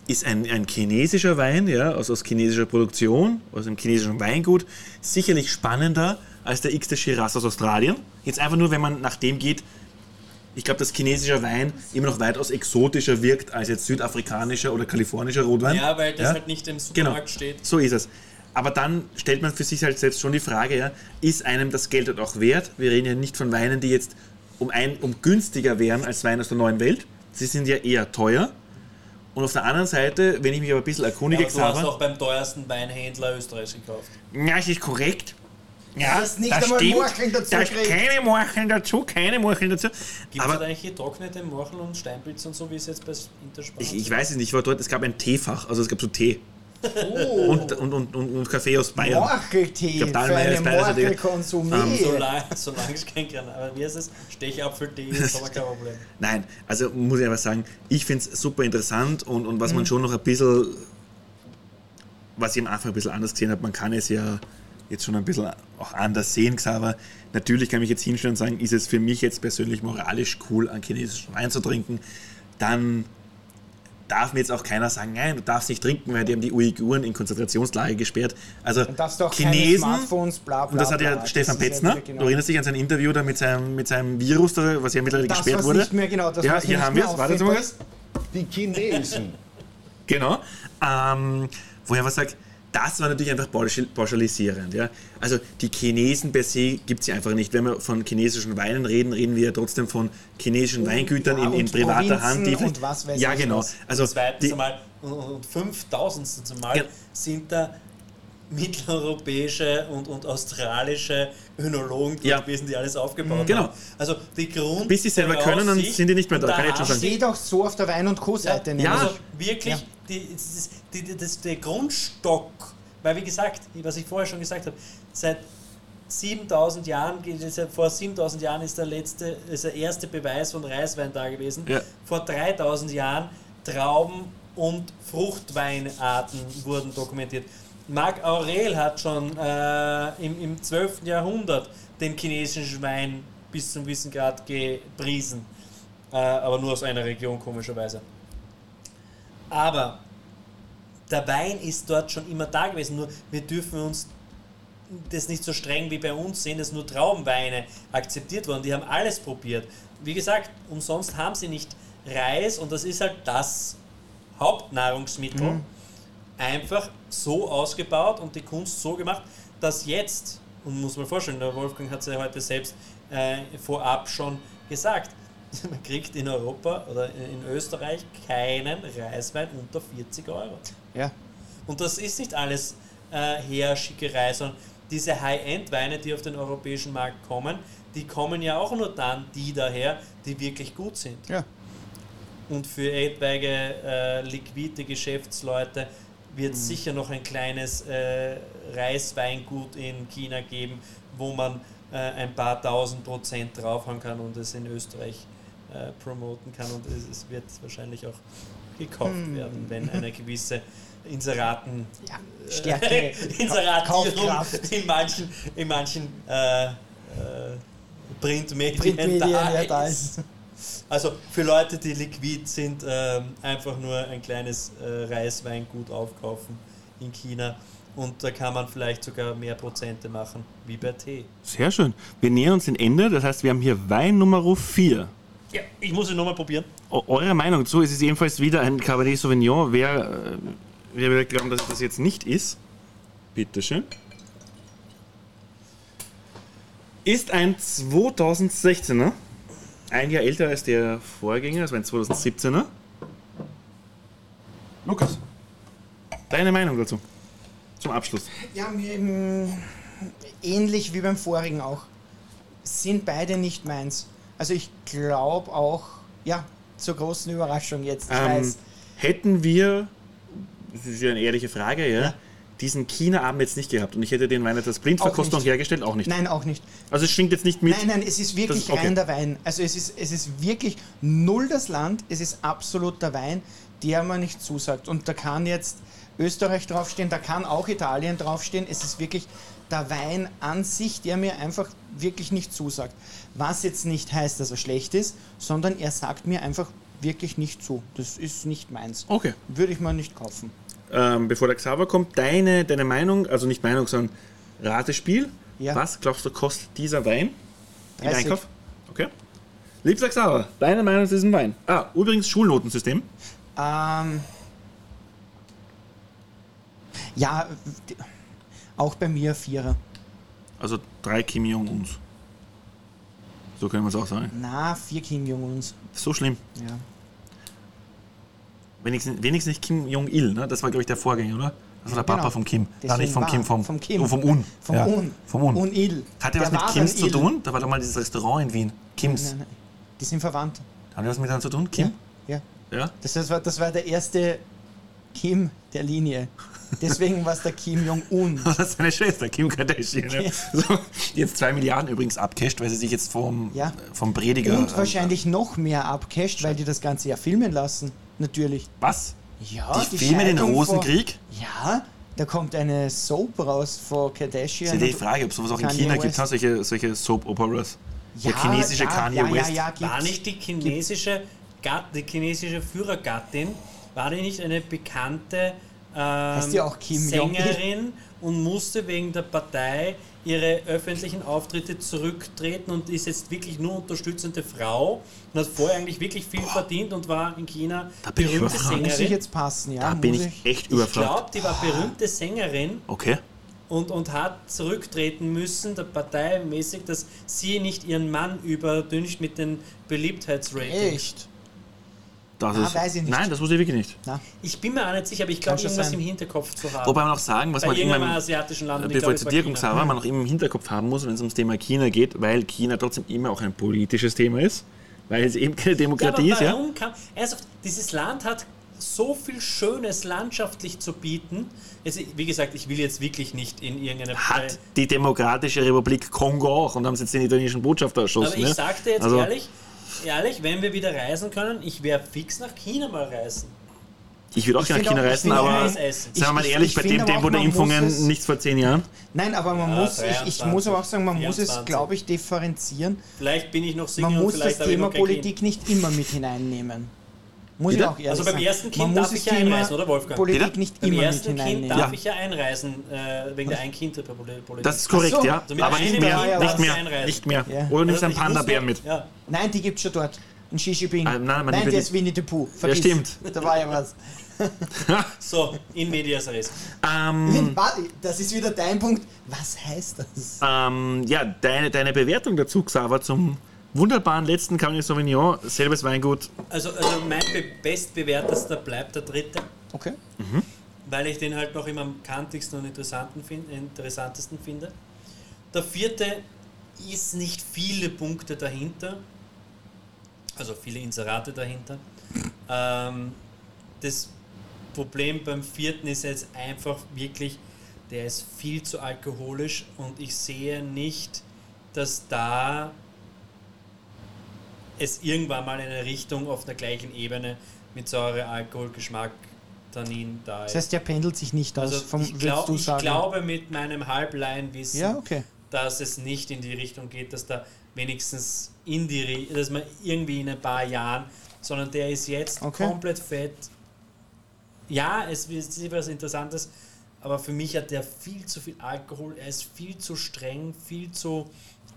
ist ein, ein chinesischer Wein, ja, aus, aus chinesischer Produktion, aus einem chinesischen Weingut, sicherlich spannender als der x-te Shiraz aus Australien. Jetzt einfach nur, wenn man nach dem geht, ich glaube, dass chinesischer Wein immer noch weitaus exotischer wirkt als jetzt südafrikanischer oder kalifornischer Rotwein. Ja, weil das ja? halt nicht im Supermarkt genau. steht. So ist es. Aber dann stellt man für sich halt selbst schon die Frage, ja, ist einem das Geld dort auch wert? Wir reden ja nicht von Weinen, die jetzt um, ein, um günstiger wären als Wein aus der neuen Welt. Sie sind ja eher teuer. Und auf der anderen Seite, wenn ich mich aber ein bisschen erkundige... Ja, aber du habe, hast doch beim teuersten Weinhändler Österreichs gekauft. Ja, das ist korrekt. Ja, das ist nicht da einmal stimmt, Morcheln dazu. Da ist keine Morcheln dazu, keine Morcheln dazu. Gibt es eigentlich getrocknete Morcheln und Steinpilze und so, wie es jetzt bei Intersport ist? Ich, ich weiß es nicht, ich war dort, es gab ein Teefach, also es gab so Tee. Oh. Und, und, und, und, und Kaffee aus Bayern. Morcheltee, für einen Morchelkonsum. Ähm, solange, solange ich kein Granat, aber wie heißt es? Stechapfeltee ist aber kein Problem. Nein, also muss ich einfach sagen, ich finde es super interessant und, und was mhm. man schon noch ein bisschen, was ich am Anfang ein bisschen anders gesehen habe, man kann es ja jetzt schon ein bisschen auch anders sehen, Xaver. Natürlich kann ich jetzt hinstellen und sagen, ist es für mich jetzt persönlich moralisch cool, einen chinesischen Wein zu trinken, dann darf mir jetzt auch keiner sagen, nein, du darfst nicht trinken, weil die haben die Uiguren in Konzentrationslager gesperrt. Also Chinesen, bla, bla, und das hat ja bla, Stefan Petzner, ja, genau. Du erinnerst dich an sein Interview da mit seinem, mit seinem Virus, was ja mittlerweile das, gesperrt wurde. Nicht mehr, genau, das, ja, hier haben wir es, warte mal. Die Chinesen. Genau. Ähm, woher was sagt, das war natürlich einfach pauschalisierend. Ja? Also die Chinesen per se gibt es ja einfach nicht. Wenn wir von chinesischen Weinen reden, reden wir ja trotzdem von chinesischen und, Weingütern ja, in, in privater Provinzen Hand. Die und was weiß ja, ich genau. Was. Also zweitens einmal und fünftausendstens Mal ja. sind da mitteleuropäische und, und australische Önologen ja. gewesen, die alles aufgebaut genau. haben. Also die Grund... Bis sie selber können, dann sind die nicht mehr da. Da kann ich schon sagen. Steht auch so auf der Wein- und Co-Seite. Ja, ja. Also wirklich... Ja. Die, das, die, das, der Grundstock, weil wie gesagt, was ich vorher schon gesagt habe, seit siebentausend Jahren, vor siebentausend Jahren ist der letzte, ist der erste Beweis von Reiswein da gewesen. Ja. Vor dreitausend Jahren Trauben und Fruchtweinarten wurden dokumentiert. Marc Aurel hat schon äh, im, im zwölften Jahrhundert den chinesischen Wein bis zum gewissen Grad gepriesen, äh, aber nur aus einer Region komischerweise. Aber der Wein ist dort schon immer da gewesen, nur wir dürfen uns das nicht so streng wie bei uns sehen, dass nur Traubenweine akzeptiert wurden. Die haben alles probiert. Wie gesagt, umsonst haben sie nicht Reis und das ist halt das Hauptnahrungsmittel, mhm. einfach so ausgebaut und die Kunst so gemacht, dass jetzt, und muss man vorstellen, der Wolfgang hat es ja heute selbst äh, vorab schon gesagt, man kriegt in Europa oder in Österreich keinen Reiswein unter vierzig Euro. Ja. Und das ist nicht alles äh, Herrschickerei, sondern diese High-End-Weine, die auf den europäischen Markt kommen, die kommen ja auch nur dann die daher, die wirklich gut sind. Ja. Und für etwaige äh, liquide Geschäftsleute wird es mhm. sicher noch ein kleines äh, Reisweingut in China geben, wo man äh, ein paar tausend Prozent draufhauen kann und es in Österreich Äh, promoten kann und es, es wird wahrscheinlich auch gekauft hm. werden, wenn eine gewisse Inseraten ja, Stärke, äh, Inseratierung in manchen, in manchen äh, äh, Printmedien, Printmedien da, ja, da ist. Also für Leute, die liquid sind, äh, einfach nur ein kleines äh, Reisweingut aufkaufen in China. Und da kann man vielleicht sogar mehr Prozente machen, wie bei Tee. Sehr schön. Wir nähern uns dem Ende. Das heißt, wir haben hier Wein Nummer vier. Ja, ich muss ihn nochmal probieren. O- eure Meinung zu, es ist ebenfalls wieder ein Cabernet Sauvignon. Wer, äh, wer will glauben, dass das jetzt nicht ist? Bitteschön. Ist ein zweitausendsechzehner. Ein Jahr älter als der Vorgänger, das war ein zweitausendsiebzehner. Lukas, deine Meinung dazu? Zum Abschluss. Ja, ähnlich wie beim vorigen auch. Sind beide nicht meins. Also ich glaube auch, ja, zur großen Überraschung jetzt. Ich ähm, weiß. Hätten wir, das ist ja eine ehrliche Frage, ja, ja. diesen China-Abend jetzt nicht gehabt und ich hätte den Wein als Blindverkostung hergestellt, auch nicht. Nein, auch nicht. Also es schwingt jetzt nicht mit. Nein, nein, es ist wirklich das, okay. rein der Wein. Also es ist, es ist wirklich null das Land, es ist absolut der Wein, der man nicht zusagt. Und da kann jetzt Österreich draufstehen, da kann auch Italien draufstehen, es ist wirklich... der Wein an sich, der mir einfach wirklich nicht zusagt. Was jetzt nicht heißt, dass er schlecht ist, sondern er sagt mir einfach wirklich nicht zu. Das ist nicht meins. Okay. Würde ich mal nicht kaufen. Ähm, bevor der Xaver kommt, deine, deine Meinung, also nicht Meinung, sondern Ratespiel. Ja. Was glaubst du, kostet dieser Wein im Einkauf? Okay. Liebster Xaver, deine Meinung zu diesem Wein. Ah, übrigens Schulnotensystem. Ähm. Ja, Auch bei mir Vierer. Also drei Kim Jong-uns. So können wir es auch sagen. Na, vier Kim Jong-uns. So schlimm. Ja. Wenigstens, wenigstens nicht Kim Jong-il, ne? Das war, glaube ich, der Vorgänger, oder? Das war der genau. Papa vom Kim. Deswegen Nein, nicht vom Kim, vom, vom Kim. Oh, vom Un. Vom ja. Un. Vom Un. Un-il. Hat der, der was mit Kims zu tun? Da war doch mal dieses Restaurant in Wien. Kims. Nein, nein, nein. Die sind verwandt. Haben die was miteinander zu tun? Kim? Ja. ja. ja? Das, das, war, das war der erste Kim der Linie. Deswegen war es der Kim Jong-un. Das ist seine Schwester, Kim Kardashian. Ne? Ja. So, die jetzt zwei Milliarden übrigens abcasht, weil sie sich jetzt vom, ja. vom Prediger... Und wahrscheinlich äh, noch mehr abcasht, weil die das Ganze ja filmen lassen. Natürlich. Was? Ja, die, die filmen den Rosenkrieg? Vor, ja, da kommt eine Soap raus von Kardashian. Das ist die Frage, ob es sowas auch in China West. Gibt, ne? solche, solche Soap-Operas. Ja, der chinesische ja, Kanye ja, West. Ja, ja, war nicht die chinesische, die chinesische Führergattin, war die nicht eine bekannte ähm, auch Kim Sängerin und musste wegen der Partei ihre öffentlichen Auftritte zurücktreten und ist jetzt wirklich nur unterstützende Frau und hat vorher eigentlich wirklich viel Boah. verdient und war in China berühmte Sängerin. Muss ich jetzt passen, ja? Da bin ich echt überfragt. Ich glaube, die war berühmte Sängerin. Okay. Und, und hat zurücktreten müssen, der Partei mäßig, dass sie nicht ihren Mann überdüncht mit den Beliebtheitsratings. Echt? Das ah, ist, weiß ich nicht. Nein, das wusste ich wirklich nicht. Na? Ich bin mir auch nicht sicher, aber ich glaube, irgendwas sein. Im Hinterkopf zu haben. Wobei man auch sagen, was bei man immer, asiatischen Land, bevor ich zu dir komme, man auch immer im Hinterkopf haben muss, wenn es ums Thema China geht, weil China trotzdem immer auch ein politisches Thema ist, weil es eben keine Demokratie ja, aber ist. Warum ja? Kann, also, dieses Land hat so viel Schönes landschaftlich zu bieten. Also, wie gesagt, ich will jetzt wirklich nicht in irgendeine... Hat die Demokratische Republik Kongo auch und haben sie jetzt den italienischen Botschafter erschossen. Aber ich ne? sagte jetzt also ehrlich, ehrlich, wenn wir wieder reisen können, ich werde fix nach China mal reisen. Ich würde auch gerne nach China reisen, aber seien wir mal ehrlich, bei dem Tempo der Impfungen nichts vor zehn Jahren. Nein, aber man muss, ich, ich muss aber auch sagen, man muss es, glaube ich, differenzieren. Vielleicht bin ich noch Single. Man muss das Thema Politik nicht immer mit hineinnehmen. Muss ich auch ehrlich also beim ersten Kind darf ich ja einreisen, oder Wolfgang? Politik nicht immer mit hineinnehmen. Beim ersten Kind darf ich ja einreisen, äh, wegen der Ein-Kind-Republik. Das ist korrekt, so. ja. Also aber nicht mehr, nicht mehr, einreisen. nicht mehr. Ja. Oder nimmst einen Panda-Bär mit. Ja. Nein, die gibt's schon dort. Ein Xi Jinping. Ah, nein, nein, nein der ist Winnie the Pooh. Ja, stimmt. Da war ja was. So, in medias res. Ähm, das ist wieder dein Punkt. Was heißt das? Ähm, ja, deine, deine Bewertung dazu, Xaver, zum... wunderbaren letzten Cabernet Sauvignon, selbes Weingut. Also, also mein be- bestbewertester bleibt der dritte. Okay. Mhm. Weil ich den halt noch immer am kantigsten und interessanten find, interessantesten finde. Der vierte ist nicht viele Punkte dahinter. Also viele Inserate dahinter. ähm, das Problem beim vierten ist jetzt einfach wirklich, der ist viel zu alkoholisch und ich sehe nicht, dass da... es irgendwann mal in eine Richtung auf der gleichen Ebene mit Säure, Alkohol, Geschmack, Tannin da ist. Das heißt, der pendelt sich nicht aus, also vom, ich glaub, du sagen? Ich glaube mit meinem Halblaienwissen, ja, okay. dass es nicht in die Richtung geht, dass da wenigstens in die, dass man irgendwie in ein paar Jahren, sondern der ist jetzt okay. komplett fett. Ja, es ist etwas Interessantes, aber für mich hat der viel zu viel Alkohol, er ist viel zu streng, viel zu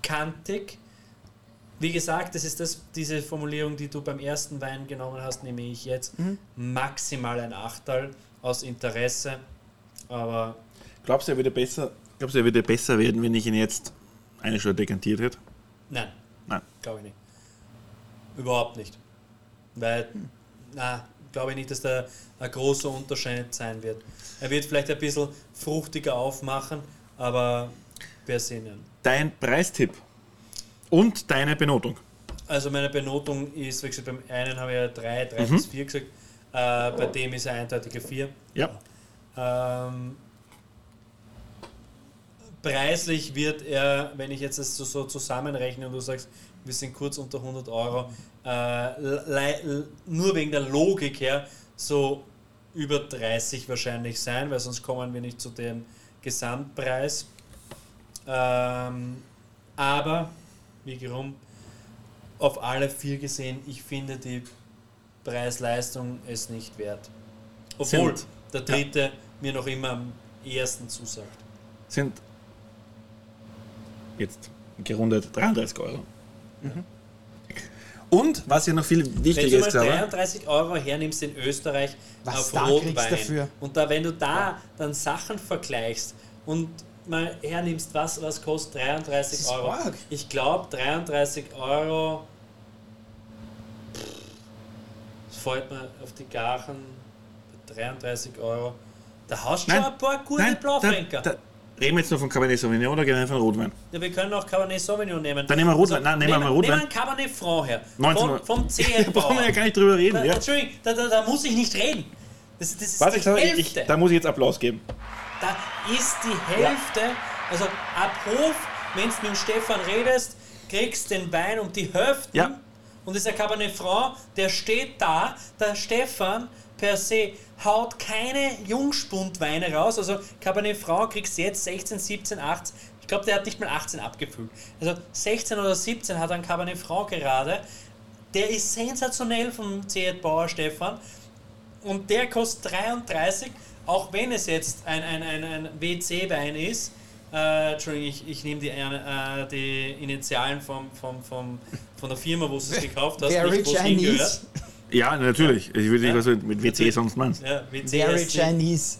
kantig. Wie gesagt, das ist das, diese Formulierung, die du beim ersten Wein genommen hast, nehme ich jetzt mhm. maximal ein Achterl aus Interesse. Aber glaubst du, er würde besser, glaubst du, er würde besser werden, wenn ich ihn jetzt eine Stunde dekantiert hätte? Nein. Nein. Glaube ich nicht. Überhaupt nicht. Weil, mhm. na, glaube ich nicht, dass da ein großer Unterschied sein wird. Er wird vielleicht ein bisschen fruchtiger aufmachen, aber per se nicht. Dein Preistipp? Und deine Benotung? Also meine Benotung ist, wie gesagt, beim einen habe ich ja drei, drei mhm. bis vier gesagt, äh, bei dem ist eine eindeutige vier. Ja. Ähm, preislich wird er, wenn ich jetzt das so, so zusammenrechne und du sagst, wir sind kurz unter hundert Euro, äh, le- nur wegen der Logik her so über dreißig wahrscheinlich sein, weil sonst kommen wir nicht zu dem Gesamtpreis. Ähm, aber Wie rum, auf alle vier gesehen, ich finde die Preis-Leistung es nicht wert. Obwohl sind, der dritte ja. mir noch immer am ehesten zusagt. Sind jetzt gerundet dreiunddreißig Euro. Mhm. Und, was ja noch viel wichtiger ist, wenn du mal dreiunddreißig Euro hernimmst in Österreich was auf da Rotwein. Dafür? Und da, wenn du da ja. dann Sachen vergleichst und mal hernimmst, was, was kostet dreiunddreißig Euro. Arg. Ich glaube, dreiunddreißig Euro pff, fällt mir auf die Garchen, dreiunddreißig Euro. Da hast du schon ein paar gute Blaufränker. Da, da, reden wir jetzt nur von Cabernet Sauvignon oder gehen wir von Rotwein? Ja, wir können auch Cabernet Sauvignon nehmen. Dann nehmen wir Rotwein. Nein, nehmen, nehmen wir mal Rotwein. Nehmen wir Cabernet Franc her. Von, vom C F. Da brauchen wir ja gar nicht drüber reden. Da, ja. Entschuldigung, da, da, da muss ich nicht reden. Das, das ist Warte, die Hälfte. Ich, ich, da muss ich jetzt Applaus geben. Da ist die Hälfte. Ja. Also ab Hof, wenn du mit dem Stefan redest, kriegst den Wein um die Hälfte. Ja. Und das ist ein Cabernet Franc, der steht da. Der Stefan per se haut keine Jungspundweine raus. Also Cabernet Franc kriegst jetzt sechzehn, siebzehn, achtzehn. Ich glaube, der hat nicht mal achtzehn abgefüllt. Also sechzehn oder siebzehn hat ein Cabernet Franc gerade. Der ist sensationell vom C F. Bauer Stefan. Und der kostet dreiunddreißig, auch wenn es jetzt ein, ein, ein, ein W C-Wein ist. Äh, Entschuldigung, ich, ich nehme die, äh, die Initialen vom, vom, vom, von der Firma, wo du es gekauft hast, Very nicht wo es hingehört. Ja, natürlich. Ja. Ich würde nicht, was du mit W C sonst meinst. Ja, W C Very Chinese.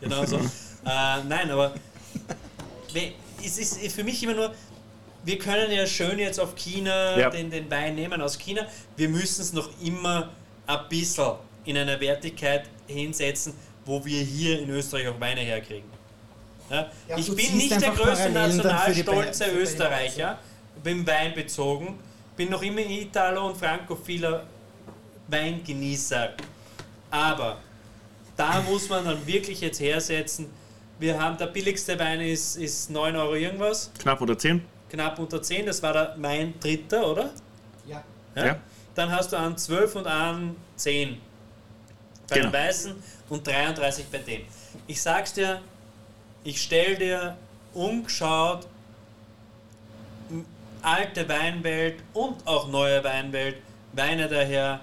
Genau so. äh, nein, aber es ist für mich immer nur, wir können ja schön jetzt auf China ja. den, den Wein nehmen aus China. Wir müssen es noch immer ein bisschen in einer Wertigkeit hinsetzen, wo wir hier in Österreich auch Weine herkriegen. Ja? Ja, ich bin nicht der größte nationalstolze Österreicher, beim Wein bezogen, bin noch immer Italo- und frankophiler Weingenießer. Aber da muss man dann wirklich jetzt hersetzen. Wir haben, der billigste Wein ist, ist neun Euro irgendwas. Knapp unter zehn. Knapp unter zehn, das war der, mein dritter, oder? Ja. Ja? Ja. Dann hast du an zwölf und an zehn bei genau. den Weißen und dreiunddreißig bei dem. Ich sag's dir, ich stell dir umgeschaut alte Weinwelt und auch neue Weinwelt Weine daher,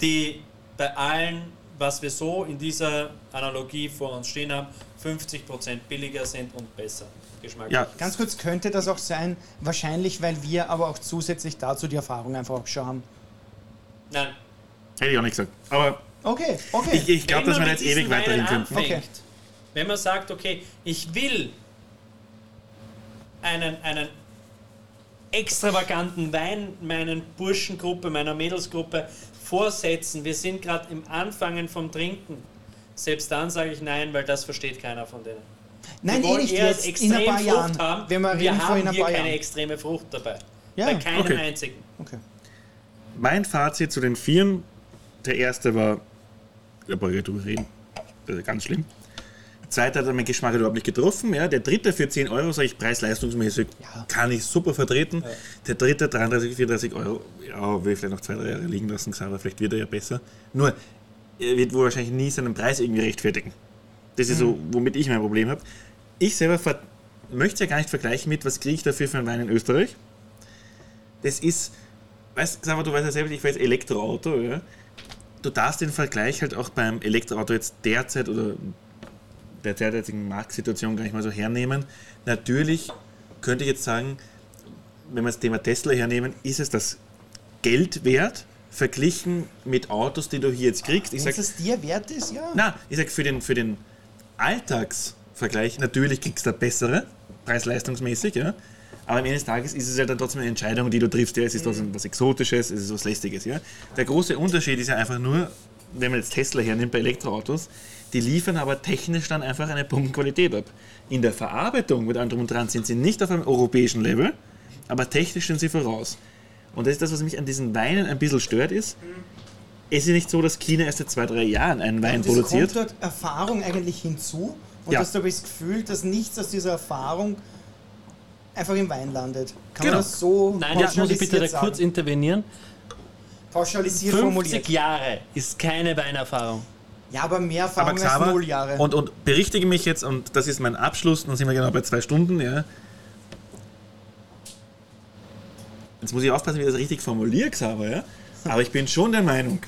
die bei allen, was wir so in dieser Analogie vor uns stehen haben, fünfzig Prozent billiger sind und besser. Ja, ganz kurz, könnte das auch sein, wahrscheinlich, weil wir aber auch zusätzlich dazu die Erfahrung einfach auch schon haben. Nein. Hätte ich auch nicht gesagt. Aber okay, okay. Ich, ich glaube, dass man jetzt ewig weiterhin kämpfen. Okay. Wenn man sagt, okay, ich will einen, einen extravaganten Wein meiner Burschengruppe, meiner Mädelsgruppe vorsetzen, wir sind gerade im Anfangen vom Trinken, selbst dann sage ich nein, weil das versteht keiner von denen. Nein, eh nicht jetzt, in ein paar Jahren. Haben, wenn wir, wir haben hier keine Jahren. Extreme Frucht dabei, ja. Bei keinem okay. einzigen. Okay. Mein Fazit zu den Vieren, der erste war, da brauche ich drüber reden, das ist ganz schlimm. Zweiter hat er meinen Geschmack überhaupt nicht getroffen. Ja. Der dritte für zehn Euro, sage ich, preis-leistungsmäßig, ja. kann ich super vertreten. Ja. Der dritte dreiunddreißig, vierunddreißig Euro, ja, will ich vielleicht noch zwei, drei Jahre liegen lassen, aber vielleicht wird er ja besser. Nur, er wird wohl wahrscheinlich nie seinen Preis irgendwie rechtfertigen. Das ist mhm. so, womit ich mein Problem habe. Ich selber ver- möchte es ja gar nicht vergleichen mit, was kriege ich dafür für einen Wein in Österreich. Das ist, weißt du, du weißt ja selber, ich fahre jetzt Elektroauto. Ja. Du darfst den Vergleich halt auch beim Elektroauto jetzt derzeit oder der derzeitigen Marktsituation gar nicht mal so hernehmen. Natürlich könnte ich jetzt sagen, wenn wir das Thema Tesla hernehmen, ist es das Geld wert, verglichen mit Autos, die du hier jetzt kriegst. Wenn es dir wert ist, ja. Nein, ich sage, für den, für den Alltagsvergleich, natürlich kriegst du da bessere, preis-leistungsmäßig, ja. Aber am Ende des Tages ist es ja dann trotzdem eine Entscheidung, die du triffst. Ja. Es ist trotzdem was Exotisches, es ist was Lästiges. Ja. Der große Unterschied ist ja einfach nur, wenn man jetzt Tesla hernimmt bei Elektroautos, die liefern aber technisch dann einfach eine Bombenqualität ab. In der Verarbeitung mit allem drum und dran sind sie nicht auf einem europäischen Level, aber technisch sind sie voraus. Und das ist das, was mich an diesen Weinen ein bisschen stört, ist, es ist nicht so, dass China erst seit zwei, drei Jahren einen Wein produziert. Es kommt dort Erfahrung eigentlich hinzu und ja. hast du aber das Gefühl, dass nichts aus dieser Erfahrung einfach im Wein landet. Kann genau. man das so Nein, pauschalisiert ja, muss ich bitte da sagen? Kurz intervenieren. Pauschalisiert formuliert. fünfzig Jahre ist keine Weinerfahrung. Ja, aber mehr Erfahrung aber als null Jahre. Und, und berichtige mich jetzt, und das ist mein Abschluss, dann sind wir genau bei zwei Stunden. Ja. Jetzt muss ich aufpassen, wie ich das richtig formuliere, Xaver, ja. Aber ich bin schon der Meinung,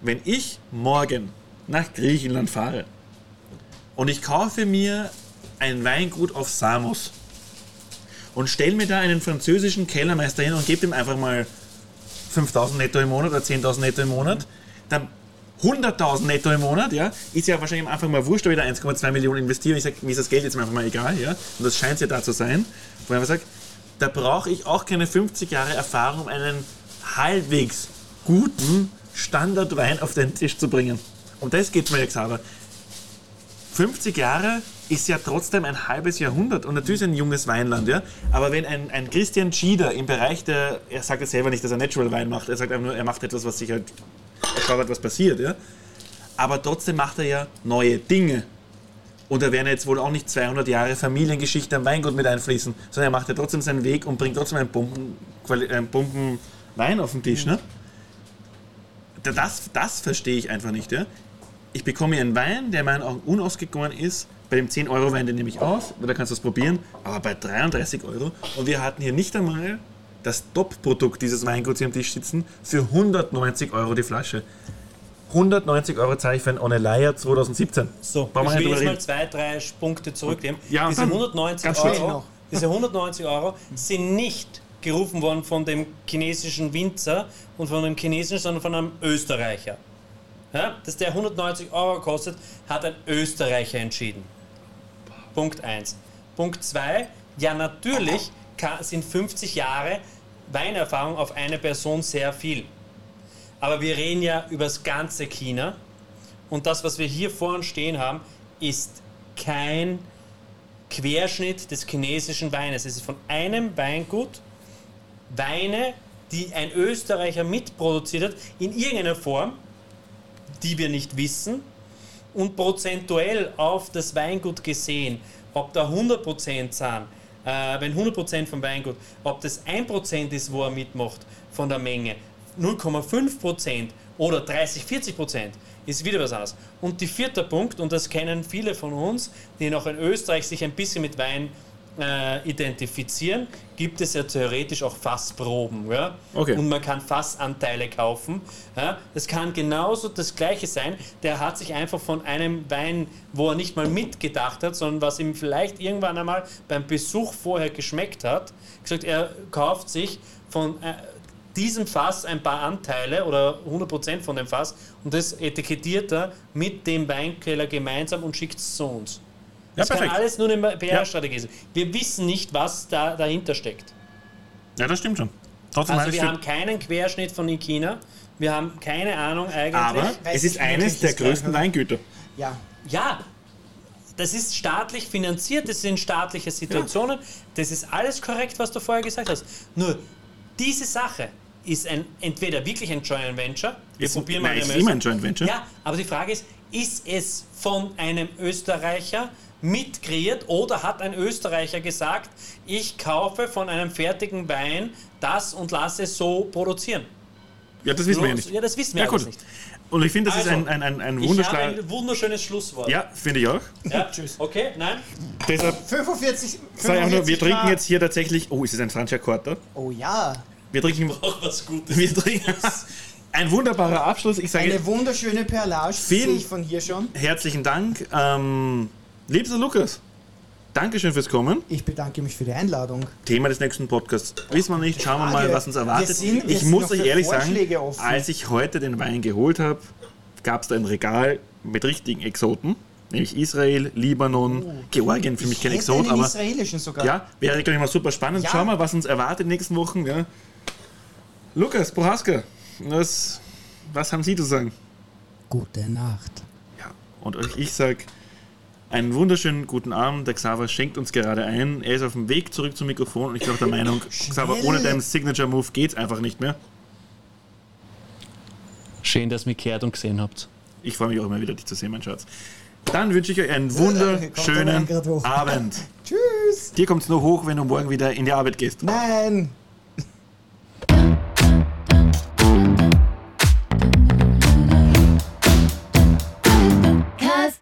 wenn ich morgen nach Griechenland fahre und ich kaufe mir ein Weingut auf Samos und stelle mir da einen französischen Kellermeister hin und gebe ihm einfach mal fünftausend netto im Monat oder zehntausend netto im Monat, dann hunderttausend netto im Monat, ja, ist ja wahrscheinlich am Anfang mal wurscht, ob ich da eins Komma zwei Millionen investiere. Ich sage, mir ist das Geld jetzt einfach mal egal, ja, und das scheint ja da zu sein. Wo ich einfach sage, da brauche ich auch keine fünfzig Jahre Erfahrung, um einen halbwegs guten Standardwein auf den Tisch zu bringen. Und das geht mir jetzt aber. fünfzig Jahre ist ja trotzdem ein halbes Jahrhundert und natürlich ein junges Weinland, ja. Aber wenn ein, ein Christian Schieder im Bereich der, er sagt ja selber nicht, dass er Natural Wein macht, er sagt einfach nur, er macht etwas, was sich halt, er schaut, was passiert, ja. Aber trotzdem macht er ja neue Dinge. Und da werden jetzt wohl auch nicht zweihundert Jahre Familiengeschichte am Weingut mit einfließen, sondern er macht ja trotzdem seinen Weg und bringt trotzdem einen Pumpen, einen Pumpen Wein auf den Tisch, ne? Das, das verstehe ich einfach nicht, ja. Ich bekomme hier einen Wein, der meinen Augen unausgegoren ist. Bei dem zehn Euro Wein, den nehme ich auf, da kannst du es probieren, aber bei dreiunddreißig Euro. Und wir hatten hier nicht einmal das Top-Produkt dieses Weinguts hier am Tisch sitzen, für hundertneunzig Euro die Flasche. hundertneunzig Euro zahle ich für ein Onelaya zwanzig siebzehn. So, ich will jetzt mal zwei, drei Punkte zurücknehmen. Ja, diese, hundertneunzig Euro, diese hundertneunzig Euro sind nicht gerufen worden von dem chinesischen Winzer und von einem chinesischen, sondern von einem Österreicher. Ja, dass der hundertneunzig Euro kostet, hat ein Österreicher entschieden. Punkt eins. Punkt zwei, ja natürlich kann, sind fünfzig Jahre Weinerfahrung auf eine Person sehr viel. Aber wir reden ja über das ganze China und das, was wir hier vor uns stehen haben, ist kein Querschnitt des chinesischen Weines. Es ist von einem Weingut Weine, die ein Österreicher mitproduziert hat, in irgendeiner Form, die wir nicht wissen, und prozentuell auf das Weingut gesehen, ob da hundert Prozent sind, äh, wenn hundert Prozent vom Weingut, ob das ein Prozent ist, wo er mitmacht von der Menge, null Komma fünf Prozent oder dreißig, vierzig Prozent, ist wieder was anderes. Und der vierte Punkt, und das kennen viele von uns, die noch in Österreich sich ein bisschen mit Wein äh, identifizieren, gibt es ja theoretisch auch Fassproben. Ja? Okay. Und man kann Fassanteile kaufen. Ja? Das kann genauso das Gleiche sein. Der hat sich einfach von einem Wein, wo er nicht mal mitgedacht hat, sondern was ihm vielleicht irgendwann einmal beim Besuch vorher geschmeckt hat, gesagt, er kauft sich von äh, diesem Fass ein paar Anteile oder hundert Prozent von dem Fass und das etikettiert er mit dem Weinkeller gemeinsam und schickt es zu uns. Das ja, kann alles nur eine P R-Strategie sein. Ja. Wir wissen nicht, was da dahinter steckt. Ja, das stimmt schon. Trotzdem also wir haben keinen Querschnitt von in China. Wir haben keine Ahnung eigentlich. Aber es ist eines der größten Weingüter. Ja. Ja, das ist staatlich finanziert. Das sind staatliche Situationen. Ja. Das ist alles korrekt, was du vorher gesagt hast. Nur diese Sache ist ein, entweder wirklich ein Joint Venture. Wir ist probieren mal ist immer ein Joint Venture. Ja, aber die Frage ist, ist es von einem Österreicher mit kreiert oder hat ein Österreicher gesagt, ich kaufe von einem fertigen Wein das und lasse es so produzieren? Ja, das wissen wir ja nicht. Ja, das wissen wir ja alles nicht. Und ich finde, das also, ist ein, ein, ein, ein, wunderschön ein wunderschönes Schlusswort. Ja, finde ich auch. Ja, tschüss. Okay, nein. Deshalb, fünfundvierzig, fünfundvierzig wir trinken jetzt hier tatsächlich, oh, ist es ein Franciacorta? Oh ja. Wir trinken auch was Gutes. Wir trinken ein wunderbarer Abschluss. Ich sage, eine wunderschöne Perlage sehe ich von hier schon. Herzlichen Dank. Ähm, Liebster Lukas, Dankeschön fürs Kommen. Ich bedanke mich für die Einladung. Thema des nächsten Podcasts. Wissen wir nicht, schauen wir mal, was uns erwartet. Wir sind, wir ich sind muss euch ehrlich Vorschläge sagen, offen. Als ich heute den Wein geholt habe, gab es da ein Regal mit richtigen Exoten, nämlich Israel, Libanon, oh. Georgien, für mich ich kein Exot, aber israelischen sogar. Ja, wäre glaube ich mal super spannend. Ja. Schauen wir, was uns erwartet in den nächsten Wochen. Ja. Lukas Prochaska, was, was haben Sie zu sagen? Gute Nacht. Ja, und euch ich sage... Einen wunderschönen guten Abend. Der Xaver schenkt uns gerade ein. Er ist auf dem Weg zurück zum Mikrofon und ich bin auch der Meinung, Xaver, ohne deinen Signature-Move geht's einfach nicht mehr. Schön, dass ihr mich gehört und gesehen habt. Ich freue mich auch immer wieder, dich zu sehen, mein Schatz. Dann wünsche ich euch einen wunderschönen Abend. Tschüss. Dir kommt's nur hoch, wenn du morgen wieder in die Arbeit gehst. Nein.